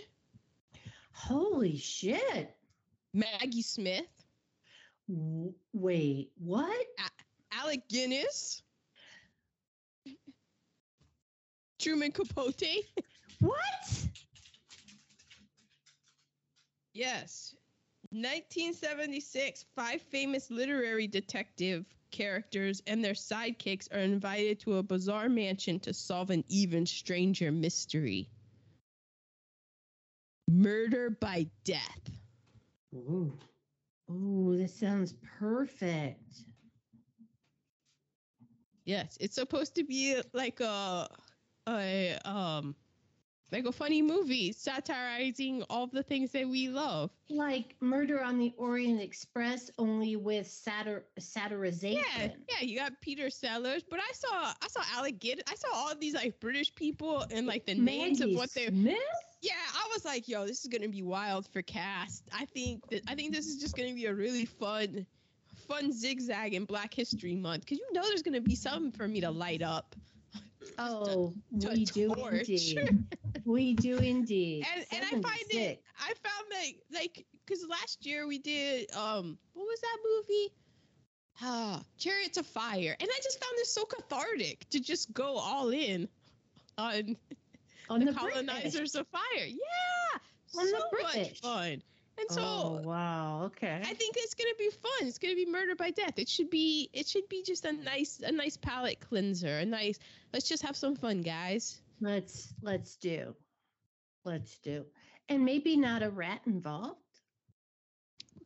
Holy shit. Maggie Smith. W- wait, what? A- Alec Guinness. Truman Capote. What? Yes. nineteen seventy-six, five famous literary detective characters and their sidekicks are invited to a bizarre mansion to solve an even stranger mystery. Murder by Death. Ooh. Ooh, this sounds perfect. Yes, it's supposed to be like a, a um, like a funny movie satirizing all the things that we love, like Murder on the Orient Express, only with satir satirization. Yeah, yeah, you got Peter Sellers, but I saw I saw Alec Guinness. I saw all these like British people and like the Maggie names of what they. Smith? Yeah, I was like, yo, this is gonna be wild for cast. I think that I think this is just gonna be a really fun. Fun zigzag in Black History Month, because you know there's going to be something for me to light up. Oh, to, to we do torch. Indeed. We do indeed. And, and I find it, I found that, like, because last year we did, um, what was that movie? Ah, Chariots of Fire. And I just found this so cathartic to just go all in on, on the, the colonizers British. Of fire. Yeah, on so the much fun. And so, oh, wow, okay. I think it's gonna be fun. It's gonna be Murder by Death. It should be. It should be just a nice, a nice palate cleanser. A nice. Let's just have some fun, guys. Let's let's do, let's do, and maybe not a rat involved.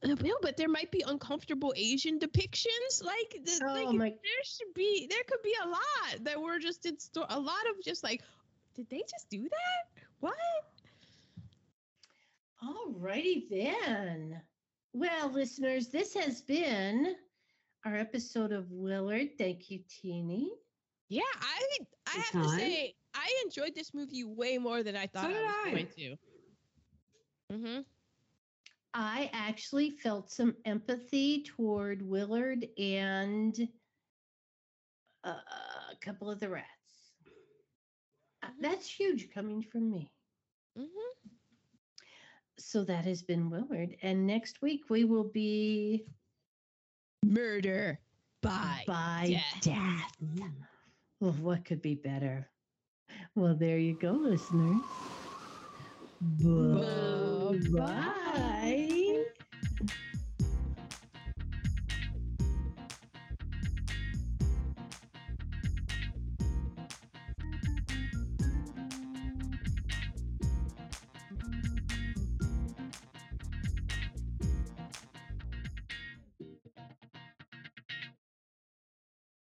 No, but there might be uncomfortable Asian depictions. Like, oh, like my... there should be. There could be a lot that we're just in store. A lot of just like, did they just do that? What? Alrighty then. Well, listeners, this has been our episode of Willard. Thank you, Teenie. Yeah, I I have to say I enjoyed this movie way more than I thought I was going to. Mm-hmm. I actually felt some empathy toward Willard and uh, a couple of the rats. Mm-hmm. That's huge coming from me. Mm-hmm. So that has been Willard. And next week we will be Murder by, by Death. Death. Well, what could be better? Well, there you go, listeners. Bye. Bye.